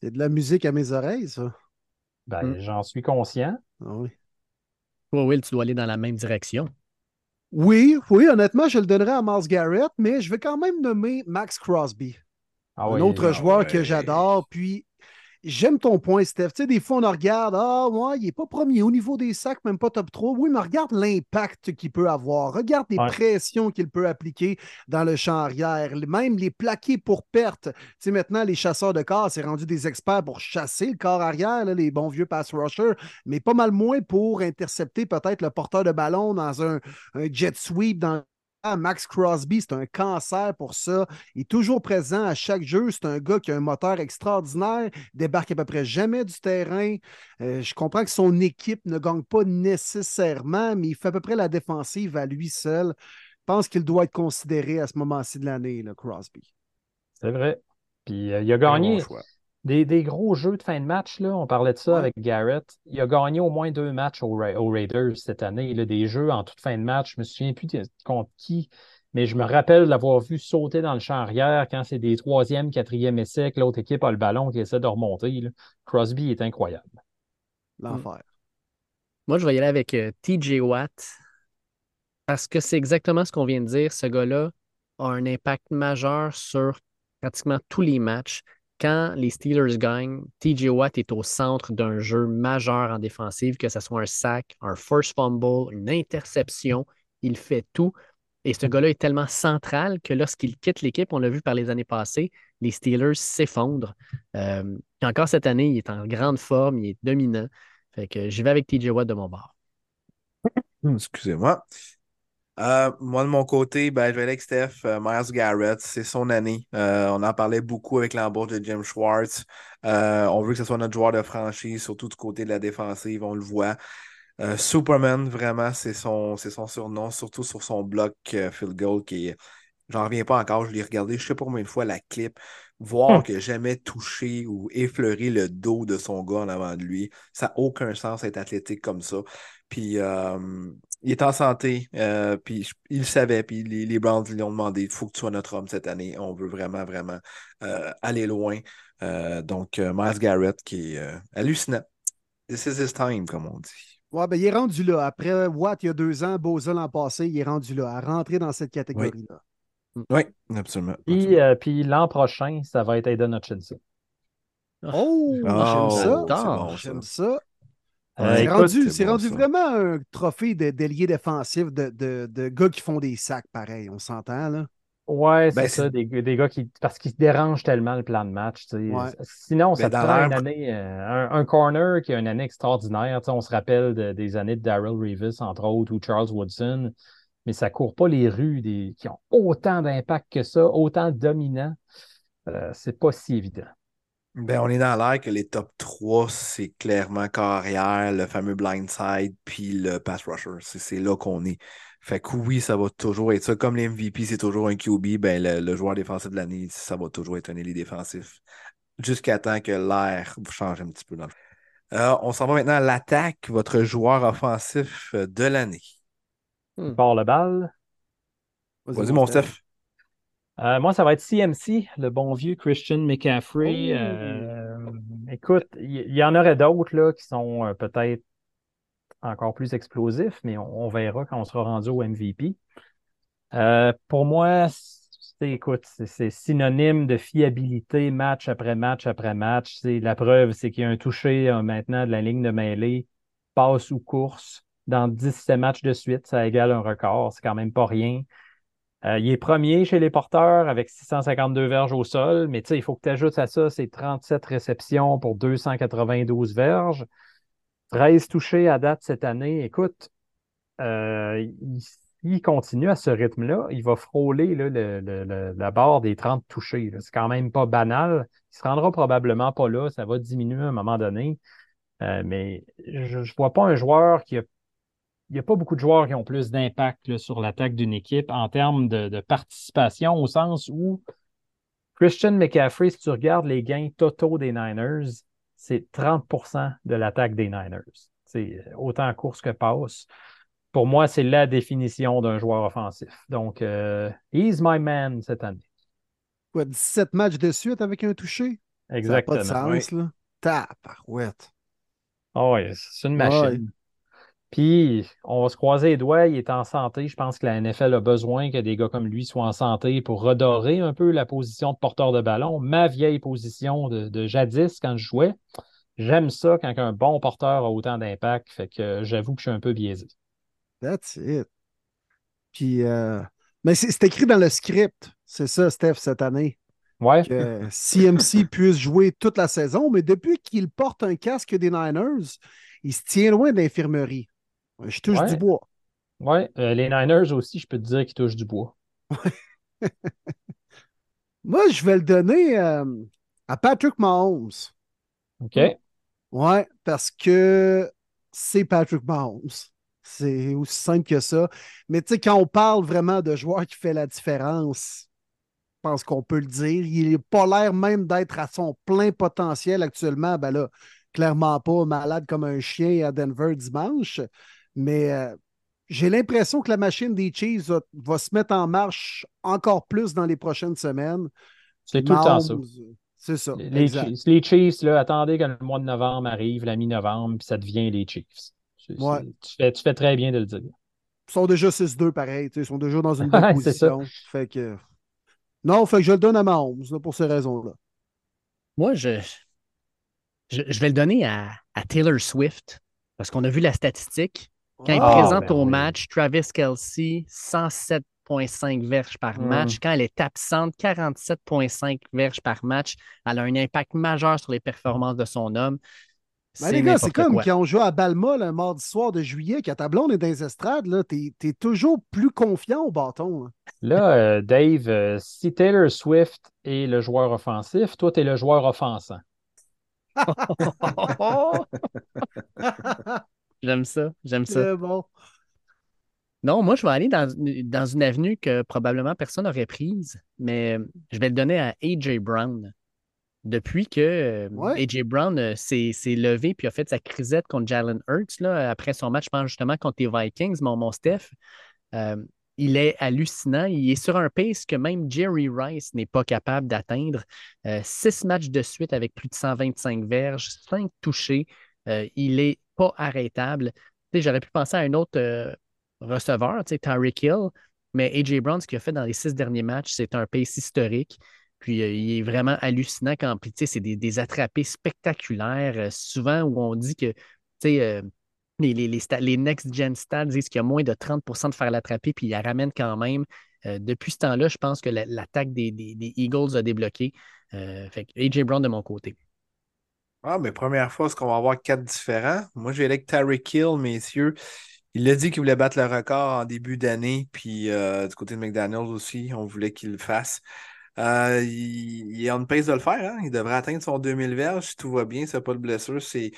C'est de la musique à mes oreilles, ça. Ben, hum. J'en suis conscient. Oui. Toi, Will, tu dois aller dans la même direction. Oui, oui, honnêtement, je le donnerais à Myles Garrett, mais je vais quand même nommer Max Crosby. Ah un oui, autre ah joueur oui. que j'adore. Puis, j'aime ton point, Steph. Tu sais, des fois, on regarde, ah, ouais, il n'est pas premier au niveau des sacs, même pas top trois. Oui, mais regarde l'impact qu'il peut avoir. Regarde les ouais. pressions qu'il peut appliquer dans le champ arrière. Même les plaqués pour perte. Tu sais, maintenant, les chasseurs de corps, c'est rendu des experts pour chasser le corps arrière, là, les bons vieux pass rushers, mais pas mal moins pour intercepter peut-être le porteur de ballon dans un, un jet sweep, dans Max Crosby, c'est un cancer pour ça. Il est toujours présent à chaque jeu. C'est un gars qui a un moteur extraordinaire, débarque à peu près jamais du terrain. Euh, je comprends que son équipe ne gagne pas nécessairement, mais il fait à peu près la défensive à lui seul. Je pense qu'il doit être considéré à ce moment-ci de l'année, le Crosby. C'est vrai. Puis euh, il a gagné des, des gros jeux de fin de match. Là. On parlait de ça ouais. avec Garrett. Il a gagné au moins deux matchs aux Ra- au Raiders cette année. Là, des jeux en toute fin de match. Je me souviens plus de, contre qui, mais je me rappelle l'avoir vu sauter dans le champ arrière quand c'est des troisième, quatrième essais que l'autre équipe a le ballon qui essaie de remonter. Là. Crosby est incroyable. L'enfer. Hum. Moi, je vais y aller avec euh, T J Watt parce que c'est exactement ce qu'on vient de dire. Ce gars-là a un impact majeur sur pratiquement tous les matchs. Quand les Steelers gagnent, T J Watt est au centre d'un jeu majeur en défensive, que ce soit un sack, un forced fumble, une interception, il fait tout. Et ce gars-là est tellement central que lorsqu'il quitte l'équipe, on l'a vu par les années passées, les Steelers s'effondrent. Euh, encore cette année, il est en grande forme, il est dominant. Fait que j'y vais avec T J Watt de mon bord. Excusez-moi. Euh, moi, de mon côté, ben, je vais aller avec Steph, euh, Myles Garrett, c'est son année. Euh, on en parlait beaucoup avec l'embauche de Jim Schwartz. Euh, on veut que ce soit notre joueur de franchise, surtout du côté de la défensive, on le voit. Euh, Superman, vraiment, c'est son, c'est son surnom, surtout sur son bloc euh, field goal qui est... J'en reviens pas encore, je l'ai regardé, je sais pas combien de fois la clip, voir qu'il n'a jamais touché ou effleuré le dos de son gars en avant de lui, ça n'a aucun sens d'être athlétique comme ça. Puis euh, il est en santé, euh, puis je, il le savait, puis les, les Browns lui ont demandé, il faut que tu sois notre homme cette année, on veut vraiment, vraiment euh, aller loin. Euh, donc, euh, Myles Garrett qui est euh, hallucinant. This is his time, comme on dit. Ouais, ben, il est rendu là. Après Watt, il y a deux ans, Bosa l'an passé, il est rendu là, à rentrer dans cette catégorie-là. Oui. Oui, absolument. Puis, euh, puis l'an prochain, ça va être Aiden Hutchinson. Oh, oh, j'aime ça. C'est bon, j'aime ça. ça. Euh, c'est écoute, rendu, c'est c'est bon rendu ça. Vraiment un trophée de, d'ailier défensif de, de, de gars qui font des sacs pareil. On s'entend, là? Oui, c'est ben, ça. C'est... Des, des gars qui. Parce qu'ils dérangent tellement le plan de match. Ouais. Sinon, ça ben, te prend une année. Euh, un, un corner qui a une année extraordinaire. T'sais, on se rappelle de, des années de Darrell Revis, entre autres, ou Charles Woodson. Mais ça ne court pas les rues des... qui ont autant d'impact que ça, autant dominant. Euh, c'est pas si évident. Ben, on est dans l'air que les top trois, c'est clairement carrière, le fameux blindside, puis le pass rusher. C'est, c'est là qu'on est. Fait que oui, ça va toujours être ça. Comme les M V P, c'est toujours un Q B, ben, le, le joueur défensif de l'année, ça va toujours être un ailier défensif. Jusqu'à temps que l'air change un petit peu. Dans le... euh, on s'en va maintenant à l'attaque, votre joueur offensif de l'année. Hmm. Par le bal. Vas-y, Vas-y mon Steph. Euh, moi, ça va être C M C, le bon vieux Christian McCaffrey. Oh. Euh, écoute, il y-, y en aurait d'autres là, qui sont euh, peut-être encore plus explosifs, mais on-, on verra quand on sera rendu au M V P. Euh, pour moi, c'est, écoute, c'est, c'est synonyme de fiabilité match après match après match. C'est, la preuve, c'est qu'il y a un touché euh, maintenant de la ligne de mêlée, passe ou course. Dans dix-sept matchs de suite, ça égale un record. C'est quand même pas rien. Euh, il est premier chez les porteurs avec six cent cinquante-deux verges au sol, mais tu sais, il faut que tu ajoutes à ça ses trente-sept réceptions pour deux cent quatre-vingt-douze verges. treize touchés à date cette année. Écoute, euh, s'il continue à ce rythme-là, il va frôler là, le, le, le, la barre des trente touchés. Là. C'est quand même pas banal. Il se rendra probablement pas là. Ça va diminuer à un moment donné. Euh, mais je ne vois pas un joueur qui a... Il n'y a pas beaucoup de joueurs qui ont plus d'impact là, sur l'attaque d'une équipe en termes de, de participation, au sens où Christian McCaffrey, si tu regardes les gains totaux des Niners, c'est trente pour cent de l'attaque des Niners. C'est autant en course que passe. Pour moi, c'est la définition d'un joueur offensif. Donc, euh, he's my man cette année. Quoi, dix-sept matchs de suite avec un touché? Exactement. Ça n'a pas de sens, oui. Là. Taparouette. Oh, c'est une machine. Oh, puis, on va se croiser les doigts, il est en santé. Je pense que la N F L a besoin que des gars comme lui soient en santé pour redorer un peu la position de porteur de ballon. Ma vieille position de, de jadis quand je jouais. J'aime ça quand un bon porteur a autant d'impact. Fait que j'avoue que je suis un peu biaisé. That's it. Puis, euh... mais c'est, c'est écrit dans le script. C'est ça, Steph, cette année. Ouais. Que C M C puisse jouer toute la saison, mais depuis qu'il porte un casque des Niners, il se tient loin de l'infirmerie. Je touche ouais. du bois. Oui, euh, les Niners aussi, je peux te dire qu'ils touchent du bois. Moi, je vais le donner euh, à Patrick Mahomes. OK. Oui, parce que c'est Patrick Mahomes. C'est aussi simple que ça. Mais tu sais, quand on parle vraiment de joueur qui fait la différence, je pense qu'on peut le dire. Il n'a pas l'air même d'être à son plein potentiel actuellement. Ben là, clairement pas malade comme un chien à Denver dimanche. Mais euh, j'ai l'impression que la machine des Chiefs va, va se mettre en marche encore plus dans les prochaines semaines. C'est tout le temps ça. C'est ça. Les, les Chiefs, là, attendez que le mois de novembre arrive, la mi-novembre, puis ça devient les Chiefs. C'est, ouais. c'est, tu, fais, tu fais très bien de le dire. Ils sont déjà six deux pareil. Ils sont déjà dans une bonne position. Fait que... Non, fait que je le donne à Mahomes là, pour ces raisons-là. Moi, je... Je, je vais le donner à, à Taylor Swift, parce qu'on a vu la statistique. Quand oh, il présente ben au oui. match, Travis Kelce, cent sept virgule cinq verges par mm. match. Quand elle est absente, quarante-sept virgule cinq verges par match. Elle a un impact majeur sur les performances de son homme. Ben c'est les gars, c'est comme quoi. Quand on joue à Balmol un mardi soir de juillet, quand ta blonde est dans les estrades, là, t'es, t'es toujours plus confiant au bâton. Hein. Là, euh, Dave, euh, si Taylor Swift est le joueur offensif, toi, t'es le joueur offensant. J'aime ça, j'aime ça. C'est bon. Non, moi, je vais aller dans, dans une avenue que probablement personne n'aurait prise, mais je vais le donner à A J Brown. Depuis que ouais. A J Brown s'est, s'est levé puis a fait sa crisette contre Jalen Hurts, là, après son match, je pense justement, contre les Vikings, mon, mon Steph, euh, il est hallucinant. Il est sur un pace que même Jerry Rice n'est pas capable d'atteindre. Euh, six matchs de suite avec plus de cent vingt-cinq verges, cinq touchés. Euh, il n'est pas arrêtable. T'sais, j'aurais pu penser à un autre euh, receveur, Tyreek Hill, mais A J Brown, ce qu'il a fait dans les six derniers matchs, c'est un pace historique. Puis, euh, il est vraiment hallucinant. Quand, c'est des, des attrapés spectaculaires. Euh, souvent, où on dit que... Les, les, les, les next-gen stats disent qu'il y a moins de trente pour cent de faire l'attraper, puis il la ramène quand même. Euh, depuis ce temps-là, je pense que la, l'attaque des, des, des Eagles a débloqué. Euh, fait que A J Brown de mon côté. Ah, mais première fois, est-ce qu'on va avoir quatre différents? Moi, j'ai avec Tyreek Hill, messieurs. Il a dit qu'il voulait battre le record en début d'année, puis euh, du côté de McDaniels aussi, on voulait qu'il le fasse. Euh, il, il est on pace de le faire. Hein? Il devrait atteindre son deux mille verges si tout va bien, s'il n'y a pas de blessure. C'est...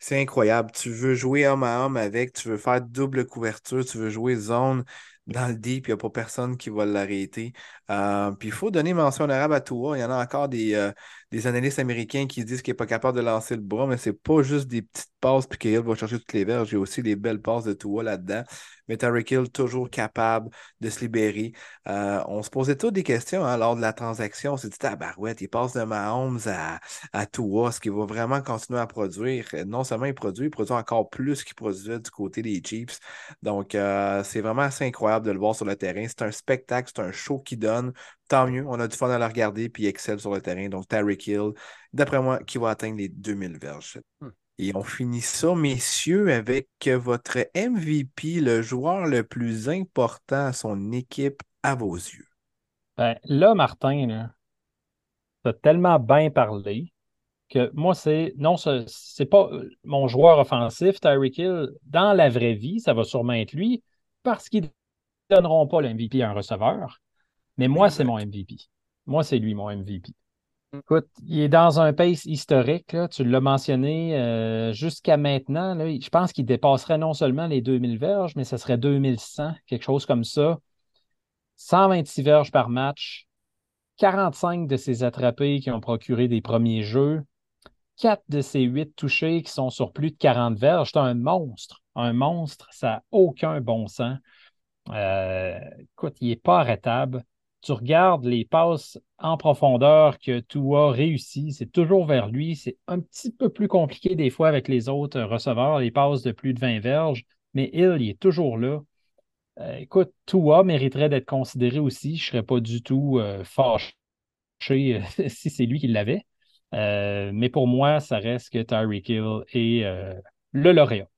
C'est incroyable. Tu veux jouer homme à homme avec, tu veux faire double couverture, tu veux jouer zone dans le deep, il n'y a pas personne qui va l'arrêter. Euh, puis il faut donner mention honorable à Tua. Il y en a encore des, euh, des analystes américains qui disent qu'il n'est pas capable de lancer le bras, mais c'est pas juste des petites passes puis qu'il va chercher toutes les verges. Il y a aussi des belles passes de Tua là-dedans. Mais Tyreek Hill, toujours capable de se libérer. Euh, on se posait toutes des questions hein, lors de la transaction. On s'est dit, tabarouette, il passe de Mahomes à, à Tua. Est-ce qu'il va vraiment continuer à produire? Non seulement il produit, il produit encore plus qu'il produisait du côté des Chiefs. Donc, euh, c'est vraiment assez incroyable de le voir sur le terrain. C'est un spectacle, c'est un show qu'il donne. Tant mieux, on a du fun à le regarder, puis il excelle sur le terrain. Donc, Tyreek Hill, d'après moi, qui va atteindre les deux mille verges. Hmm. Et on finit ça, messieurs, avec votre M V P, le joueur le plus important à son équipe à vos yeux. Ben, là, Martin, là, t'as tellement bien parlé que moi, c'est non, c'est pas mon joueur offensif, Tyreek Hill. Dans la vraie vie, ça va sûrement être lui, parce qu'ils ne donneront pas le M V P à un receveur. Mais moi, c'est mon M V P. Moi, c'est lui, mon M V P. Écoute, il est dans un pace historique, là, tu l'as mentionné, euh, jusqu'à maintenant, là, je pense qu'il dépasserait non seulement les deux mille verges, mais ce serait deux mille cent, quelque chose comme ça. cent vingt-six verges par match, quarante-cinq de ses attrapés qui ont procuré des premiers jeux, quatre de ses huit touchés qui sont sur plus de quarante verges. C'est un monstre, un monstre, ça n'a aucun bon sens. Euh, écoute, il n'est pas arrêtable. Tu regardes les passes en profondeur que Tua réussit, c'est toujours vers lui. C'est un petit peu plus compliqué des fois avec les autres receveurs, les passes de plus de vingt verges, mais Hill, il est toujours là. Euh, écoute, Tua mériterait d'être considéré aussi. Je ne serais pas du tout euh, fâché euh, si c'est lui qui l'avait. Euh, mais pour moi, ça reste que Tyreek Hill est euh, le lauréat.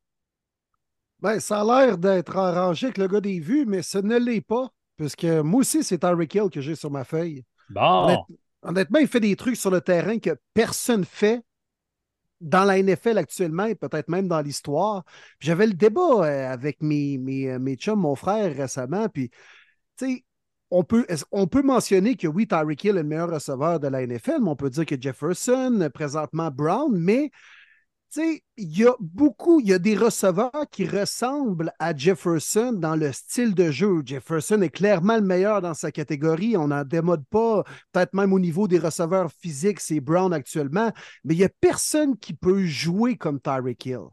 Ben, ça a l'air d'être arrangé avec le gars des vues, mais ce ne l'est pas. Parce que moi aussi, c'est Tyreek Hill que j'ai sur ma feuille. Bon. Honnêtement, honnêtement, il fait des trucs sur le terrain que personne ne fait dans la N F L actuellement et peut-être même dans l'histoire. Puis j'avais le débat avec mes, mes, mes chums, mon frère récemment. Puis, tu sais, on peut, on peut mentionner que oui, Tyreek Hill est le meilleur receveur de la N F L, mais on peut dire que Jefferson, présentement Brown, mais. Tu sais, il y a beaucoup, il y a des receveurs qui ressemblent à Jefferson dans le style de jeu. Jefferson est clairement le meilleur dans sa catégorie. On n'en démode pas, peut-être même au niveau des receveurs physiques, c'est Brown actuellement. Mais il n'y a personne qui peut jouer comme Tyreek Hill.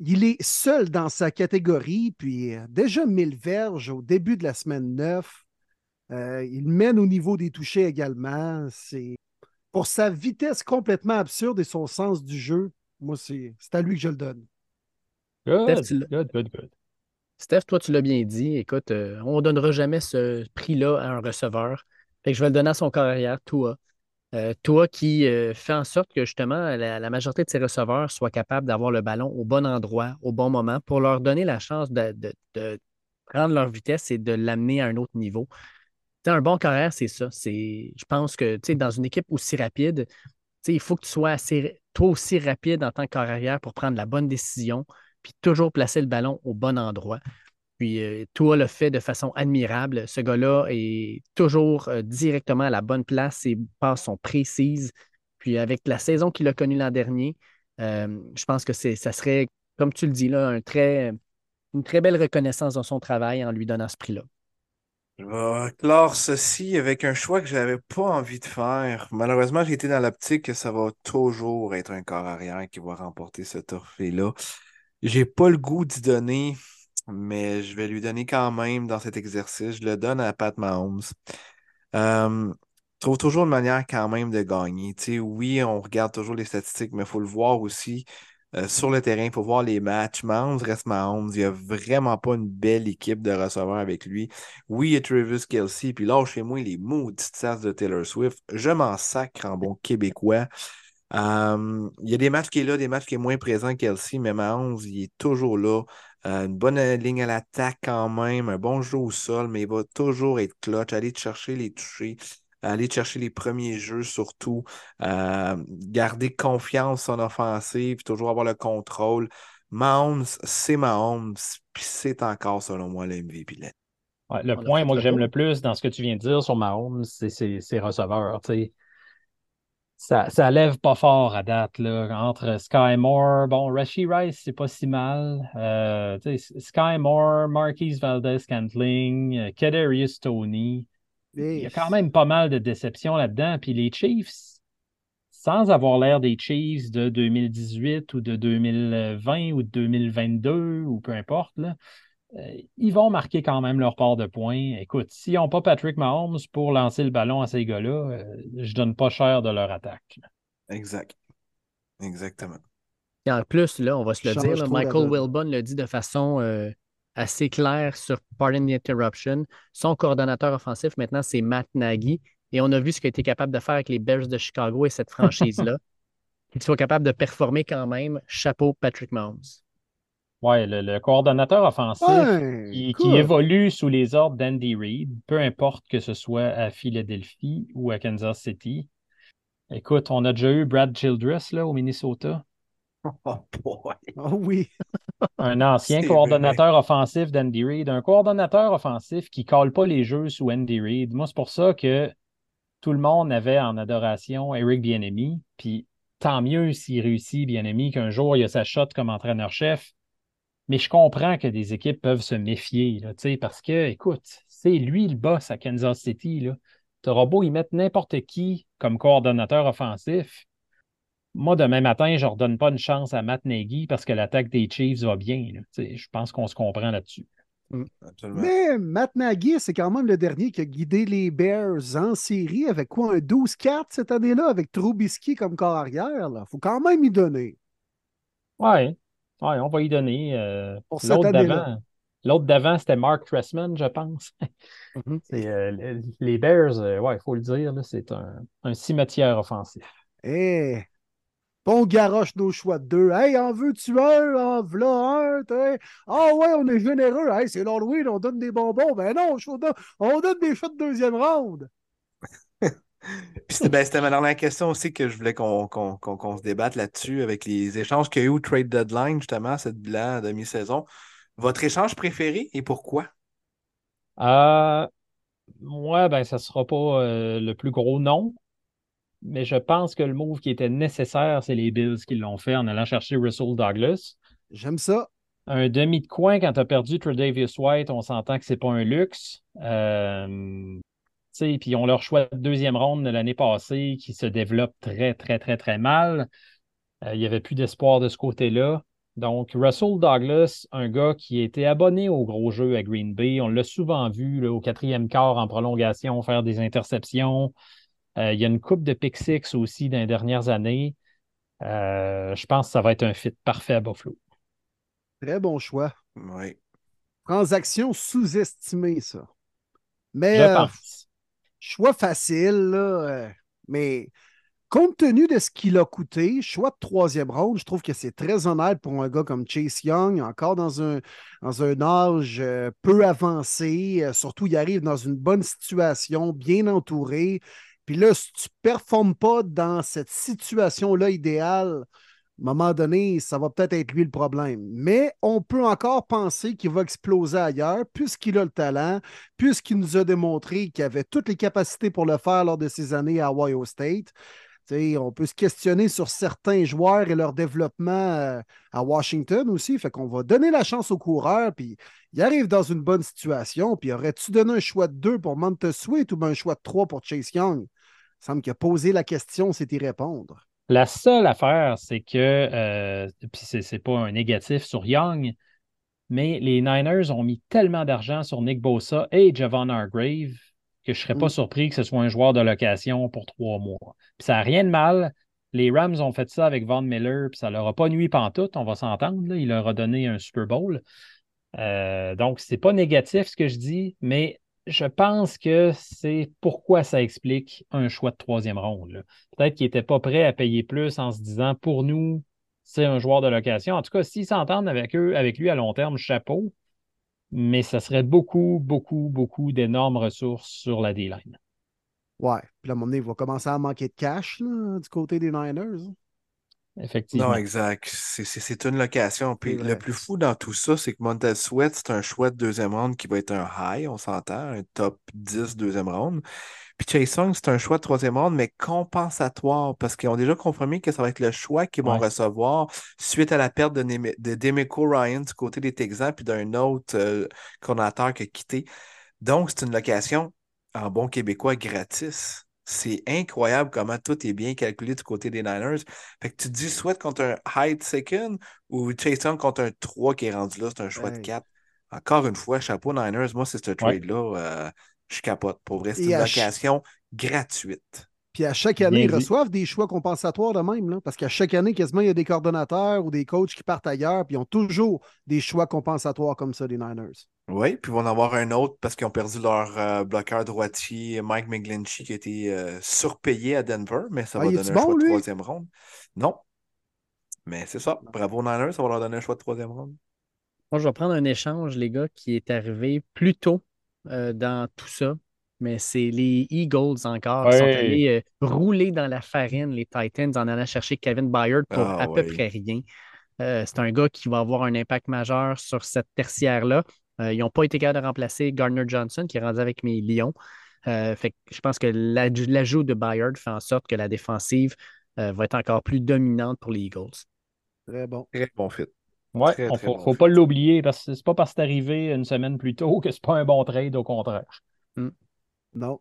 Il est seul dans sa catégorie, puis déjà mille verges au début de la semaine neuf. Euh, il mène au niveau des touchés également. C'est... Pour sa vitesse complètement absurde et son sens du jeu, moi, c'est, c'est à lui que je le donne. Good, Steph, good, good, good. Steph, toi, tu l'as bien dit. Écoute, euh, on ne donnera jamais ce prix-là à un receveur. Fait que je vais le donner à son carrière, Tua. Euh, Tua qui euh, fait en sorte que, justement, la, la majorité de ses receveurs soient capables d'avoir le ballon au bon endroit, au bon moment, pour leur donner la chance de, de, de prendre leur vitesse et de l'amener à un autre niveau. T'sais, un bon carrière, c'est ça. C'est, je pense que dans une équipe aussi rapide, il faut que tu sois assez, toi aussi rapide en tant que carrière pour prendre la bonne décision puis toujours placer le ballon au bon endroit. Puis euh, toi, le fait de façon admirable. Ce gars-là est toujours euh, directement à la bonne place. Ses passes sont précises. Puis avec la saison qu'il a connue l'an dernier, euh, je pense que c'est, ça serait, comme tu le dis là, un très, une très belle reconnaissance dans son travail en lui donnant ce prix-là. Je vais clore ceci avec un choix que je n'avais pas envie de faire. Malheureusement, j'ai été dans l'optique que ça va toujours être un corps arrière qui va remporter ce trophée-là. J'ai pas le goût d'y donner, mais je vais lui donner quand même dans cet exercice. Je le donne à Pat Mahomes. Euh, trouve toujours une manière quand même de gagner. Tu sais, oui, on regarde toujours les statistiques, mais il faut le voir aussi euh, sur le terrain. Il faut voir les matchs. Mahomes reste Mahomes. Il n'y a vraiment pas une belle équipe de receveurs avec lui. Oui, il y a Travis Kelce, puis là, chez moi, les maudites tasses de Taylor Swift. Je m'en sacre en bon québécois. Euh, il y a des matchs qui est là, des matchs qui est moins présent qu'Elsie, mais Mahomes, il est toujours là. Euh, une bonne ligne à l'attaque quand même, un bon jeu au sol, mais il va toujours être clutch, aller chercher les touchés. Aller chercher les premiers jeux, surtout. Euh, garder confiance en offensive, toujours avoir le contrôle. Mahomes, c'est Mahomes, puis c'est encore, selon moi, le M V P. Ouais, le On point, moi, que j'aime le plus dans ce que tu viens de dire sur Mahomes, c'est ses receveurs. T'sais. Ça, ça lève pas fort à date. Là, entre Sky Moore, bon, Rashee Rice, c'est pas si mal. Euh, Sky Moore, Marquise Valdes-Scantling, Kadarius Toney. Il y a quand même pas mal de déceptions là-dedans. Puis les Chiefs, sans avoir l'air des Chiefs de deux mille dix-huit ou de deux mille vingt ou de deux mille vingt-deux ou peu importe, là, euh, ils vont marquer quand même leur part de points. Écoute, s'ils n'ont pas Patrick Mahomes pour lancer le ballon à ces gars-là, euh, je donne pas cher de leur attaque. Exact. Exactement. Et en plus, là, on va se le Change dire, là, Michael Wilbon le dit de façon... Euh... assez clair sur Pardon the Interruption. Son coordonnateur offensif, maintenant, c'est Matt Nagy. Et on a vu ce qu'il a été capable de faire avec les Bears de Chicago et cette franchise-là. Qu'il soit capable de performer quand même. Chapeau, Patrick Mahomes. Oui, le, le coordonnateur offensif ouais, qui, cool. qui évolue sous les ordres d'Andy Reid, peu importe que ce soit à Philadelphie ou à Kansas City. Écoute, on a déjà eu Brad Childress là, au Minnesota. Oh boy. Oh oui. Un ancien c'est coordonnateur vrai. Offensif d'Andy Reid. Un coordonnateur offensif qui ne colle pas les jeux sous Andy Reid. Moi, c'est pour ça que tout le monde avait en adoration Eric Bieniemy, puis tant mieux s'il réussit, Bieniemy, qu'un jour, il a sa shot comme entraîneur-chef. Mais je comprends que des équipes peuvent se méfier, là, parce que, écoute, c'est lui le boss à Kansas City. Tu auras beau y mettre n'importe qui comme coordonnateur offensif. Moi, demain matin, je ne redonne pas une chance à Matt Nagy parce que l'attaque des Chiefs va bien. Je pense qu'on se comprend là-dessus. Mmh, mais Matt Nagy, c'est quand même le dernier qui a guidé les Bears en série avec quoi, un douze quatre cette année-là, avec Trubisky comme corps arrière. Il faut quand même y donner. Oui. Ouais, on va y donner. Euh, Pour cette l'autre, d'avant, l'autre d'avant, c'était Mark Trestman, je pense. Mm-hmm. C'est, euh, les Bears, euh, ouais, il faut le dire, là, c'est un, un cimetière offensif. Eh! Hey, bon garoche nos choix de deux. Hey, en veux-tu un? En v'là un? Ah oh, ouais, on est généreux. Hey, c'est l'Halloween, on donne des bonbons. Ben non, on donne des shots de deuxième ronde. Puis c'était, ben, c'était ma dernière question aussi que je voulais qu'on, qu'on, qu'on, qu'on se débatte là-dessus avec les échanges qu'il y a eu au trade deadline, justement, cette bilan de mi-saison. Votre échange préféré et pourquoi? Euh, moi, ben, ça ne sera pas euh, le plus gros nom, mais je pense que le move qui était nécessaire, c'est les Bills qui l'ont fait en allant chercher Russell Douglas. J'aime ça. Un demi de coin quand tu as perdu Tre'Davious White, on s'entend que c'est pas un luxe. Euh... Puis ils ont leur choix de deuxième ronde de l'année passée qui se développe très, très, très, très mal. Euh, il n'y avait plus d'espoir de ce côté-là. Donc, Russell Douglas, un gars qui était abonné au gros jeu à Green Bay. On l'a souvent vu là, au quatrième quart en prolongation faire des interceptions. Euh, il y a une coupe de pick six aussi dans les dernières années. Euh, je pense que ça va être un fit parfait à Buffalo. Très bon choix. Oui. Transaction sous-estimée, ça. Mais, je pense. Euh... Choix facile, là, mais compte tenu de ce qu'il a coûté, choix de troisième ronde, je trouve que c'est très honnête pour un gars comme Chase Young, encore dans un, dans un âge peu avancé. Surtout, il arrive dans une bonne situation, bien entouré. Puis là, si tu ne performes pas dans cette situation-là idéale, à un moment donné, ça va peut-être être lui le problème. Mais on peut encore penser qu'il va exploser ailleurs, puisqu'il a le talent, puisqu'il nous a démontré qu'il avait toutes les capacités pour le faire lors de ses années à Ohio State. T'sais, on peut se questionner sur certains joueurs et leur développement à Washington aussi. Fait qu'on va donner la chance aux coureurs, puis il arrive dans une bonne situation. Puis aurais-tu donné un choix de deux pour Montez Sweat ou un choix de trois pour Chase Young? Il semble que poser la question, c'est y répondre. La seule affaire, c'est que, euh, puis c'est, c'est pas un négatif sur Young, mais les Niners ont mis tellement d'argent sur Nick Bosa et Javon Hargrave que je serais pas surpris que ce soit un joueur de location pour trois mois. Puis ça n'a rien de mal. Les Rams ont fait ça avec Von Miller, puis ça leur a pas nuit pantoute, on va s'entendre, là. Il leur a donné un Super Bowl. Euh, donc, c'est pas négatif ce que je dis, mais je pense que c'est pourquoi ça explique un choix de troisième ronde. Là. Peut-être qu'il n'était pas prêt à payer plus en se disant, pour nous, c'est un joueur de location. En tout cas, s'ils s'entendent avec eux, avec lui à long terme, chapeau. Mais ça serait beaucoup, beaucoup, beaucoup d'énormes ressources sur la D-line. Ouais. Puis à un moment donné, il va commencer à manquer de cash là, du côté des Niners. Effectivement. Non, exact. C'est, c'est, c'est une location. Puis le plus fou dans tout ça, c'est que Montez Sweat, c'est un choix de deuxième ronde qui va être un high, on s'entend, un top dix deuxième ronde. Puis Chase Young, c'est un choix de troisième ronde, mais compensatoire, parce qu'ils ont déjà confirmé que ça va être le choix qu'ils vont ouais. recevoir suite à la perte de, Neme- de D'Amico Ryan du côté des Texans, puis d'un autre euh, coordonnateur qui a quitté. Donc, c'est une location, en bon québécois, gratis. C'est incroyable comment tout est bien calculé du côté des Niners. Fait que tu te dis Sweat contre un high second ou Chase Young contre un trois qui est rendu là, c'est un choix hey. de quatre. Encore une fois, chapeau Niners, moi c'est ce trade-là, ouais. euh, je capote. Pour vrai, c'est Et une location ch... gratuite. Puis à chaque année, bien ils dit. reçoivent des choix compensatoires de même, là, parce qu'à chaque année, quasiment, il y a des coordonnateurs ou des coachs qui partent ailleurs, puis ils ont toujours des choix compensatoires comme ça, les Niners. Oui, puis ils vont en avoir un autre parce qu'ils ont perdu leur euh, bloqueur droitier, Mike McGlinchey, qui a été euh, surpayé à Denver, mais ça ah, va donner un bon, choix de troisième ronde. Non, mais c'est ça. Bravo Niners, ça va leur donner un choix de troisième ronde. Moi, je vais prendre un échange, les gars, qui est arrivé plus tôt euh, dans tout ça, mais c'est les Eagles encore. Hey. Qui sont allés euh, rouler dans la farine, les Titans, en allant chercher Kevin Byard pour ah, à oui. peu près rien. Euh, c'est un gars qui va avoir un impact majeur sur cette tertiaire-là. Euh, ils n'ont pas été capables de remplacer Gardner Johnson, qui est rendu avec mes Lions. Euh, fait que je pense que l'ajout de Byard fait en sorte que la défensive euh, va être encore plus dominante pour les Eagles. Très bon. Très bon fit. Oui, il ne faut, bon faut pas l'oublier parce que c'est pas parce que c'est arrivé une semaine plus tôt que c'est pas un bon trade, au contraire. Mm. Non.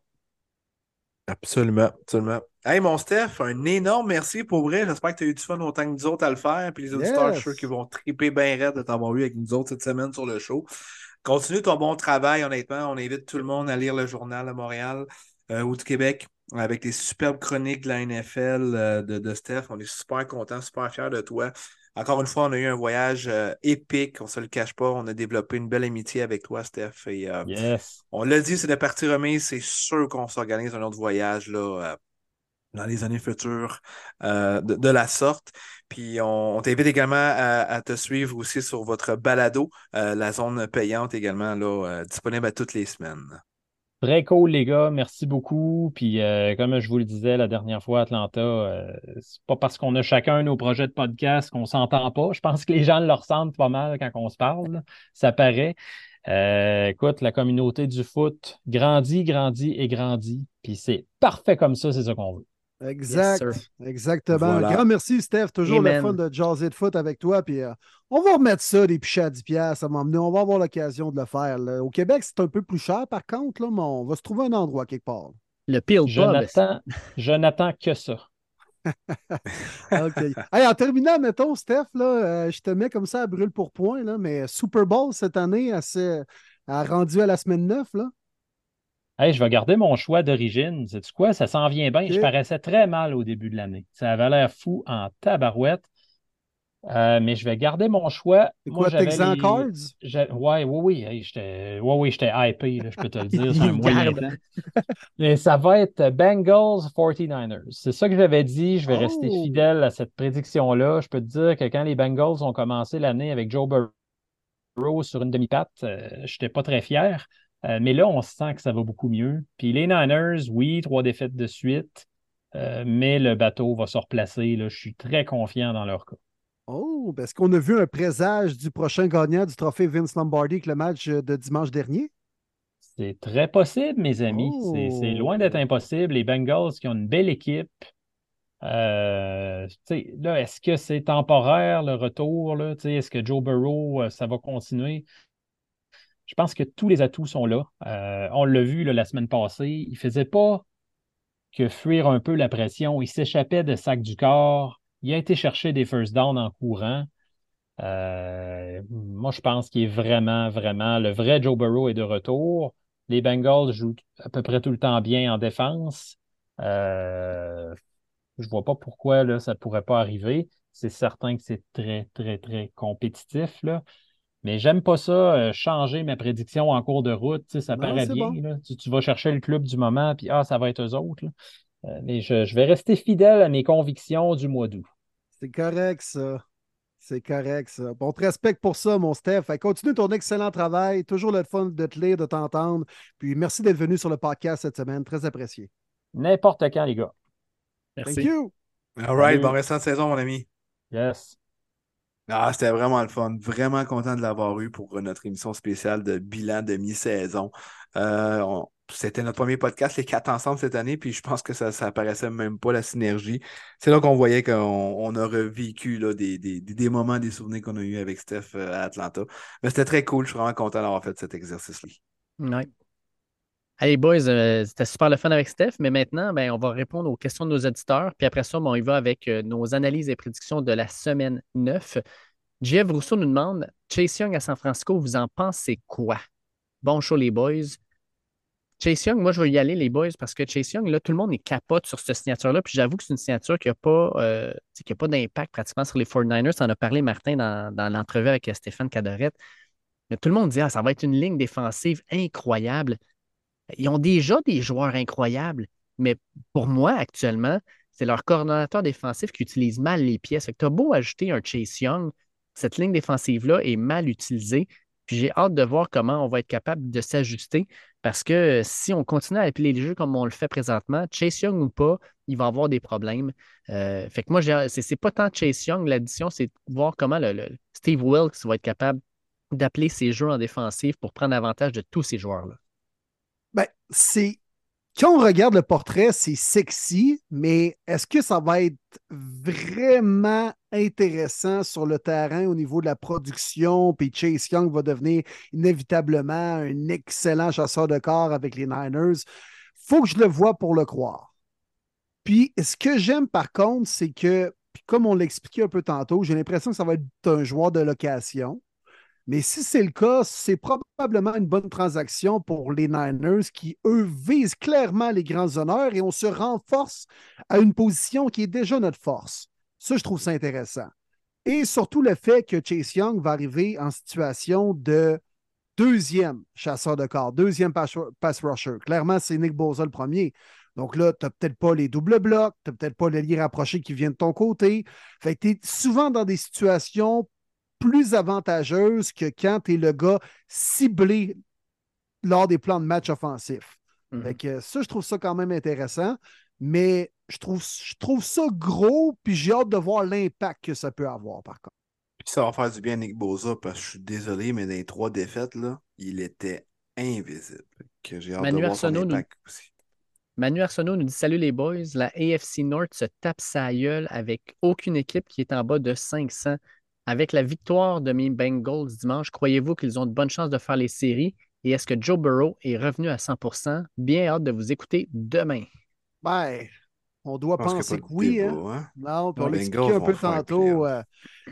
Absolument, absolument. Hey, mon Steph, un énorme merci pour vrai. J'espère que tu as eu du fun autant que nous autres à le faire. Puis les auditeurs, yes. Je suis sûr qu'ils vont triper bien raide de t'avoir eu avec nous autres cette semaine sur le show. Continue ton bon travail, honnêtement. On invite tout le monde à lire le journal à Montréal euh, ou du Québec avec les superbes chroniques de la N F L euh, de, de Steph. On est super contents, super fiers de toi. Encore une fois, on a eu un voyage euh, épique, on ne se le cache pas. On a développé une belle amitié avec toi, Steph. Et, euh, yes. On l'a dit, c'est de partie remise. C'est sûr qu'on s'organise un autre voyage là, euh, dans les années futures euh, de, de la sorte. Puis on, on t'invite également à, à te suivre aussi sur votre balado, euh, la zone payante également, là, euh, disponible à toutes les semaines. Très cool, les gars. Merci beaucoup. Puis, euh, comme je vous le disais la dernière fois à Atlanta, euh, c'est pas parce qu'on a chacun nos projets de podcast qu'on s'entend pas. Je pense que les gens le ressentent pas mal quand on se parle. Ça paraît. Euh, écoute, la communauté du foot grandit, grandit et grandit. Puis, c'est parfait comme ça. C'est ça qu'on veut. Exact. Yes, exactement. Voilà. Un grand merci, Steph. Toujours Amen. Le fun de jaser de foot avec toi. Puis, euh, on va remettre ça, des pichets à dix dollars à m'emmener. On va avoir l'occasion de le faire. Là. Au Québec, c'est un peu plus cher, par contre, là, mais on va se trouver un endroit quelque part. Le pire je pas, n'attends, mais... Je n'attends que ça. OK. Hey, en terminant, mettons, Steph, là, euh, je te mets comme ça à brûle pour point, là, mais Super Bowl cette année, assez, à rendu à la semaine neuf, là. Hey, je vais garder mon choix d'origine. Sais-tu quoi? Ça s'en vient bien. Okay. Je paraissais très mal au début de l'année. Ça avait l'air fou en tabarouette. Euh, mais je vais garder mon choix. C'est quoi, Texan les... Cards? J'a... Oui, oui, oui. Hey, j'étais... Ouais, oui, j'étais hypé, là, je peux te le dire. C'est un moyen temps. Mais ça va être Bengals quarante-neuf ers. C'est ça que j'avais dit. Je vais oh. rester fidèle à cette prédiction-là. Je peux te dire que quand les Bengals ont commencé l'année avec Joe Burrow sur une demi-patte, euh, je n'étais pas très fier. Euh, mais là, on sent que ça va beaucoup mieux. Puis les Niners, oui, trois défaites de suite, euh, mais le bateau va se replacer. Là, je suis très confiant dans leur cas. Oh, est-ce qu'on a vu un présage du prochain gagnant du trophée Vince Lombardi avec le match de dimanche dernier? C'est très possible, mes amis. Oh. C'est, c'est loin d'être impossible. Les Bengals qui ont une belle équipe. Euh, là, est-ce que c'est temporaire, le retour? Là? Est-ce que Joe Burrow, ça va continuer? Je pense que tous les atouts sont là. Euh, on l'a vu là, la semaine passée. Il ne faisait pas que fuir un peu la pression. Il s'échappait de sac du corps. Il a été chercher des first downs en courant. Euh, moi, je pense qu'il est vraiment, vraiment... Le vrai Joe Burrow est de retour. Les Bengals jouent à peu près tout le temps bien en défense. Euh, je ne vois pas pourquoi là, ça ne pourrait pas arriver. C'est certain que c'est très, très, très compétitif, là. Mais j'aime pas ça, euh, changer ma prédiction en cours de route. Ça non, paraît bien. Bon. Là. Tu, tu vas chercher le club du moment, puis ah, ça va être eux autres. Là. Euh, mais je, je vais rester fidèle à mes convictions du mois d'août. C'est correct, ça. C'est correct, ça. On te respecte pour ça, mon Steph. Fait, continue ton excellent travail. Toujours le fun de te lire, de t'entendre. Puis merci d'être venu sur le podcast cette semaine. Très apprécié. N'importe quand, les gars. Merci. Thank you. All right. Salut. Bon restant de saison, mon ami. Yes. Ah, c'était vraiment le fun. Vraiment content de l'avoir eu pour notre émission spéciale de bilan de mi-saison. Euh, on, c'était notre premier podcast, les quatre ensemble cette année, puis je pense que ça n'apparaissait même pas la synergie. C'est là qu'on voyait qu'on on a revécu là, des, des, des moments, des souvenirs qu'on a eus avec Steph à Atlanta. Mais c'était très cool. Je suis vraiment content d'avoir fait cet exercice-là. Ouais. Allez, boys, euh, c'était super le fun avec Steph, mais maintenant, ben, on va répondre aux questions de nos auditeurs. Puis après ça, ben, on y va avec euh, nos analyses et prédictions de la semaine neuf. Jeff Rousseau nous demande, Chase Young à San Francisco, vous en pensez quoi? Bon show, les boys. Chase Young, moi, je vais y aller, les boys, parce que Chase Young, là, tout le monde est capote sur cette signature-là. Puis j'avoue que c'est une signature qui n'a pas, euh, qui a pas d'impact pratiquement sur les quarante-neuf ers. On en a parlé, Martin, dans, dans l'entrevue avec Stéphane Cadorette. Mais tout le monde dit, ah, ça va être une ligne défensive incroyable. Ils ont déjà des joueurs incroyables, mais pour moi, actuellement, c'est leur coordonnateur défensif qui utilise mal les pièces. Tu as beau ajouter un Chase Young, cette ligne défensive-là est mal utilisée. Puis j'ai hâte de voir comment on va être capable de s'ajuster parce que si on continue à appeler les jeux comme on le fait présentement, Chase Young ou pas, il va avoir des problèmes. Euh, fait que moi, j'ai, c'est, c'est pas tant Chase Young, l'addition, c'est de voir comment le, le Steve Wilkes va être capable d'appeler ses jeux en défensive pour prendre avantage de tous ces joueurs-là. Ben, c'est Quand on regarde le portrait, c'est sexy, mais est-ce que ça va être vraiment intéressant sur le terrain au niveau de la production? Puis Chase Young va devenir inévitablement un excellent chasseur de corps avec les Niners. Faut que je le voie pour le croire. Puis ce que j'aime par contre, c'est que, comme on l'expliquait un peu tantôt, j'ai l'impression que ça va être un joueur de location. Mais si c'est le cas, c'est probablement une bonne transaction pour les Niners qui, eux, visent clairement les grands honneurs et on se renforce à une position qui est déjà notre force. Ça, je trouve ça intéressant. Et surtout le fait que Chase Young va arriver en situation de deuxième chasseur de corps, deuxième pass rusher. Clairement, c'est Nick Bosa le premier. Donc là, tu n'as peut-être pas les doubles blocs, tu n'as peut-être pas les liens rapprochés qui viennent de ton côté. Fait que tu es souvent dans des situations plus avantageuse que quand tu es le gars ciblé lors des plans de match offensifs. Mmh. Fait que ça, je trouve ça quand même intéressant, mais je trouve, je trouve ça gros, puis j'ai hâte de voir l'impact que ça peut avoir, par contre. Puis ça va faire du bien à Nick Bosa, parce que je suis désolé, mais dans les trois défaites, là, il était invisible. Que j'ai hâte Manu de Arsenault voir son impact nous... aussi. Manu Arsenault nous dit « Salut les boys, la A F C North se tape sa gueule avec aucune équipe qui est en bas de cinq cents. Avec la victoire de mes Bengals dimanche, croyez-vous qu'ils ont de bonnes chances de faire les séries? Et est-ce que Joe Burrow est revenu à cent pour cent? Bien hâte de vous écouter demain. » Ben, on doit penser que, que oui. Beau, hein? Non, on l'expliquait un peu tantôt. Euh,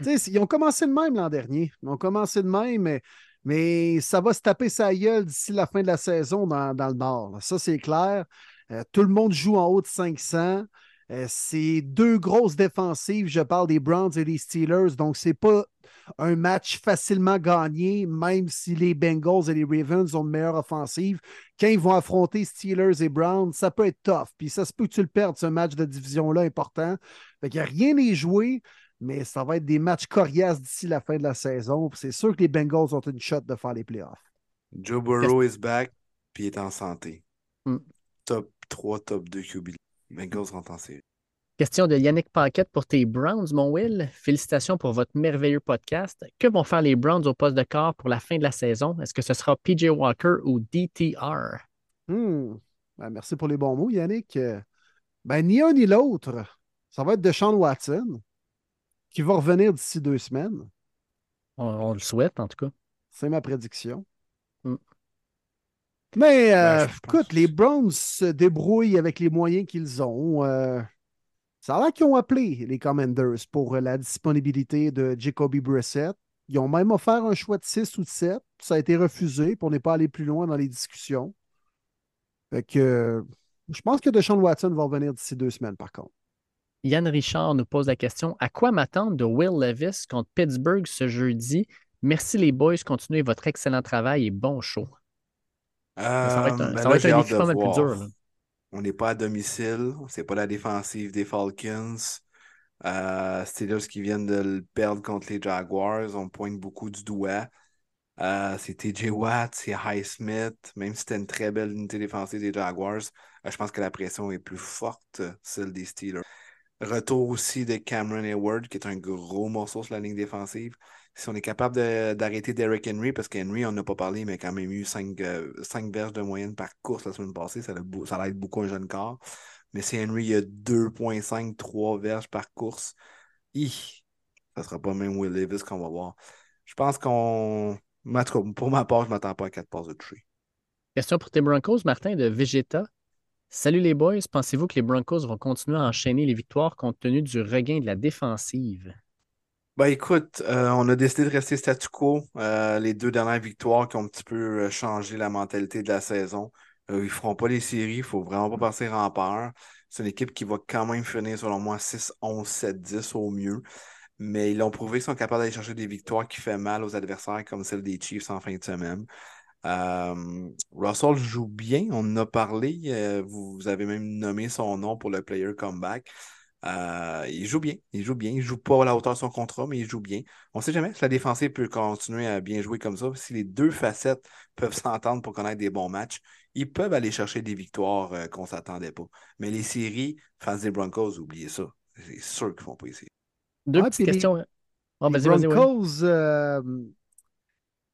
ils ont commencé de même l'an dernier. Ils ont commencé de même, mais, mais ça va se taper sa gueule d'ici la fin de la saison dans, dans le Nord. Ça, c'est clair. Euh, tout le monde joue en haut de cinq cents. C'est deux grosses défensives, je parle des Browns et des Steelers, donc c'est pas un match facilement gagné, même si les Bengals et les Ravens ont de meilleures offensives. Quand ils vont affronter Steelers et Browns, ça peut être tough, puis ça se peut que tu le perdes, ce match de division-là important. Fait qu'il n'y a rien à jouer, mais ça va être des matchs coriaces d'ici la fin de la saison, puis c'est sûr que les Bengals ont une shot de faire les playoffs. Joe Burrow est back, puis il est en santé. Mm. top trois, top deux Q B. Bengals rentrent en série. Question de Yannick Paquette pour tes Browns, mon Will. Félicitations pour votre merveilleux podcast. Que vont faire les Browns au poste de corps pour la fin de la saison? Est-ce que ce sera P J Walker ou D T R? Mmh. Ben, merci pour les bons mots, Yannick. Ben, ni un ni l'autre. Ça va être DeShaun Watson qui va revenir d'ici deux semaines. On, on le souhaite, en tout cas. C'est ma prédiction. Mmh. Mais euh, ben, écoute, les Browns se débrouillent avec les moyens qu'ils ont. Euh, ça a l'air qu'ils ont appelé les Commanders pour la disponibilité de Jacoby Brissett. Ils ont même offert un choix de six ou de sept. Ça a été refusé pour ne pas aller plus loin dans les discussions. Fait que euh, je pense que DeShaun Watson va revenir d'ici deux semaines, par contre. Yann Richard nous pose la question: à quoi m'attendre de Will Levis contre Pittsburgh ce jeudi? Merci les boys, continuez votre excellent travail et bon show. Ça va être un, ben là, être un équipement le plus dur. Là. On n'est pas à domicile, c'est pas la défensive des Falcons. Euh, Steelers qui viennent de le perdre contre les Jaguars, on pointe beaucoup du doigt. Euh, c'est T J Watt, c'est Highsmith, même si c'était une très belle unité défensive des Jaguars, euh, je pense que la pression est plus forte, celle des Steelers. Retour aussi de Cameron Hayward, qui est un gros morceau sur la ligne défensive. Si on est capable de, d'arrêter Derrick Henry, parce qu'Henry, on n'a pas parlé, mais quand même eu cinq verges de moyenne par course la semaine passée, ça, le, ça l'aide beaucoup un jeune corps. Mais si Henry, il a deux virgule cinq, trois verges par course, hi, ça ne sera pas même Will Levis qu'on va voir. Je pense qu'on... En tout cas, pour ma part, je ne m'attends pas à quatre passes de tree. Question pour tes Broncos, Martin, de Vegeta. Salut les boys, pensez-vous que les Broncos vont continuer à enchaîner les victoires compte tenu du regain de la défensive? Ben écoute, euh, on a décidé de rester statu quo. Euh, les deux dernières victoires qui ont un petit peu changé la mentalité de la saison. Euh, ils ne feront pas les séries, il ne faut vraiment pas partir en peur. C'est une équipe qui va quand même finir, selon moi, six, onze, sept, dix au mieux. Mais ils l'ont prouvé qu'ils sont capables d'aller chercher des victoires qui font mal aux adversaires, comme celle des Chiefs en fin de semaine. Euh, Russell joue bien, on en a parlé, euh, vous, vous avez même nommé son nom pour le player comeback. Euh, il joue bien, il joue bien, il joue pas à la hauteur de son contrat, mais il joue bien. On sait jamais si la défensive peut continuer à bien jouer comme ça, si les deux facettes peuvent s'entendre pour connaître des bons matchs, ils peuvent aller chercher des victoires euh, qu'on s'attendait pas. Mais les séries, face des Broncos, oubliez ça, c'est sûr qu'ils font pas les séries. Deux ah, petites questions. Les, oh, les vas-y, Broncos, vas-y, ouais. euh...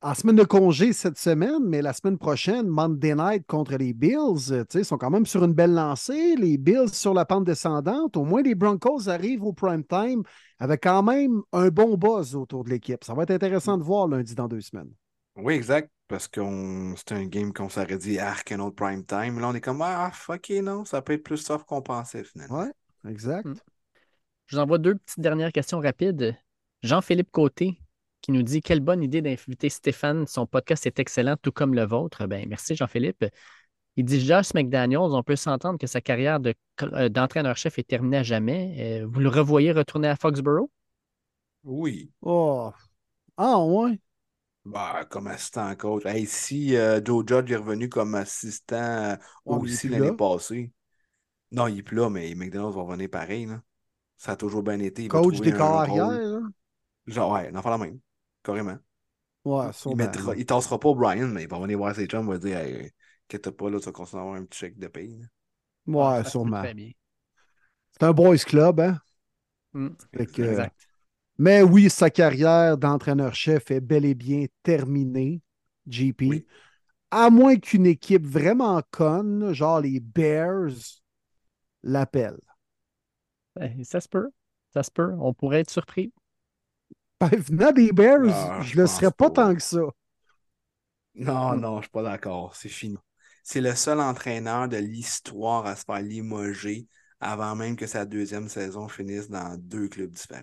en semaine de congé cette semaine, mais la semaine prochaine, Monday Night contre les Bills, ils sont quand même sur une belle lancée. Les Bills sur la pente descendante. Au moins, les Broncos arrivent au prime time avec quand même un bon buzz autour de l'équipe. Ça va être intéressant de voir lundi dans deux semaines. Oui, exact, parce que c'était un game qu'on s'aurait dit « Arc, un autre prime time ». Là, on est comme « Ah, fuck, non, ça peut être plus soft qu'on pensait, finalement. » Oui, exact. Mm. Je vous envoie deux petites dernières questions rapides. Jean-Philippe Côté, qui nous dit « Quelle bonne idée d'inviter Stéphane. Son podcast est excellent, tout comme le vôtre. » Ben merci, Jean-Philippe. Il dit « Josh McDaniels, on peut s'entendre que sa carrière de, euh, d'entraîneur-chef est terminée à jamais. Euh, vous le revoyez retourner à Foxborough? » Oui. Oh. Ah, ouais. Bah, comme assistant coach. Hey, si euh, Joe Judge est revenu comme assistant euh, oh, aussi l'année passée. Non, il n'est plus là, mais McDonald's va revenir pareil. Là. Ça a toujours bien été. Il coach des corps arrière. Là. Genre, ouais, il en fait la même. Carrément. Ouais, il mettra, il tassera pas Brian, mais il va venir voir ses chums, il va dire hey, qu'est-ce pas là, tu vas continuer à avoir un petit chèque de paye. Ouais, ah, sûrement. C'est un boys club, hein? Mm. Que, exact. Mais oui, sa carrière d'entraîneur-chef est bel et bien terminée, J P. Oui. À moins qu'une équipe vraiment conne, genre les Bears, l'appelle. Ça se peut. Ça se peut. On pourrait être surpris. Ben, venant des Bears, ah, je ne le serais pas, pas tant que ça. Non, non, je ne suis pas d'accord. C'est fini. C'est le seul entraîneur de l'histoire à se faire limoger avant même que sa deuxième saison finisse dans deux clubs différents.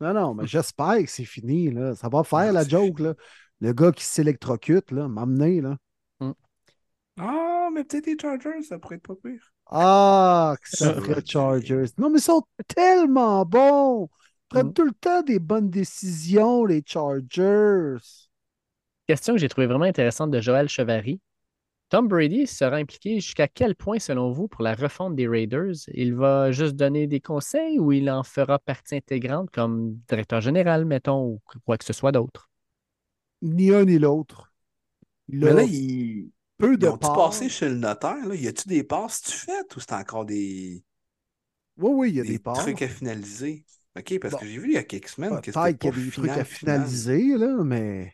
Non, non, mais j'espère que c'est fini. Là. Ça va faire non, la joke. Là. Le gars qui s'électrocute, là, m'amener. Là. Mm. Ah, mais peut-être les Chargers, ça pourrait être pas pire. Ah, que ça pourrait être Chargers. Non, mais ils sont tellement bons. Ils prennent mm. tout le temps des bonnes décisions, les Chargers. Question que j'ai trouvée vraiment intéressante de Joël Chevary. Tom Brady sera impliqué jusqu'à quel point, selon vous, pour la refonte des Raiders? Il va juste donner des conseils ou il en fera partie intégrante comme directeur général, mettons, ou quoi que ce soit d'autre? Ni un ni l'autre. Là, mais là, il... peu de parts. Ils ont-tu passé chez le notaire? Là? Y a-tu des parts si tu fais ou c'est encore des... Oui, oui, il y a des, des trucs à finaliser. OK, parce bon, que j'ai vu il y a quelques semaines bah, que c'était pas qu'il y a des final, trucs à finaliser, final. Là, mais...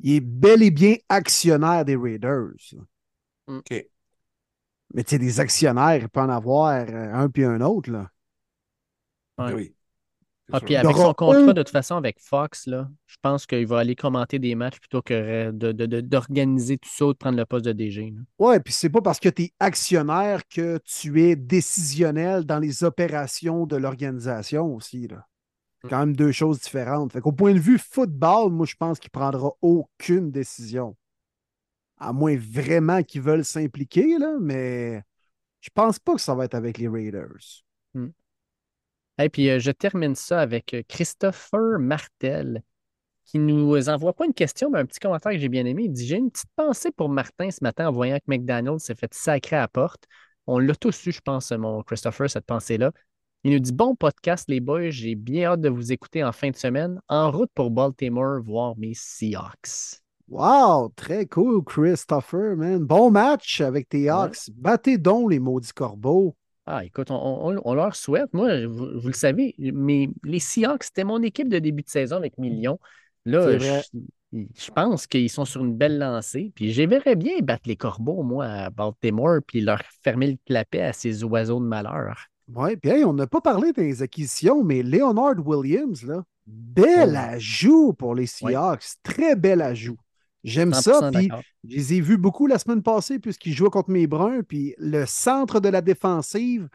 Il est bel et bien actionnaire des Raiders. OK. Mais tu sais, des actionnaires, il peut en avoir un puis un autre. Là. Ouais. Oui. Ah, puis avec son contrat, un... de toute façon, avec Fox, là, je pense qu'il va aller commenter des matchs plutôt que de, de, de, d'organiser tout ça ou de prendre le poste de D G. Là. Ouais, puis c'est pas parce que tu es actionnaire que tu es décisionnel dans les opérations de l'organisation aussi, là. Quand même deux choses différentes. Fait qu'au point de vue football, moi, je pense qu'il ne prendra aucune décision. À moins vraiment qu'ils veulent s'impliquer, là, mais je pense pas que ça va être avec les Raiders. Mm. Et hey, puis, euh, je termine ça avec Christopher Martel, qui nous envoie pas une question, mais un petit commentaire que j'ai bien aimé. Il dit « J'ai une petite pensée pour Martin ce matin en voyant que McDonald's s'est fait sacrer à la porte. » On l'a tous eu, je pense, mon Christopher, cette pensée-là. Il nous dit « Bon podcast, les boys. J'ai bien hâte de vous écouter en fin de semaine. En route pour Baltimore, voir mes Seahawks. » Wow! Très cool, Christopher, man. Bon match avec tes Hawks. Ouais. Battez donc les maudits corbeaux. Ah, écoute, on, on, on leur souhaite. Moi, vous, vous le savez, mais les Seahawks, c'était mon équipe de début de saison avec Million. Là, je, je pense qu'ils sont sur une belle lancée. Puis, je verrais bien battre les corbeaux, moi, à Baltimore, puis leur fermer le clapet à ces oiseaux de malheur. Oui, puis hey, on n'a pas parlé des acquisitions, mais Leonard Williams, là, bel ouais. ajout pour les Seahawks, ouais. très bel ajout. J'aime ça, puis je les ai vus beaucoup la semaine passée puisqu'ils jouaient contre mes Bruns, puis le centre de la défensive,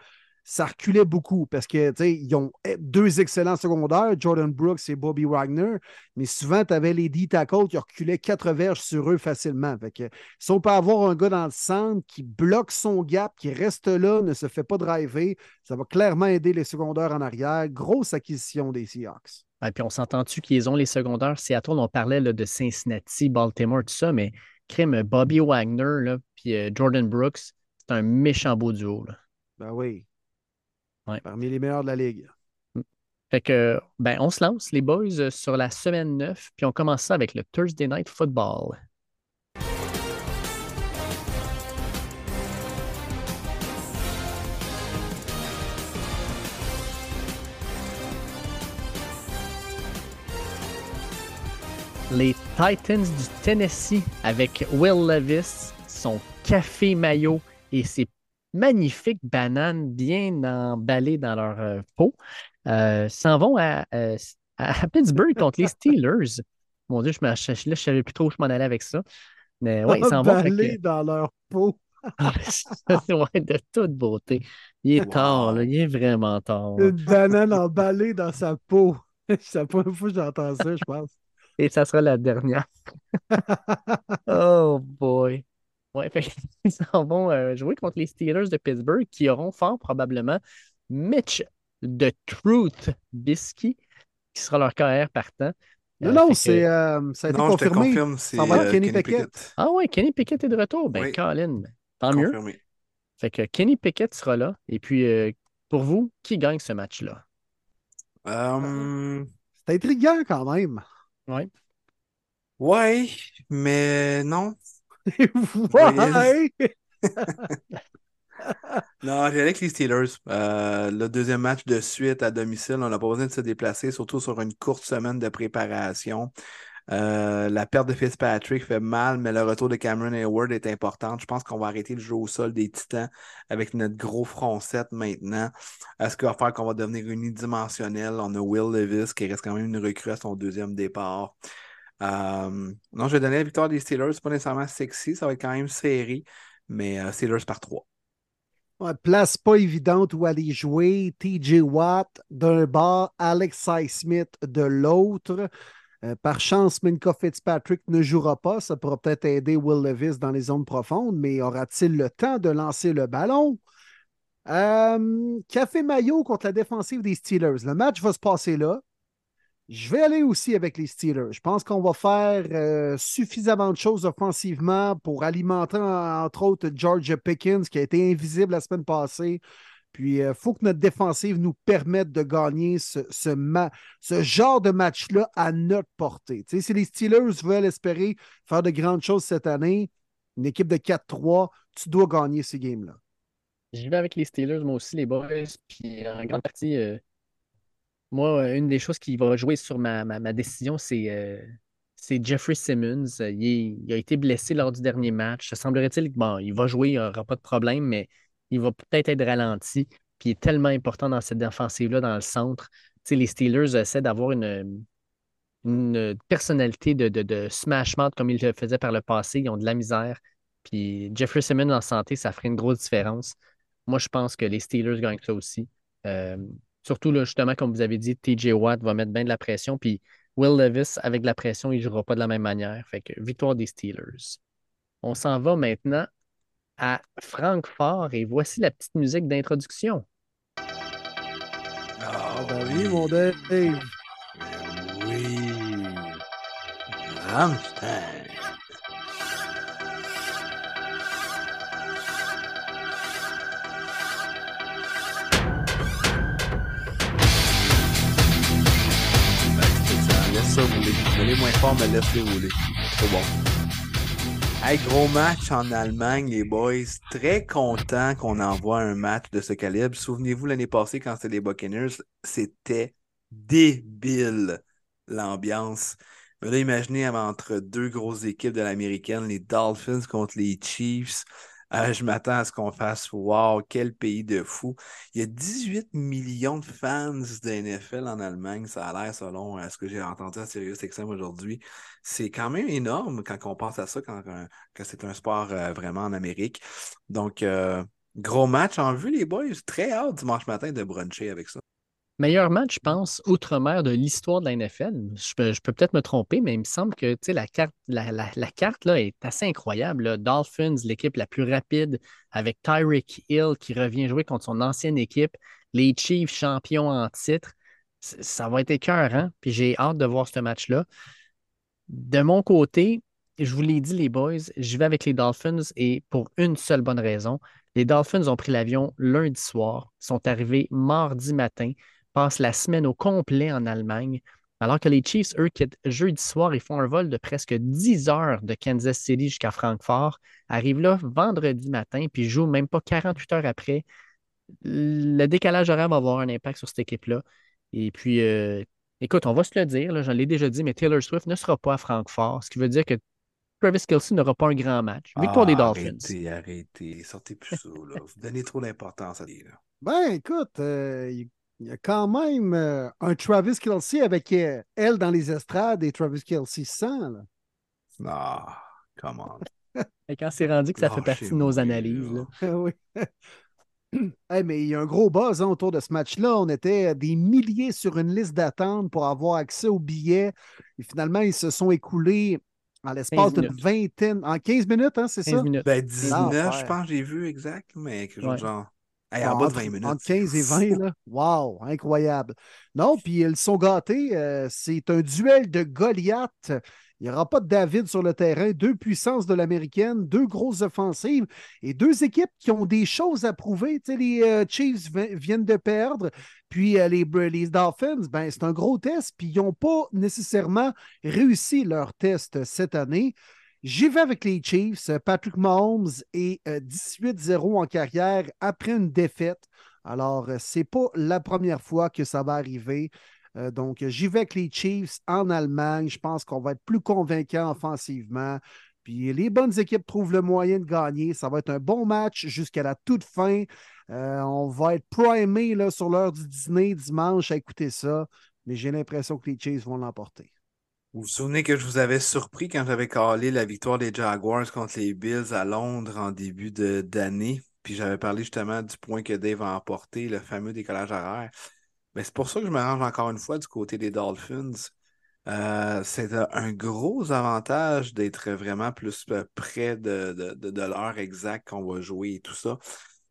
ça reculait beaucoup parce que, tu sais, ils ont deux excellents secondaires, Jordan Brooks et Bobby Wagner, mais souvent, tu avais les D-tackles qui reculaient quatre verges sur eux facilement. Fait que, si on peut avoir un gars dans le centre qui bloque son gap, qui reste là, ne se fait pas driver, ça va clairement aider les secondaires en arrière. Grosse acquisition des Seahawks. Et puis, on s'entend-tu qu'ils ont les secondaires? Seattle, on parlait là, de Cincinnati, Baltimore, tout ça, mais crime, Bobby Wagner, là, puis euh, Jordan Brooks, c'est un méchant beau duo. Là. Ben oui. Ouais. Parmi les meilleurs de la Ligue. Fait que, ben, on se lance, les boys, sur la semaine neuf, puis on commence ça avec le Thursday Night Football. Les Titans du Tennessee avec Will Levis, son café maillot et ses magnifiques bananes bien emballées dans leur euh, peau euh, s'en vont à, euh, à Pittsburgh contre les Steelers. Mon Dieu, je ne je, je savais plus trop où je m'en allais avec ça. Mais ouais, ils s'en vont. Emballées que... dans leur peau. Ah, ouais, de toute beauté. Il est wow. tard, là. Il est vraiment tard. Là. Une banane emballée dans sa peau. C'est la première fois que j'entends ça, je pense. Et ça sera la dernière. Oh boy. Ouais, fait ils s'en vont euh, jouer contre les Steelers de Pittsburgh qui auront fort probablement Mitch The Truth Biscuit qui sera leur carrière partant. Euh, non, c'est, que... euh, ça a été non, confirmé. Je te confirme, c'est euh, Kenny, Kenny Pickett. Pickett. Ah ouais, Kenny Pickett est de retour. Ben, oui. Colin, tant mieux. Confirmé. Fait que Kenny Pickett sera là. Et puis, euh, pour vous, qui gagne ce match-là? Um... C'est intriguant quand même. Ouais. Ouais, mais non. Ouais! Non, j'allais avec les Steelers. Euh, le deuxième match de suite à domicile, on n'a pas besoin de se déplacer, surtout sur une courte semaine de préparation. Euh, la perte de Fitzpatrick fait mal, mais le retour de Cameron Hayward est important. Je pense qu'on va arrêter le jeu au sol des Titans avec notre gros front sept maintenant. Est-ce qu'on va faire qu'on va devenir unidimensionnel? On a Will Levis qui reste quand même une recrue à son deuxième départ. Euh, non, je vais donner la victoire des Steelers. C'est pas nécessairement sexy, ça va être quand même serré, mais euh, Steelers par trois. Ouais, place pas évidente où aller jouer. T J Watt d'un bord, Alex Highsmith de l'autre. Euh, par chance, Minkah Fitzpatrick ne jouera pas. Ça pourra peut-être aider Will Levis dans les zones profondes, mais aura-t-il le temps de lancer le ballon? Euh, Café Mayo contre la défensive des Steelers. Le match va se passer là. Je vais aller aussi avec les Steelers. Je pense qu'on va faire euh, suffisamment de choses offensivement pour alimenter, entre autres, George Pickens, qui a été invisible la semaine passée. Puis, il euh, faut que notre défensive nous permette de gagner ce, ce, ma- ce genre de match-là à notre portée. T'sais, si les Steelers veulent espérer faire de grandes choses cette année, une équipe de quatre trois, tu dois gagner ces games-là. J'y vais avec les Steelers, moi aussi, les boys. Puis, en grande partie, euh, moi, une des choses qui va jouer sur ma, ma, ma décision, c'est, euh, c'est Jeffrey Simmons. Il, est, il a été blessé lors du dernier match. Semblerait-il que bon, il va jouer, il n'aura pas de problème, mais il va peut-être être ralenti, puis il est tellement important dans cette offensive-là, dans le centre. Tu sais, les Steelers essaient d'avoir une, une personnalité de, de, de smash mouth comme ils le faisaient par le passé. Ils ont de la misère. Puis Jeffrey Simmons en santé, ça ferait une grosse différence. Moi, je pense que les Steelers gagnent ça aussi. Euh, surtout, là, justement, comme vous avez dit, T J Watt va mettre bien de la pression, puis Will Levis, avec de la pression, il ne jouera pas de la même manière. Fait que victoire des Steelers. On s'en va maintenant à Francfort, et voici la petite musique d'introduction. Ah, oh, ben oui, mon Dave! Ben oui! Rammstein! Ben, laisse ça rouler. Venez moins fort, mais laisse les rouler. C'est bon. Hey, gros match en Allemagne, les boys. Très content qu'on envoie un match de ce calibre. Souvenez-vous, l'année passée, quand c'était les Buccaneers, c'était débile, l'ambiance. Mais là, imaginez entre deux grosses équipes de l'américaine, les Dolphins contre les Chiefs. Euh, je m'attends à ce qu'on fasse « Wow, quel pays de fou ». Il y a dix-huit millions de fans de N F L en Allemagne, ça a l'air, selon euh, ce que j'ai entendu à SiriusXM aujourd'hui. C'est quand même énorme quand on pense à ça, quand, quand, quand c'est un sport euh, vraiment en Amérique. Donc, euh, gros match en vue, les boys. Très hâte dimanche matin de bruncher avec ça. Meilleur match, je pense, outre-mer de l'histoire de la N F L. Je peux, je peux peut-être me tromper, mais il me semble que la carte, la, la, la carte là, est assez incroyable. Là. Dolphins, l'équipe la plus rapide, avec Tyreek Hill qui revient jouer contre son ancienne équipe. Les Chiefs, champions en titre. C- ça va être écœurant, puis j'ai hâte de voir ce match-là. De mon côté, je vous l'ai dit, les boys, j'y vais avec les Dolphins et pour une seule bonne raison. Les Dolphins ont pris l'avion lundi soir, sont arrivés mardi matin, passent la semaine au complet en Allemagne, alors que les Chiefs, eux, quittent jeudi soir et font un vol de presque dix heures de Kansas City jusqu'à Francfort, arrivent là vendredi matin, puis jouent même pas quarante-huit heures après. Le décalage horaire va avoir un impact sur cette équipe-là. Et puis, euh, Écoute, on va se le dire, là, je l'ai déjà dit, mais Taylor Swift ne sera pas à Francfort, ce qui veut dire que Travis Kelce n'aura pas un grand match. Victoire ah, des Dolphins. Arrêtez, arrêtez. Sortez plus ça, là. Vous donnez trop d'importance à des... Là. Ben, écoute, euh, il y a quand même euh, un Travis Kelce avec euh, elle dans les estrades et Travis Kelce sans, là. Ah, come on. Et quand c'est rendu que ça oh, fait partie de nos analyses, là. Oui. Hey, mais il y a un gros buzz hein, autour de ce match-là. On était des milliers sur une liste d'attente pour avoir accès aux billets. Et finalement, ils se sont écoulés en l'espace d'une vingtaine. En quinze minutes, hein, c'est ça? Minutes. Ben, dix-neuf, ah, ouais. Je pense, j'ai vu exact. Mais quelque chose ouais. genre. Hey, en, en bas de vingt minutes. Entre quinze et vingt, là. Wow, incroyable. Non, puis ils sont gâtés. Euh, c'est un duel de Goliath. Il n'y aura pas de David sur le terrain. Deux puissances de l'américaine, deux grosses offensives et deux équipes qui ont des choses à prouver. Tu sais, les euh, Chiefs vi- viennent de perdre, puis euh, les, les Dolphins, ben, c'est un gros test, puis ils n'ont pas nécessairement réussi leur test cette année. J'y vais avec les Chiefs. Patrick Mahomes est euh, dix-huit zéro en carrière après une défaite. Alors, ce n'est pas la première fois que ça va arriver. Euh, donc, j'y vais avec les Chiefs en Allemagne. Je pense qu'on va être plus convaincant offensivement. Puis les bonnes équipes trouvent le moyen de gagner. Ça va être un bon match jusqu'à la toute fin. Euh, on va être primé là, sur l'heure du dîner dimanche à écouter ça. Mais j'ai l'impression que les Chiefs vont l'emporter. Vous vous souvenez que je vous avais surpris quand j'avais callé la victoire des Jaguars contre les Bills à Londres en début de, d'année. Puis j'avais parlé justement du point que Dave a emporté, le fameux décollage horaire. Mais c'est pour ça que je me range encore une fois du côté des Dolphins. Euh, c'est un gros avantage d'être vraiment plus près de, de, de, de l'heure exacte qu'on va jouer et tout ça.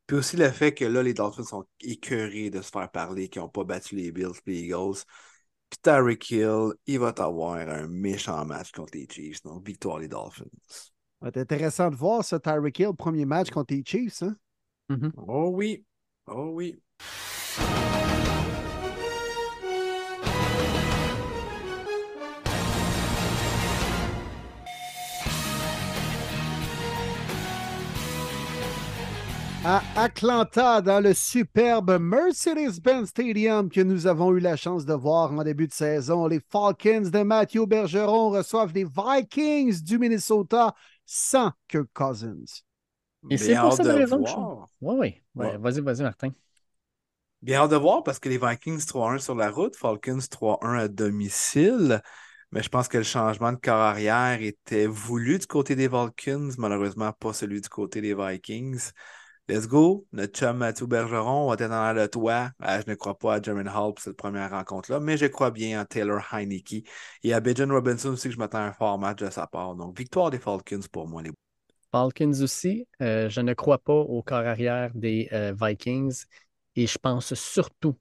Puis aussi le fait que là, les Dolphins sont écœurés de se faire parler, qu'ils n'ont pas battu les Bills et les Eagles. Puis Tyreek Hill, il va avoir un méchant match contre les Chiefs. Donc, victoire des Dolphins. C'est intéressant de voir ce Tyreek Hill, premier match contre les Chiefs. Hein? Mm-hmm. Oh oui, oh oui. À Atlanta, dans le superbe Mercedes-Benz Stadium que nous avons eu la chance de voir en début de saison, les Falcons de Matthew Bergeron reçoivent les Vikings du Minnesota sans Kirk Cousins. Et bien c'est pour cette raison que je... Oui, oui. Ouais. Ouais. Vas-y, vas-y, Martin. Bien hâte de voir parce que les Vikings trois un sur la route, Falcons trois un à domicile. Mais je pense que le changement de corps arrière était voulu du côté des Falcons, malheureusement pas celui du côté des Vikings. Let's go, notre chum Mathieu Bergeron, on va être dans l'air de toi. Ah, je ne crois pas à Jermaine Hall pour cette première rencontre-là, mais je crois bien en Taylor Heinicke et à Bijan Robinson aussi que je m'attends à un fort match de sa part. Donc, victoire des Falcons pour moi. Les Falcons aussi, euh, je ne crois pas au corps arrière des euh, Vikings et je pense surtout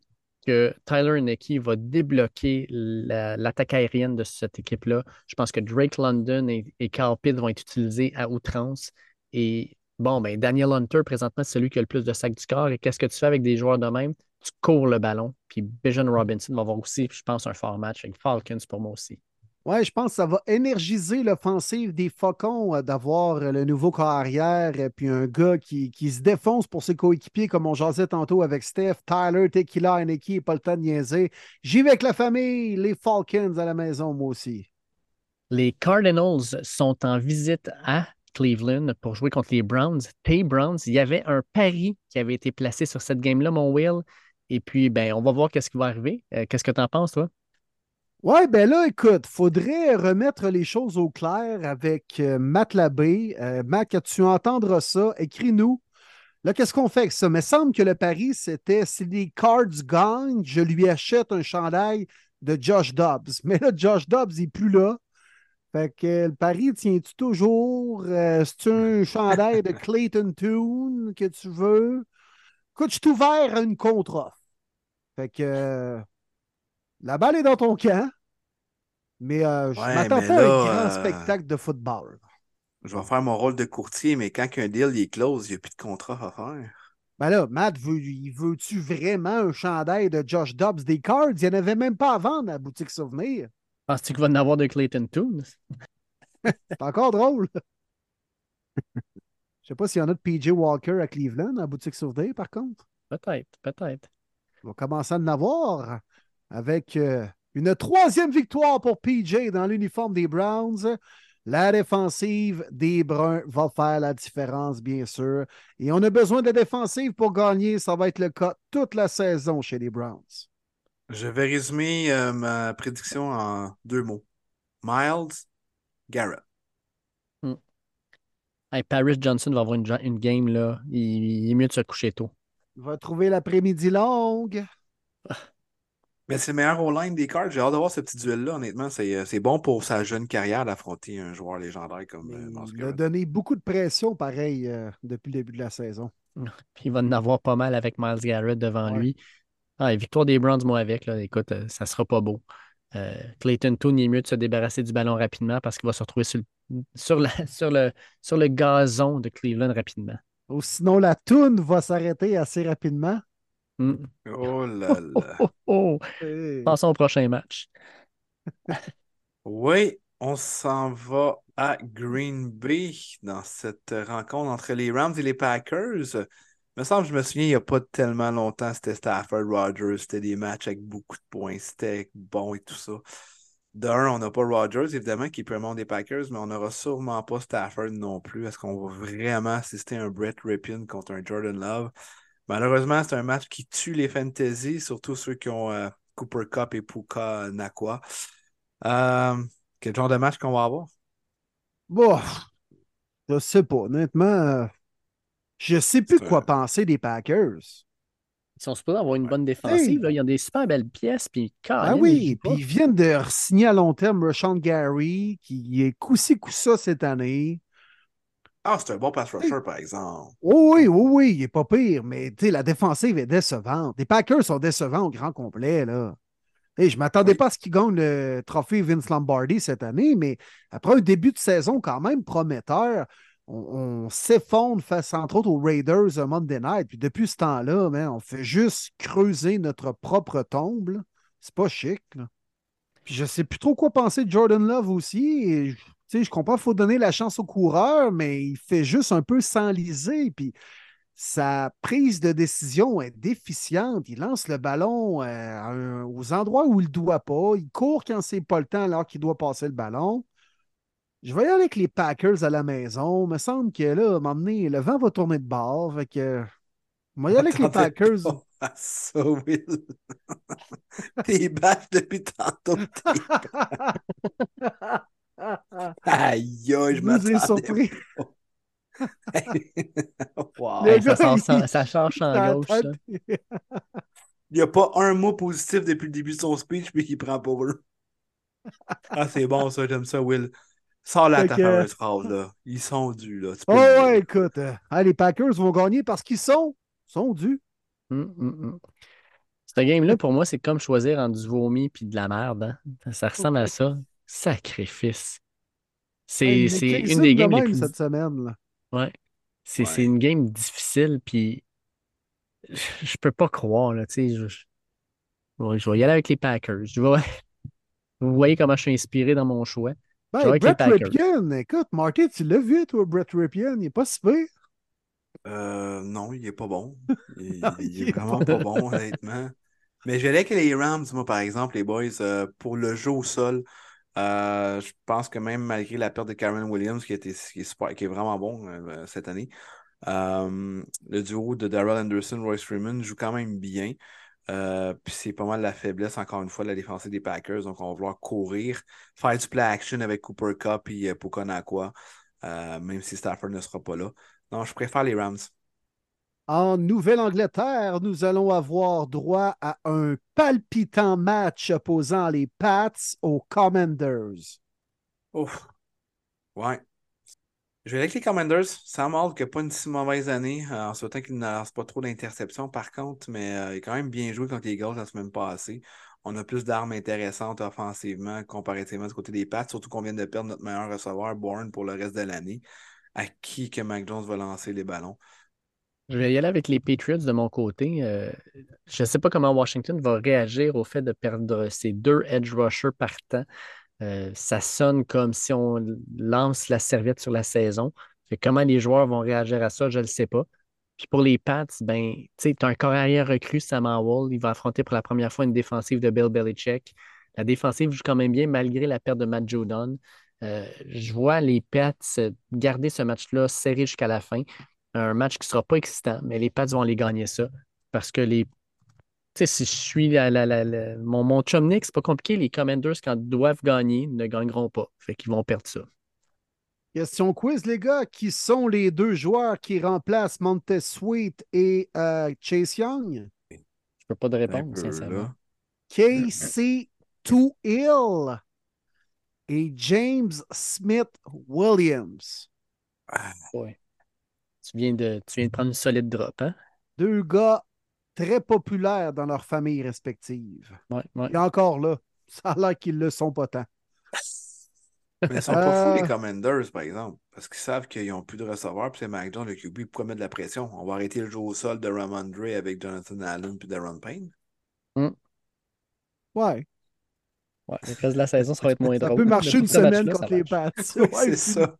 que Tyler Heinicke va débloquer la, l'attaque aérienne de cette équipe-là. Je pense que Drake London et, et Kyle Pitt vont être utilisés à outrance et bon, ben Daniel Hunter, présentement, c'est celui qui a le plus de sacs du corps. Et qu'est-ce que tu fais avec des joueurs de même? Tu cours le ballon. Puis Bijan Robinson va avoir aussi, je pense, un fort match avec Falcons pour moi aussi. Oui, je pense que ça va énergiser l'offensive des Falcons d'avoir le nouveau corps arrière puis un gars qui, qui se défonce pour ses coéquipiers, comme on jasait tantôt avec Steph, Tyler, Tequila, Heinicke et pas le temps de niaiser. J'y vais avec la famille, les Falcons à la maison, moi aussi. Les Cardinals sont en visite à Cleveland pour jouer contre les Browns. Tay Browns, il y avait un pari qui avait été placé sur cette game-là, mon Will. Et puis, ben, on va voir qu'est-ce qui va arriver. Euh, qu'est-ce que tu en penses, toi? Oui, ben là, écoute, il faudrait remettre les choses au clair avec euh, Matt Labbé. Euh, Matt, quand tu entendras ça, écris-nous. Là, qu'est-ce qu'on fait avec ça? Il me semble que le pari, c'était si les Cards gagnent, je lui achète un chandail de Josh Dobbs. Mais là, Josh Dobbs, il n'est plus là. Fait que le pari, tiens-tu toujours? Euh, c'est-tu un chandail de Clayton Tune que tu veux? Écoute, je suis ouvert à une contre-offre. Fait que euh, la balle est dans ton camp, mais euh, je ouais, m'attends mais pas là, à un grand euh... spectacle de football. Je vais faire mon rôle de courtier, mais quand un deal il est close, il n'y a plus de contre-offre à faire. Ben là, Matt, veux, veux-tu vraiment un chandail de Josh Dobbs des Cards? Il n'y en avait même pas à vendre à la boutique Souvenir. Penses-tu qu'il va en avoir de Clayton Tune? C'est encore drôle. Je sais pas s'il y en a de P J. Walker à Cleveland, à la boutique Souvenir, par contre. Peut-être, peut-être. On va commencer à en avoir avec euh, Une troisième victoire pour P J dans l'uniforme des Browns. La défensive des Bruns va faire la différence, bien sûr. Et on a besoin de défensive pour gagner. Ça va être le cas toute la saison chez les Browns. Je vais résumer euh, ma prédiction en deux mots. Myles Garrett. Hmm. Hey, Paris Johnson va avoir une, une game, là. Il, il est mieux de se coucher tôt. Il va trouver l'après-midi longue. Mais c'est le meilleur O-line des Cards. J'ai hâte de voir ce petit duel-là, honnêtement. C'est, c'est bon pour sa jeune carrière d'affronter un joueur légendaire comme euh, Myles Garrett. Il a donné beaucoup de pression, pareil, euh, depuis le début de la saison. Il va en avoir pas mal avec Myles Garrett devant ouais. lui. Ah, et victoire des Browns, moi avec, là, écoute, euh, ça sera pas beau. Euh, Clayton Tune, il est mieux de se débarrasser du ballon rapidement parce qu'il va se retrouver sur le, sur la, sur le, sur le gazon de Cleveland rapidement. Oh, sinon, la Tune va s'arrêter assez rapidement. Mm. Oh là là. Oh, oh, oh. Hey. Passons au prochain match. Oui, on s'en va à Green Bay dans cette rencontre entre les Rams et les Packers. Il me semble, je me souviens, il n'y a pas tellement longtemps, c'était Stafford, Rodgers, c'était des matchs avec beaucoup de points, c'était bon et tout ça. D'un, on n'a pas Rodgers, évidemment, qui est purement des Packers, mais on n'aura sûrement pas Stafford non plus. Est-ce qu'on va vraiment assister à un Brett Ripien contre un Jordan Love? Malheureusement, c'est un match qui tue les fantasy, surtout ceux qui ont euh, Cooper Kupp et Puka Nacua. Euh, quel genre de match qu'on va avoir? Bon, je ne sais pas. Honnêtement... Euh... Je ne sais plus c'est quoi un... penser des Packers. Ils sont supposés avoir une ouais. bonne défensive. Là. Ils ont des super belles pièces. Puis ah oui, puis ils viennent de signer à long terme Rashawn Gary, qui est coup-ci, coup-ça cette année. Ah, c'est un bon pass rusher, et... par exemple. Oh, oui, oui, oui, il n'est pas pire, mais la défensive est décevante. Les Packers sont décevants au grand complet, là. Et je ne m'attendais oui. pas à ce qu'ils gagnent le trophée Vince Lombardi cette année, mais après un début de saison quand même prometteur, On, on s'effondre face, entre autres, aux Raiders Monday Night. Puis depuis ce temps-là, man, on fait juste creuser notre propre tombe. Là. C'est pas chic. Là. Puis je sais plus trop quoi penser de Jordan Love aussi. Et, je comprends qu'il faut donner la chance aux coureurs, mais il fait juste un peu s'enliser. Puis sa prise de décision est déficiente. Il lance le ballon euh, aux endroits où il ne doit pas. Il court quand c'est pas le temps alors qu'il doit passer le ballon. Je vais y aller avec les Packers à la maison. Il me semble que là, à un moment donné, le vent va tourner de bord. Fait que... Je vais y aller avec les Packers. Pas ça, Will. T'es bâche depuis tantôt. Aïe, je m'attendais. Vous surpris. Wow, ça, gars, sort, il... ça change en gauche. Il n'y a pas un mot positif depuis le début de son speech, puis il prend pour eux. Ah, c'est bon ça, j'aime ça, Will. Sors la ta fameuse phrase, là. Ils sont dus, là. Oh, ouais, écoute. Euh, hein, les Packers vont gagner parce qu'ils sont, sont dus. Mm, mm, mm. Cette game-là, pour moi, c'est comme choisir entre du vomi et de la merde. Hein. Ça ressemble à ça. Sacrifice. C'est, hey, c'est une des games de les plus... cette semaine, là. Ouais. C'est, ouais. c'est une game difficile, puis je peux pas croire, là. Tu sais, je... je vais y aller avec les Packers. Je vais... Vous voyez comment je suis inspiré dans mon choix. Ben, Brett Ripien, écoute, Marty, tu l'as vu, toi, Brett Ripien, il n'est pas si pire. Euh, non, il n'est pas bon. Il, non, il, il est, est vraiment pas, pas bon, honnêtement. Mais je vais aller avec les Rams, moi, par exemple, les boys, euh, pour le jeu au sol. Euh, je pense que même malgré la perte de Kyren Williams, qui, était, qui, est, super, qui est vraiment bon euh, cette année, euh, le duo de Darrell Anderson, Royce Freeman joue quand même bien. Euh, puis c'est pas mal la faiblesse, encore une fois, de la défense des Packers. Donc, on va vouloir courir, faire du play action avec Cooper Kupp et euh, Puka Nacua, euh, même si Stafford ne sera pas là. Non, je préfère les Rams. En Nouvelle-Angleterre, nous allons avoir droit à un palpitant match opposant les Pats aux Commanders. Ouf. Ouais. Je vais aller avec les Commanders. Sam Hall qui n'a pas une si mauvaise année, euh, en souhaitant qu'il ne lance pas trop d'interceptions par contre, mais euh, il a quand même bien joué contre les Eagles la semaine passée. On a plus d'armes intéressantes offensivement comparativement du côté des Pats, surtout qu'on vient de perdre notre meilleur receveur, Bourne, pour le reste de l'année. À qui que Mac Jones va lancer les ballons? Je vais y aller avec les Patriots de mon côté. Euh, je ne sais pas comment Washington va réagir au fait de perdre ses deux edge rushers partants. Euh, ça sonne comme si on lance la serviette sur la saison. Fait comment les joueurs vont réagir à ça, je ne le sais pas. Puis pour les Pats, ben, tu sais, tu as un corps arrière recru, Sam Howell. Il va affronter pour la première fois une défensive de Bill Belichick. La défensive joue quand même bien malgré la perte de Matt Judon. Euh, je vois les Pats garder ce match-là serré jusqu'à la fin. Un match qui ne sera pas excitant, mais les Pats vont aller gagner ça. Parce que les. Tu sais, si je suis la, la, la, la, mon, mon chumnik, c'est pas compliqué. Les Commanders, quand ils doivent gagner, ne gagneront pas. Fait qu'ils vont perdre ça. Question quiz, les gars. Qui sont les deux joueurs qui remplacent Montez Sweat et euh, Chase Young? Je peux pas de réponse, sincèrement. K C Tuhill et James Smith-Williams. Ah. Ouais. Tu viens, de, tu viens de prendre une solide drop, hein? Deux gars très populaires dans leurs familles respectives. Ouais, ouais. Et encore là, ça a l'air qu'ils ne le sont pas tant. Mais ils ne sont pas fous, les Commanders, par exemple, parce qu'ils savent qu'ils n'ont plus de receveur, puis c'est Mac Jones, le Q B, pourquoi mettre de la pression? On va arrêter le jeu au sol de Ramondre avec Jonathan Allen puis Darren Payne. Mm. Ouais. Ouais, le reste de la saison, ça va être moins drôle. Ça peut marcher une semaine contre les Pats. Ouais, c'est ça.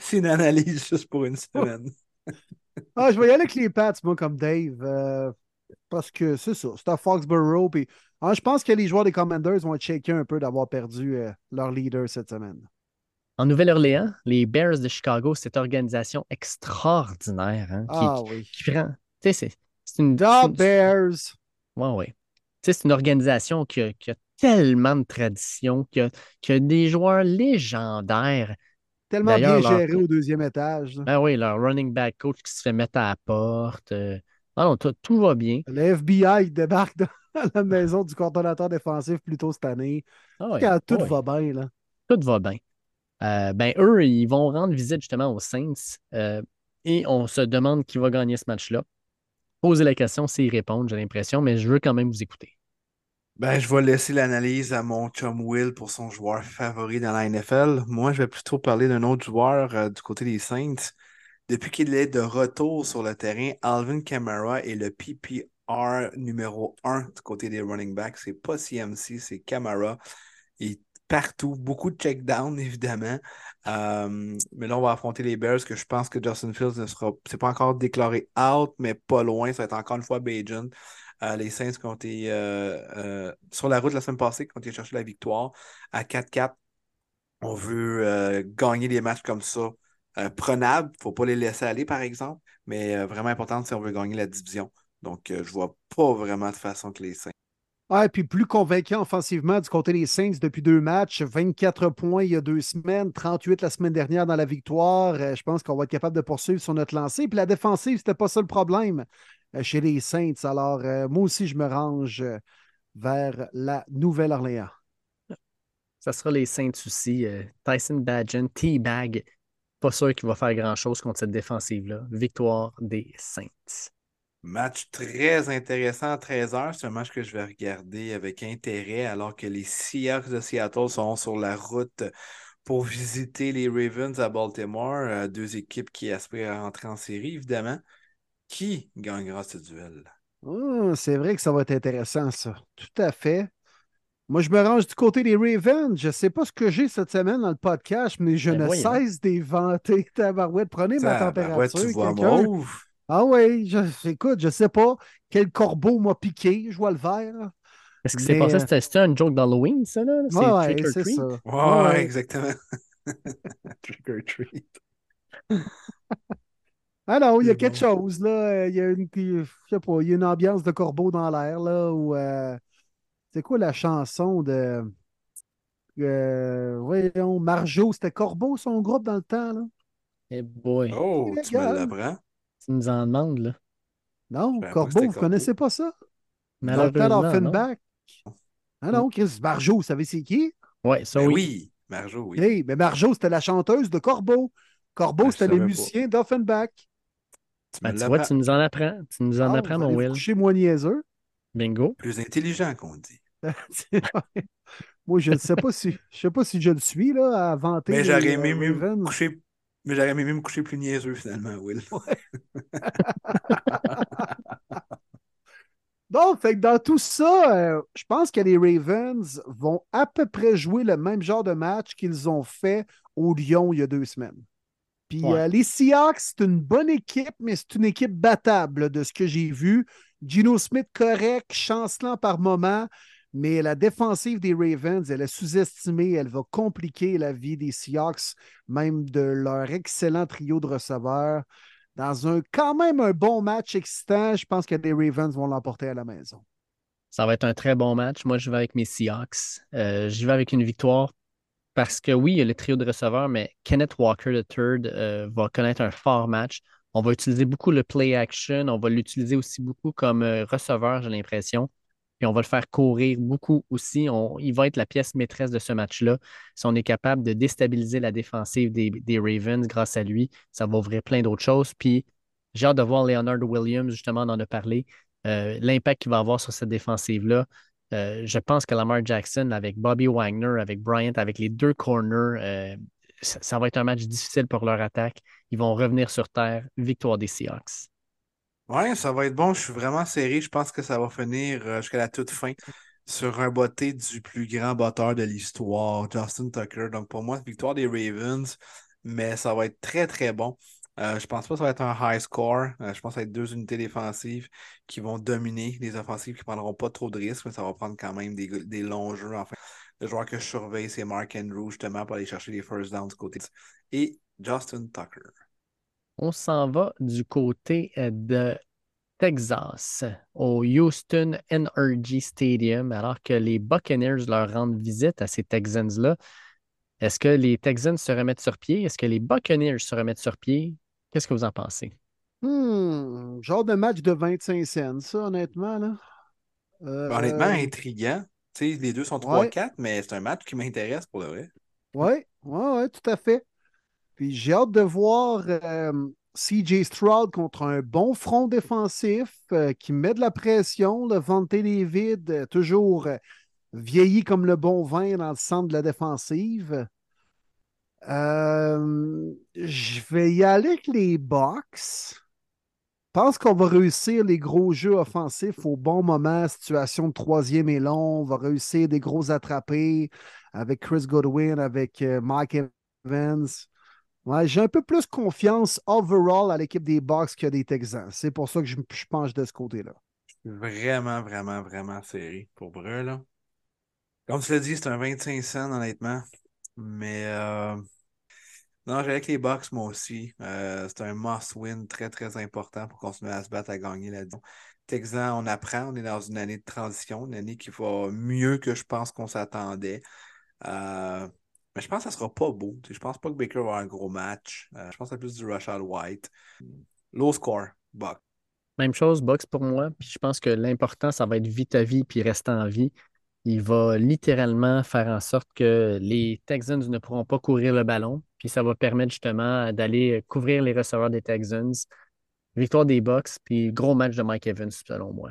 C'est une analyse juste pour une semaine. Ah, je vais y aller avec les Pats, moi, comme Dave. Euh, parce que c'est ça. C'est à Foxborough. Pis, hein, je pense que les joueurs des Commanders vont être shakés un peu d'avoir perdu euh, leur leader cette semaine. En Nouvelle-Orléans, les Bears de Chicago, cette organisation extraordinaire. Hein, qui, ah oui. Qui, qui prend, c'est, c'est une, The c'est une, Bears. Oui, oui. Tu sais, c'est une organisation qui a, qui a tellement de tradition, qui a, qui a des joueurs légendaires. Tellement D'ailleurs, bien géré leur... au deuxième étage. Ben oui, leur running back coach qui se fait mettre à la porte. Euh... Non, non, tout, tout va bien. Le F B I débarque dans la maison du coordonnateur défensif plus tôt cette année. Ah oui, Quand tout ah oui. va bien, là. Tout va bien. Euh, ben eux, ils vont rendre visite justement aux Saints euh, et on se demande qui va gagner ce match-là. Poser la question, c'est y répondre, j'ai l'impression, mais je veux quand même vous écouter. Ben, je vais laisser l'analyse à mon chum Will pour son joueur favori dans la N F L. Moi, je vais plutôt parler d'un autre joueur euh, du côté des Saints. Depuis qu'il est de retour sur le terrain, Alvin Kamara est le P P R numéro un du côté des running backs. C'est pas C M C, c'est Kamara. Il est partout, beaucoup de check-down, évidemment. Euh, mais là, on va affronter les Bears, que je pense que Justin Fields ne sera c'est pas encore déclaré out, mais pas loin. Ça va être encore une fois Badgen. Euh, les Saints qui ont été euh, euh, sur la route la semaine passée, qui ont été chercher la victoire à quatre quatre. On veut euh, gagner des matchs comme ça euh, prenables. Il ne faut pas les laisser aller, par exemple, mais euh, vraiment important si on veut gagner la division. Donc, euh, je ne vois pas vraiment de façon que les Saints. Ah, et puis plus convaincant offensivement du côté des Saints depuis deux matchs. vingt-quatre points il y a deux semaines, trente-huit la semaine dernière dans la victoire. Euh, je pense qu'on va être capable de poursuivre sur notre lancée. Puis la défensive, c'était pas ça le problème chez les Saints. Alors, euh, moi aussi, je me range euh, vers la Nouvelle-Orléans. Ça sera les Saints aussi. Euh, Tyson Badgen, T-Bag, pas sûr qu'il va faire grand-chose contre cette défensive-là. Victoire des Saints. Match très intéressant à treize heures. C'est un match que je vais regarder avec intérêt alors que les Seahawks de Seattle seront sur la route pour visiter les Ravens à Baltimore. Euh, deux équipes qui aspirent à rentrer en série, évidemment. Qui gagnera ce duel? Mmh, c'est vrai que ça va être intéressant, ça. Tout à fait. Moi, je me range du côté des Ravens. Je ne sais pas ce que j'ai cette semaine dans le podcast, mais je mais ne voyons. cesse d'éventer Tabarouette. Prenez ça, ma température. Tu vois mauve. Ah oui, je, écoute, je ne sais pas quel corbeau m'a piqué. Je vois le vert. Est-ce que c'est passé? C'était, c'était un joke d'Halloween, ça? Là? C'est ouais, trick or c'est treat? Ça. Ouais, ouais, exactement. Trick or treat. Ah non, il y a quelque chose, là. Il y a une, je sais pas, il y a une ambiance de corbeau dans l'air, là, où... Euh, c'est quoi la chanson de... Euh, voyons, Marjo, c'était Corbeau, son groupe, dans le temps, là. Hey boy. Oh, tu me l'apprends? Tu nous en demandes, là. Non, Corbeau, vous ne connaissez pas ça? Dans le temps d'Offenbach. Ah non, Chris, Marjo, vous savez c'est qui? Ouais, ça, ben oui. Oui, Marjo, oui. Hey, mais Marjo, c'était la chanteuse de Corbeau. Corbeau, ah, c'était les musiciens pas. d'Offenbach. Ben, tu vois, tu nous en apprends. Tu nous en ah, apprends, mon Will. Chez moi niaiseux. Bingo. Plus intelligent qu'on dit. Moi, je ne sais pas si je sais pas si je le suis là, à vanter. Mais j'aurais aimé mieux me coucher. Mais j'aurais aimé me coucher plus niaiseux, finalement, Will. Ouais. Donc, fait que dans tout ça, euh, je pense que les Ravens vont à peu près jouer le même genre de match qu'ils ont fait au Lyon il y a deux semaines. Puis ouais. euh, les Seahawks, c'est une bonne équipe, mais c'est une équipe battable de ce que j'ai vu. Geno Smith correct, chancelant par moment. mais la défensive des Ravens, elle est sous-estimée, elle va compliquer la vie des Seahawks, même de leur excellent trio de receveurs. Dans un quand même un bon match excitant, je pense que les Ravens vont l'emporter à la maison. Ça va être un très bon match. Moi, je vais avec mes Seahawks. Euh, j'y vais avec une victoire parce que oui, il y a le trio de receveurs, mais Kenneth Walker le trois euh, va connaître un fort match. On va utiliser beaucoup le play action. On va l'utiliser aussi beaucoup comme euh, receveur, j'ai l'impression. Puis on va le faire courir beaucoup aussi. On, il va être la pièce maîtresse de ce match-là. Si on est capable de déstabiliser la défensive des, des Ravens grâce à lui, ça va ouvrir plein d'autres choses. Puis j'ai hâte de voir Leonard Williams, justement, on en a parlé, euh, l'impact qu'il va avoir sur cette défensive-là. Euh, je pense que Lamar Jackson, avec Bobby Wagner, avec Bryant, avec les deux corners, euh, ça, ça va être un match difficile pour leur attaque. Ils vont revenir sur terre. Victoire des Seahawks. Oui, ça va être bon. Je suis vraiment serré. Je pense que ça va finir jusqu'à la toute fin sur un botté du plus grand batteur de l'histoire, Justin Tucker. Donc, pour moi, victoire des Ravens, mais ça va être très, très bon. Euh, je pense pas que ça va être un high score. Euh, je pense que ça va être deux unités défensives qui vont dominer les offensives, qui ne prendront pas trop de risques, mais ça va prendre quand même des, des longs jeux. Enfin, le joueur que je surveille, c'est Mark Andrews, justement, pour aller chercher les first downs du côté. Et Justin Tucker. On s'en va du côté de Texas, au Houston N R G Stadium, alors que les Buccaneers leur rendent visite à ces Texans-là. Est-ce que les Texans se remettent sur pied? Est-ce que les Buccaneers se remettent sur pied? Qu'est-ce que vous en pensez? Hmm, genre de match de vingt-cinq cents, ça, honnêtement. Là. Euh, honnêtement, euh... intriguant. T'sais, les deux sont trois quatre, ouais. Mais c'est un match qui m'intéresse pour le vrai. Oui, ouais, ouais, tout à fait. Puis j'ai hâte de voir euh, C J Stroud contre un bon front défensif euh, qui met de la pression, le vanter des vides, euh, toujours euh, vieilli comme le bon vin dans le centre de la défensive. Euh, je vais y aller avec les Bucs. Je pense qu'on va réussir les gros jeux offensifs au bon moment, situation de troisième et long. On va réussir des gros attrapés avec Chris Godwin, avec euh, Mike Evans. Ouais, j'ai un peu plus confiance overall à l'équipe des Bucs que des Texans. C'est pour ça que je, je penche de ce côté-là. Vraiment, vraiment, vraiment serré pour Breu, là. Comme tu l'as dit, c'est un vingt-cinq cents, honnêtement. Mais euh... non, j'ai avec les Bucs, moi aussi. Euh, c'est un must-win très, très important pour continuer à se battre, à gagner la division. Texans, on apprend. On est dans une année de transition, une année qui va mieux que je pense qu'on s'attendait. Euh... Mais je pense que ça sera pas beau. Je pense pas que Baker va avoir un gros match. Euh, je pense que c'est plus du Rashad White. Low score, Bucs. Même chose, Bucs pour moi. Puis je pense que l'important, ça va être vite à vie puis rester en vie. Il va littéralement faire en sorte que les Texans ne pourront pas courir le ballon. Puis ça va permettre justement d'aller couvrir les receveurs des Texans. Victoire des Bucs, puis gros match de Mike Evans, selon moi.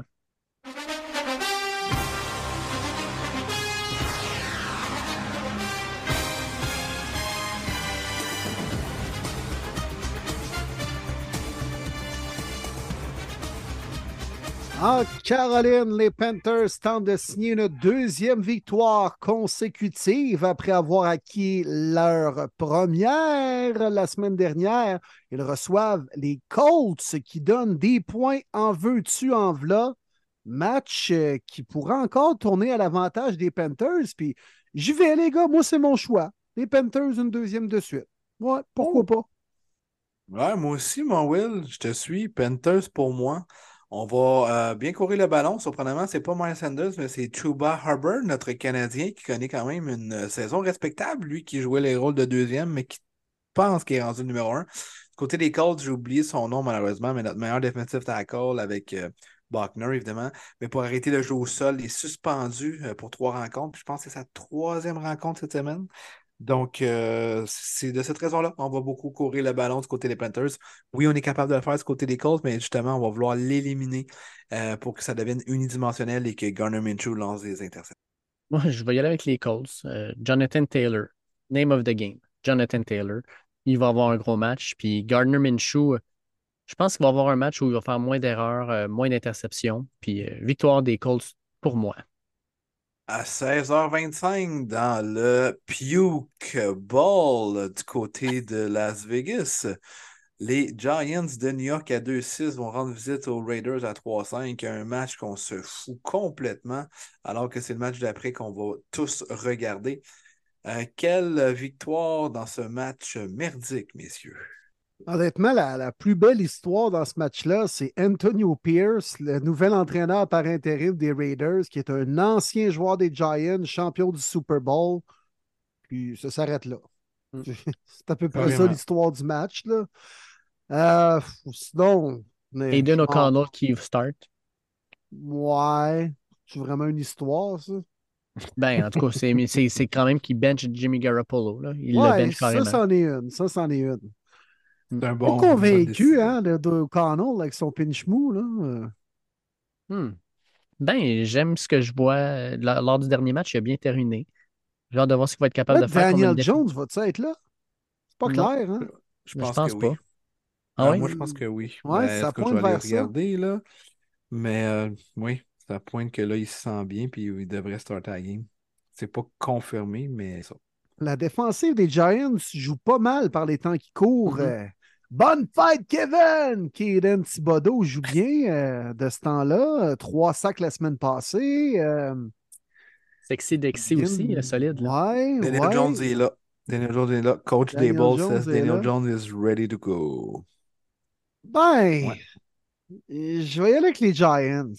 En Caroline, les Panthers tentent de signer une deuxième victoire consécutive après avoir acquis leur première la semaine dernière. Ils reçoivent les Colts qui donnent des points en veux-tu, en v'là. Match qui pourra encore tourner à l'avantage des Panthers. Puis j'y vais, les gars, moi, c'est mon choix. Les Panthers, une deuxième de suite. Ouais, pourquoi pas? Ouais, moi aussi, mon Will, je te suis. Panthers pour moi. On va euh, bien courir le ballon. Surprenamment, c'est pas Miles Sanders, mais c'est Chuba Hubbard, notre Canadien, qui connaît quand même une euh, saison respectable. Lui qui jouait les rôles de deuxième, mais qui pense qu'il est rendu numéro un. Du côté des Colts, j'ai oublié son nom malheureusement, mais notre meilleur defensive tackle avec euh, Buckner, évidemment. Mais pour arrêter le jeu au sol, il est suspendu euh, pour trois rencontres. Puis je pense que c'est sa troisième rencontre cette semaine. Donc, euh, c'est de cette raison-là. On va beaucoup courir le ballon du côté des Panthers. Oui, on est capable de le faire du côté des Colts, mais justement, on va vouloir l'éliminer euh, pour que ça devienne unidimensionnel et que Gardner Minshew lance des interceptions. Moi, je vais y aller avec les Colts. Euh, Jonathan Taylor, name of the game. Jonathan Taylor, il va avoir un gros match. Puis Gardner Minshew, je pense qu'il va avoir un match où il va faire moins d'erreurs, euh, moins d'interceptions. Puis euh, victoire des Colts pour moi. À seize heures vingt-cinq dans le Puke Bowl du côté de Las Vegas, Les Giants de New York à deux six vont rendre visite aux Raiders à trois cinq. Un match qu'on se fout complètement, alors que c'est le match d'après qu'on va tous regarder. Euh, quelle victoire dans ce match merdique, messieurs! Honnêtement, la, la plus belle histoire dans ce match-là, c'est Antonio Pierce, le nouvel entraîneur par intérim des Raiders, qui est un ancien joueur des Giants, champion du Super Bowl. Puis ça s'arrête là. Mm. C'est à peu près Vraiment. ça l'histoire du match, là. Euh, sinon... Aiden O'Connell qui start. Ouais. C'est vraiment une histoire, ça. Ben, en tout cas, c'est, c'est, c'est quand même qu'il bench Jimmy Garoppolo, là. Il ouais, le bench carrément. Ça, c'en est une. Ça, c'en est une. C'est un bon... convaincu, hein, de, de O'Connell avec son pinch mou, là. Hmm. Ben, j'aime ce que je vois. Lors, lors du dernier match, il a bien terminé. J'ai hâte de voir ce qu'il va être capable là, de faire. Daniel Jones va-tu être là? C'est pas clair, hein? Je pense, je pense que pas. Oui. Ah Alors, oui? Moi, je pense que oui. Ouais, ben, ça pointe vers regarder, ça. Là. Mais euh, oui, ça pointe que là, il se sent bien puis il devrait starter la game. C'est pas confirmé, mais ça. La défensive des Giants joue pas mal par les temps qui courent. Mm-hmm. Euh, bonne fête, Kevin! Kieran Thibodeau joue bien euh, de ce temps-là. Trois sacs la semaine passée. Euh... Sexy Dexy Daniel... aussi, le solide. Là. Ouais, Daniel ouais. Jones est là. Daniel Jones est là. Coach Daniel Dable Jones says Daniel là. Jones is ready to go. Ben, ouais. Je vais y aller avec les Giants.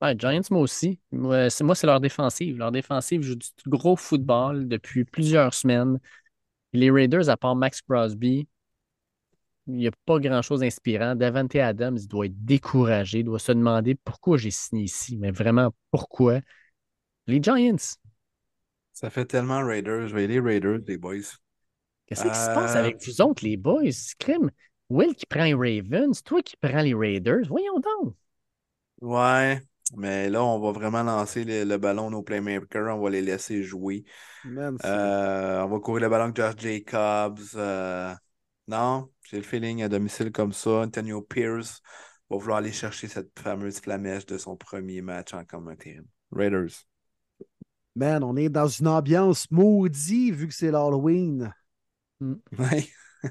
Ouais, Giants, moi aussi. Moi c'est, moi, c'est leur défensive. Leur défensive joue du gros football depuis plusieurs semaines. Les Raiders, à part Max Crosby, il n'y a pas grand-chose d'inspirant. Davante Adams doit être découragé. Il doit se demander pourquoi j'ai signé ici. Mais vraiment, pourquoi? Les Giants. Ça fait tellement Raiders. Je vais aller Raiders, les boys. Qu'est-ce euh... qui se passe avec vous autres, les boys? Crime. Will qui prend les Ravens, toi qui prends les Raiders. Voyons donc. Ouais, mais là, on va vraiment lancer le, le ballon aux playmakers. On va les laisser jouer. Même si... euh, on va courir le ballon avec Josh Jacobs. Euh... Non, j'ai le feeling à domicile comme ça. Antonio Pierce va vouloir aller chercher cette fameuse flamèche de son premier match en communauté. Raiders. Man, on est dans une ambiance maudite vu que c'est l'Halloween. Mm. Ouais.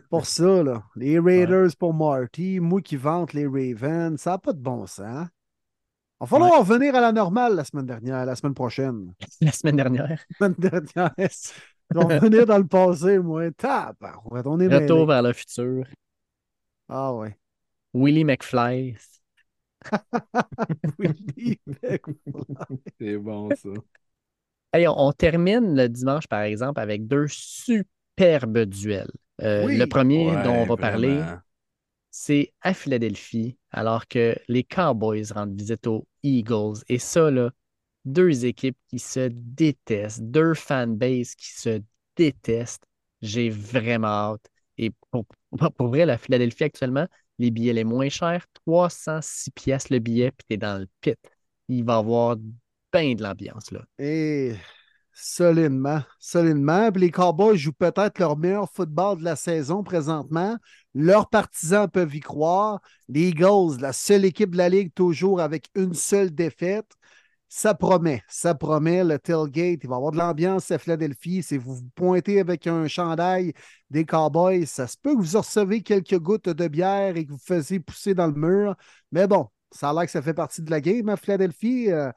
Pour ça, là. Les Raiders ouais. pour Marty, moi qui vante les Ravens, ça n'a pas de bon sens. Il va falloir revenir ouais. à la normale la semaine dernière, la semaine prochaine. La semaine dernière. La semaine dernière. Ils vont revenir dans le passé, moi. Tap! On est Retour mêlés. vers le futur. Ah ouais. Willie McFly. Willie McFly. C'est bon, ça. Hey, on, on termine le dimanche, par exemple, avec deux superbes duels. Euh, oui, le premier ouais, dont on va vraiment. parler, c'est à Philadelphie, alors que les Cowboys rendent visite aux Eagles. Et ça, là, deux équipes qui se détestent, deux fanbases qui se détestent. J'ai vraiment hâte. Et pour, pour vrai, la Philadelphie actuellement, les billets les moins chers, trois cent six piastres le billet, puis t'es dans le pit. Il va y avoir bien de l'ambiance, là. Et... solidement, solidement. Puis les Cowboys jouent peut-être leur meilleur football de la saison présentement. Leurs partisans peuvent y croire. Les Eagles, la seule équipe de la Ligue toujours avec une seule défaite. Ça promet, ça promet. Le tailgate, il va y avoir de l'ambiance à Philadelphie. Si vous vous pointez avec un chandail des Cowboys, ça se peut que vous recevez quelques gouttes de bière et que vous faisiez pousser dans le mur. Mais bon, ça a l'air que ça fait partie de la game à Philadelphie. Euh,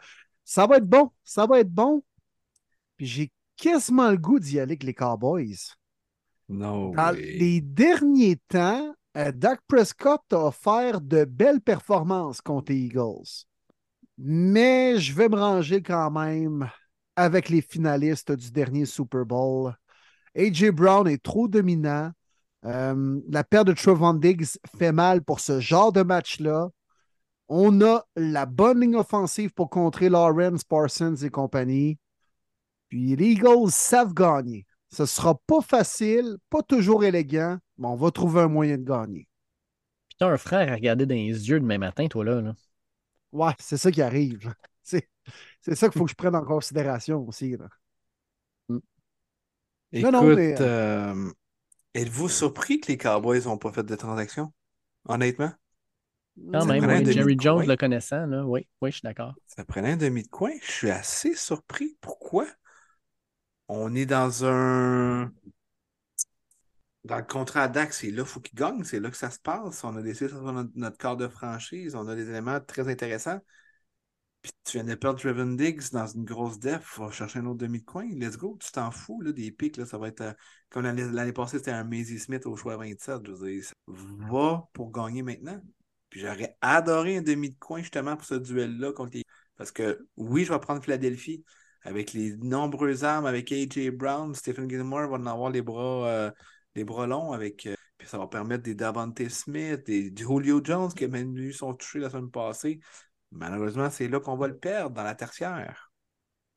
ça va être bon, ça va être bon. Puis j'ai quasiment le goût d'y aller avec les Cowboys. Non. Dans les derniers temps, Dak Prescott a offert de belles performances contre les Eagles. Mais je vais me ranger quand même avec les finalistes du dernier Super Bowl. A J Brown est trop dominant. Euh, la paire de Trevon Diggs fait mal pour ce genre de match-là. On a la bonne ligne offensive pour contrer Lawrence, Parsons et compagnie. Puis les Eagles savent gagner. Ce ne sera pas facile, pas toujours élégant, mais on va trouver un moyen de gagner. Puis t'as un frère à regarder dans les yeux demain matin, toi, là. là. Ouais, c'est ça qui arrive. C'est, c'est ça qu'il faut que je prenne en considération aussi. Là. Écoute, non, non, mais... euh, êtes-vous surpris que les Cowboys n'ont pas fait de transaction? Honnêtement? Quand ça même, oui, Jerry Jones coin. le connaissant, là. Oui, oui, je suis d'accord. Ça prenait un demi de coin. Je suis assez surpris. Pourquoi? On est dans un... Dans le contrat d'Axe, c'est là qu'il faut qu'il gagne, c'est là que ça se passe. On a décidé sur notre, notre corps de franchise, on a des éléments très intéressants. Puis tu viens de perdre Trevon Diggs dans une grosse def, va chercher un autre demi de coin, let's go, tu t'en fous là, des pics, là, ça va être euh, comme l'année, l'année passée, c'était un Maisie Smith au choix vingt-sept, je veux dire, ça va pour gagner maintenant. Puis j'aurais adoré un demi de coin justement pour ce duel-là contre les... Parce que oui, je vais prendre Philadelphie avec les nombreuses armes, avec A J Brown, Stephen Gilmore va en avoir les bras... Euh, des bras longs avec... Euh, puis ça va permettre des Davante Smith, des Julio Jones qui a même eu son touché la semaine passée. Malheureusement, c'est là qu'on va le perdre, dans la tertiaire.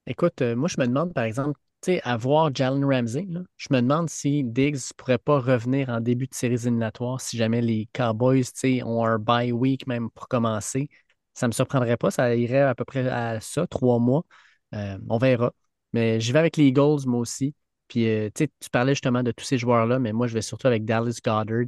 Écoute, euh, moi, je me demande, par exemple, tu sais, à voir Jalen Ramsey, là, je me demande si Diggs ne pourrait pas revenir en début de séries éliminatoires si jamais les Cowboys, tu sais, ont un bye week même pour commencer. Ça ne me surprendrait pas, ça irait à peu près à ça, trois mois. Euh, on verra. Mais j'y vais avec les Eagles, moi aussi. Puis, euh, tu sais, tu parlais justement de tous ces joueurs-là, mais moi, je vais surtout avec Dallas Goedert.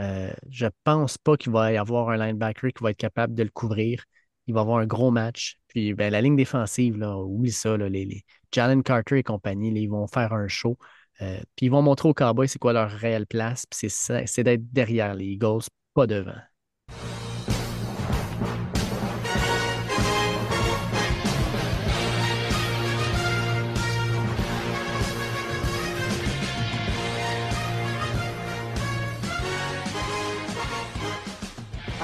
Euh, je pense pas qu'il va y avoir un linebacker qui va être capable de le couvrir. Il va avoir un gros match. Puis, ben, la ligne défensive, là, oublie ça, là, les, les Jalen Carter et compagnie, là, ils vont faire un show. Euh, puis, ils vont montrer aux Cowboys c'est quoi leur réelle place. Puis, c'est, ça, c'est d'être derrière les Eagles, pas devant.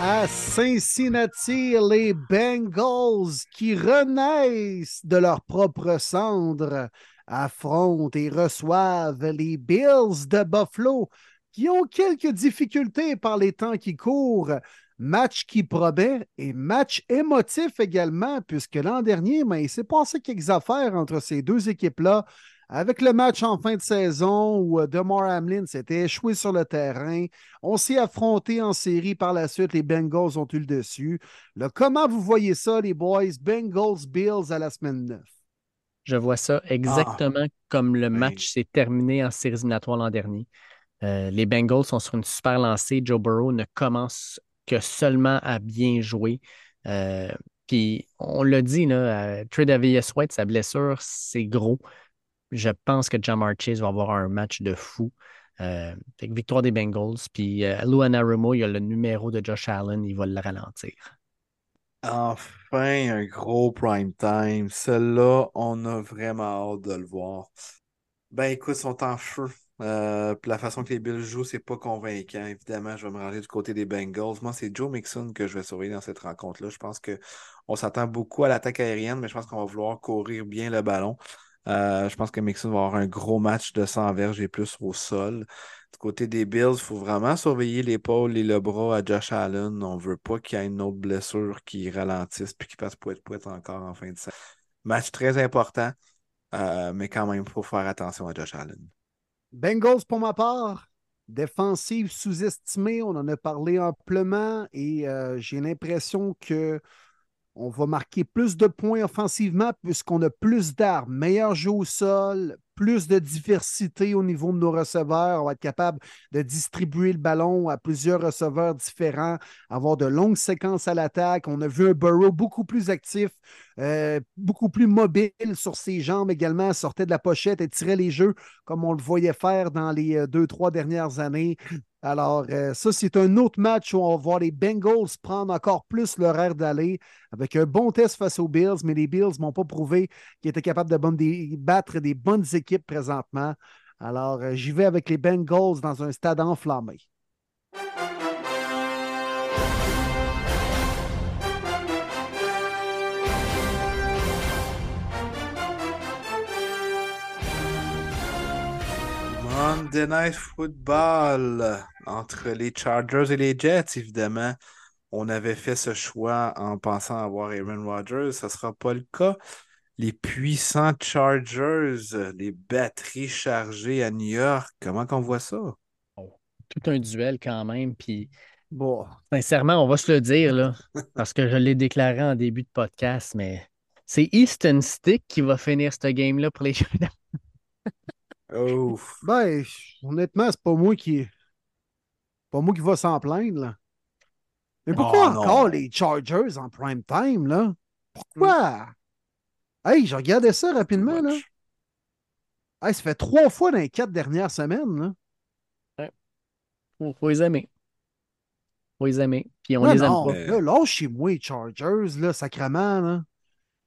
À Cincinnati, les Bengals qui renaissent de leur propre cendre affrontent et reçoivent les Bills de Buffalo qui ont quelques difficultés par les temps qui courent. Match qui promet et match émotif également puisque l'an dernier, ben, il s'est passé quelques affaires entre ces deux équipes-là. Avec le match en fin de saison où Damar Hamlin s'était échoué sur le terrain, on s'est affronté en série par la suite, les Bengals ont eu le dessus. Là, comment vous voyez ça, les boys? Bengals-Bills à la semaine neuf. Je vois ça exactement ah, comme le match oui. s'est terminé en séries éliminatoires l'an dernier. Euh, les Bengals sont sur une super lancée. Joe Burrow ne commence que seulement à bien jouer. Euh, Puis on l'a dit, là, Tre'Davious White, sa blessure, c'est gros. Je pense que Jamar Chase va avoir un match de fou. Euh, victoire des Bengals. Puis euh, Luanarumo, il a le numéro de Josh Allen, il va le ralentir. Enfin, un gros prime time. Celle-là, on a vraiment hâte de le voir. Ben écoute, ils sont en feu. Euh, la façon que les Bills jouent, c'est pas convaincant. Évidemment, je vais me ranger du côté des Bengals. Moi, c'est Joe Mixon que je vais surveiller dans cette rencontre-là. Je pense qu'on s'attend beaucoup à l'attaque aérienne, mais je pense qu'on va vouloir courir bien le ballon. Euh, je pense que Mixon va avoir un gros match de cent verges et plus au sol. Du côté des Bills, il faut vraiment surveiller l'épaule et le bras à Josh Allen. On ne veut pas qu'il y ait une autre blessure qui ralentisse puis qu'il passe pouet-pouet encore en fin de saison. Match très important, euh, mais quand même, il faut faire attention à Josh Allen. Bengals, pour ma part, défensive sous-estimée. On en a parlé amplement et euh, j'ai l'impression que on va marquer plus de points offensivement puisqu'on a plus d'armes, meilleur jeu au sol, plus de diversité au niveau de nos receveurs. On va être capable de distribuer le ballon à plusieurs receveurs différents, avoir de longues séquences à l'attaque. On a vu un Burrow beaucoup plus actif, euh, beaucoup plus mobile sur ses jambes également, sortait de la pochette et tirait les jeux comme on le voyait faire dans les deux, trois dernières années. Alors, euh, ça, c'est un autre match où on va voir les Bengals prendre encore plus leur air d'aller avec un bon test face aux Bills, mais les Bills ne m'ont pas prouvé qu'ils étaient capables de bonne dé- battre des bonnes équipes présentement. Alors, euh, j'y vais avec les Bengals dans un stade enflammé. Monday Night Football entre les Chargers et les Jets, évidemment. On avait fait ce choix en pensant avoir Aaron Rodgers. Ça ne sera pas le cas. Les puissants Chargers, les batteries chargées à New York. Comment qu'on voit ça? Tout un duel quand même. Puis, bon, sincèrement, on va se le dire, là, parce que je l'ai déclaré en début de podcast, mais c'est Easton Stick qui va finir ce game-là pour les Chargers. Oh. Ben, honnêtement, c'est pas moi qui pas moi qui va s'en plaindre, là. Mais pourquoi oh, encore les Chargers en prime time, là? Pourquoi? Mm. Hey, je regardais ça rapidement, là. Hey, ça fait trois fois dans les quatre dernières semaines, là. Faut, faut les aimer. Faut les aimer. Puis on non, les aime non, pas. Là, là, chez moi, les Chargers, là, sacrément, là,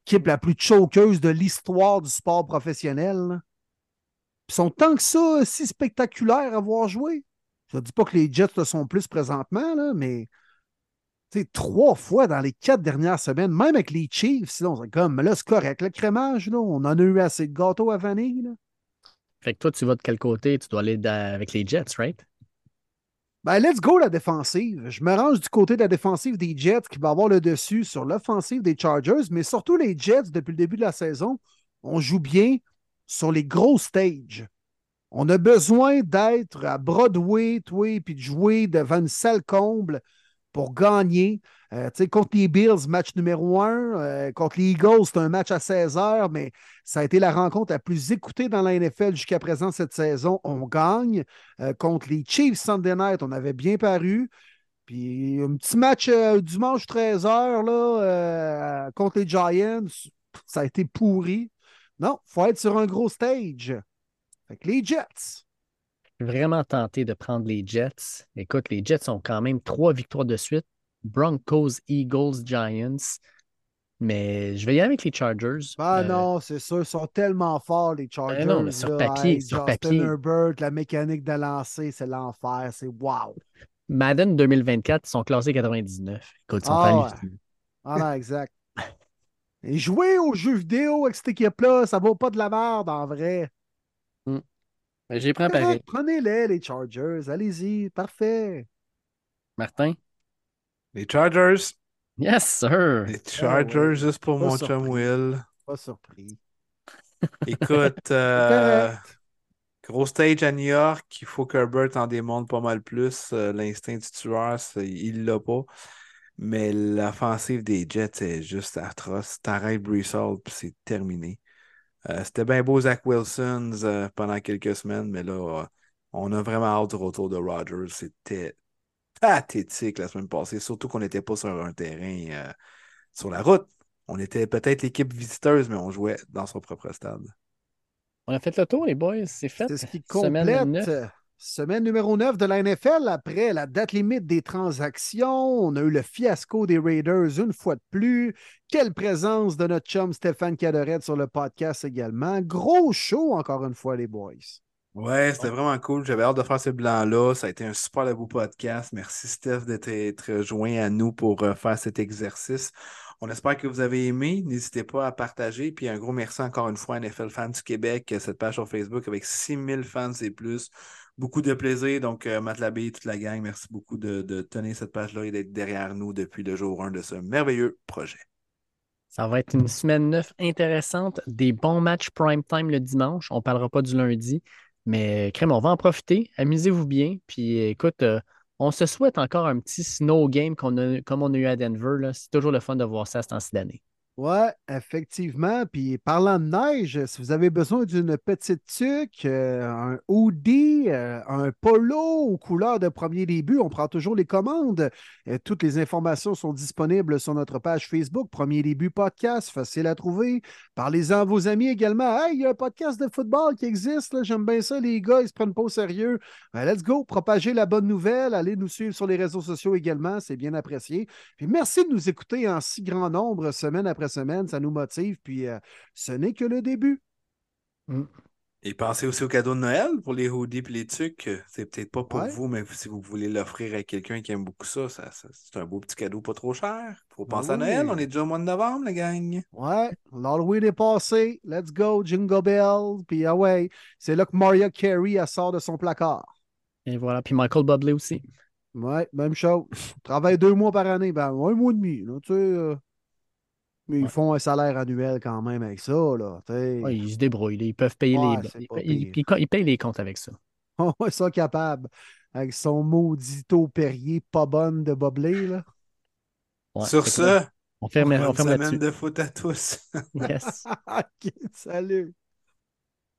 équipe la plus choqueuse de l'histoire du sport professionnel, là. Ils sont tant que ça si spectaculaires à voir jouer. Je ne dis pas que les Jets le sont plus présentement, là, mais trois fois dans les quatre dernières semaines, même avec les Chiefs, sinon, c'est comme là, c'est correct. Le crémage, là, on en a eu assez de gâteau à vanille, là. Fait que toi, tu vas de quel côté? Tu dois aller avec les Jets, right? Ben, let's go la défensive. Je me range du côté de la défensive des Jets qui va avoir le dessus sur l'offensive des Chargers, mais surtout les Jets, depuis le début de la saison, on joue bien sur les gros stages. On a besoin d'être à Broadway, toi, puis de jouer devant une salle comble pour gagner. Euh, tu sais, contre les Bills, match numéro un. Euh, contre les Eagles, c'est un match à seize heures, mais ça a été la rencontre la plus écoutée dans la N F L jusqu'à présent cette saison. On gagne. Euh, contre les Chiefs Sunday Night, on avait bien paru. Puis un petit match euh, dimanche treize heures là, euh, contre les Giants, ça a été pourri. Non, il faut être sur un gros stage. Fait que les Jets. Vraiment tenté de prendre les Jets. Écoute, les Jets ont quand même trois victoires de suite. Broncos, Eagles, Giants. Mais je vais y aller avec les Chargers. Ben euh... non, c'est sûr. Ils sont tellement forts, les Chargers. Ben non, mais sur là, papier, hey, sur Justin papier. Herbert, la mécanique de lancer, c'est l'enfer. C'est wow. Madden deux mille vingt-quatre, ils sont classés quatre-vingt-dix-neuf. Écoute, ils sont ah, ouais. Ah non, exact. Et jouer aux jeux vidéo avec cette équipe-là, ça vaut pas de la merde, en vrai. Mm. Ben, j'ai pris pareil. Prenez-les, les Chargers. Allez-y. Parfait. Martin? Les Chargers. Yes, sir. Les Chargers, oh, ouais. Juste pour pas mon surpris. Chum Will. Pas surpris. Écoute, euh, gros stage à New York, il faut qu'Herbert en démontre pas mal plus. L'instinct du tueur, il l'a pas. Mais l'offensive des Jets est juste atroce. T'arrêtes Brees Hall, puis c'est terminé. Euh, c'était bien beau Zach Wilson euh, pendant quelques semaines, mais là, euh, on a vraiment hâte du retour de Rodgers. C'était pathétique la semaine passée, surtout qu'on n'était pas sur un terrain euh, sur la route. On était peut-être l'équipe visiteuse, mais on jouait dans son propre stade. On a fait le tour, les boys. C'est fait. C'est ce qui complète semaine, semaine numéro neuf de la N F L. Après la date limite des transactions, on a eu le fiasco des Raiders une fois de plus. Quelle présence de notre chum Stéphane Cadorette sur le podcast également. Gros show, encore une fois, les boys. Ouais, c'était vraiment cool. J'avais hâte de faire ce bilan-là. Ça a été un super beau podcast. Merci, Steph, d'être joint à nous pour faire cet exercice. On espère que vous avez aimé. N'hésitez pas à partager. Puis un gros merci encore une fois à N F L Fans du Québec, cette page sur Facebook avec six mille fans et plus. Beaucoup de plaisir. Donc, Matt Labbé et toute la gang, merci beaucoup de, de tenir cette page-là et d'être derrière nous depuis le jour un de ce merveilleux projet. Ça va être une semaine neuf intéressante. Des bons matchs prime time le dimanche. On ne parlera pas du lundi. Mais crème, on va en profiter. Amusez-vous bien. Puis écoute, euh, on se souhaite encore un petit snow game qu'on a, comme on a eu à Denver, là. C'est toujours le fun de voir ça à ce temps-ci d'année. Oui, effectivement. Puis parlant de neige, si vous avez besoin d'une petite tuque, euh, un hoodie, euh, un polo aux couleurs de premier début, on prend toujours les commandes. Euh, toutes les informations sont disponibles sur notre page Facebook, Premier Début Podcast, facile à trouver. Parlez-en à vos amis également. Hey, il y a un podcast de football qui existe, là, j'aime bien ça, les gars, ils se prennent pas au sérieux. Ben, let's go, propagez la bonne nouvelle, allez nous suivre sur les réseaux sociaux également, c'est bien apprécié. Puis merci de nous écouter en si grand nombre semaine après semaine, ça nous motive, puis euh, ce n'est que le début. Mm. Et pensez aussi au cadeau de Noël pour les hoodies et les tucs. C'est peut-être pas pour ouais. vous, mais si vous voulez l'offrir à quelqu'un qui aime beaucoup ça, ça, ça c'est un beau petit cadeau pas trop cher. Faut penser oui. à Noël, on est déjà au mois de novembre, la gang. Ouais, l'Halloween est passé. Let's go, Jingle Bells. Puis ah ouais, c'est là que Mariah Carey elle sort de son placard. Et voilà, puis Michael Bublé aussi. Ouais, même chose. Travaille deux mois par année, ben un mois et demi, là, tu sais... Euh... Mais ils ouais. font un salaire annuel quand même avec ça, là. Ouais, ils se débrouillent. Ils peuvent payer ouais, les... Ils, ils, ils payent les comptes avec ça. Oh, ils sont capables. Avec son maudito Perrier pas bonne de Boblé, là. Ouais, sur ce, on ferme, on ferme là-dessus. Bonne semaine de foot à tous. Yes. Okay, salut.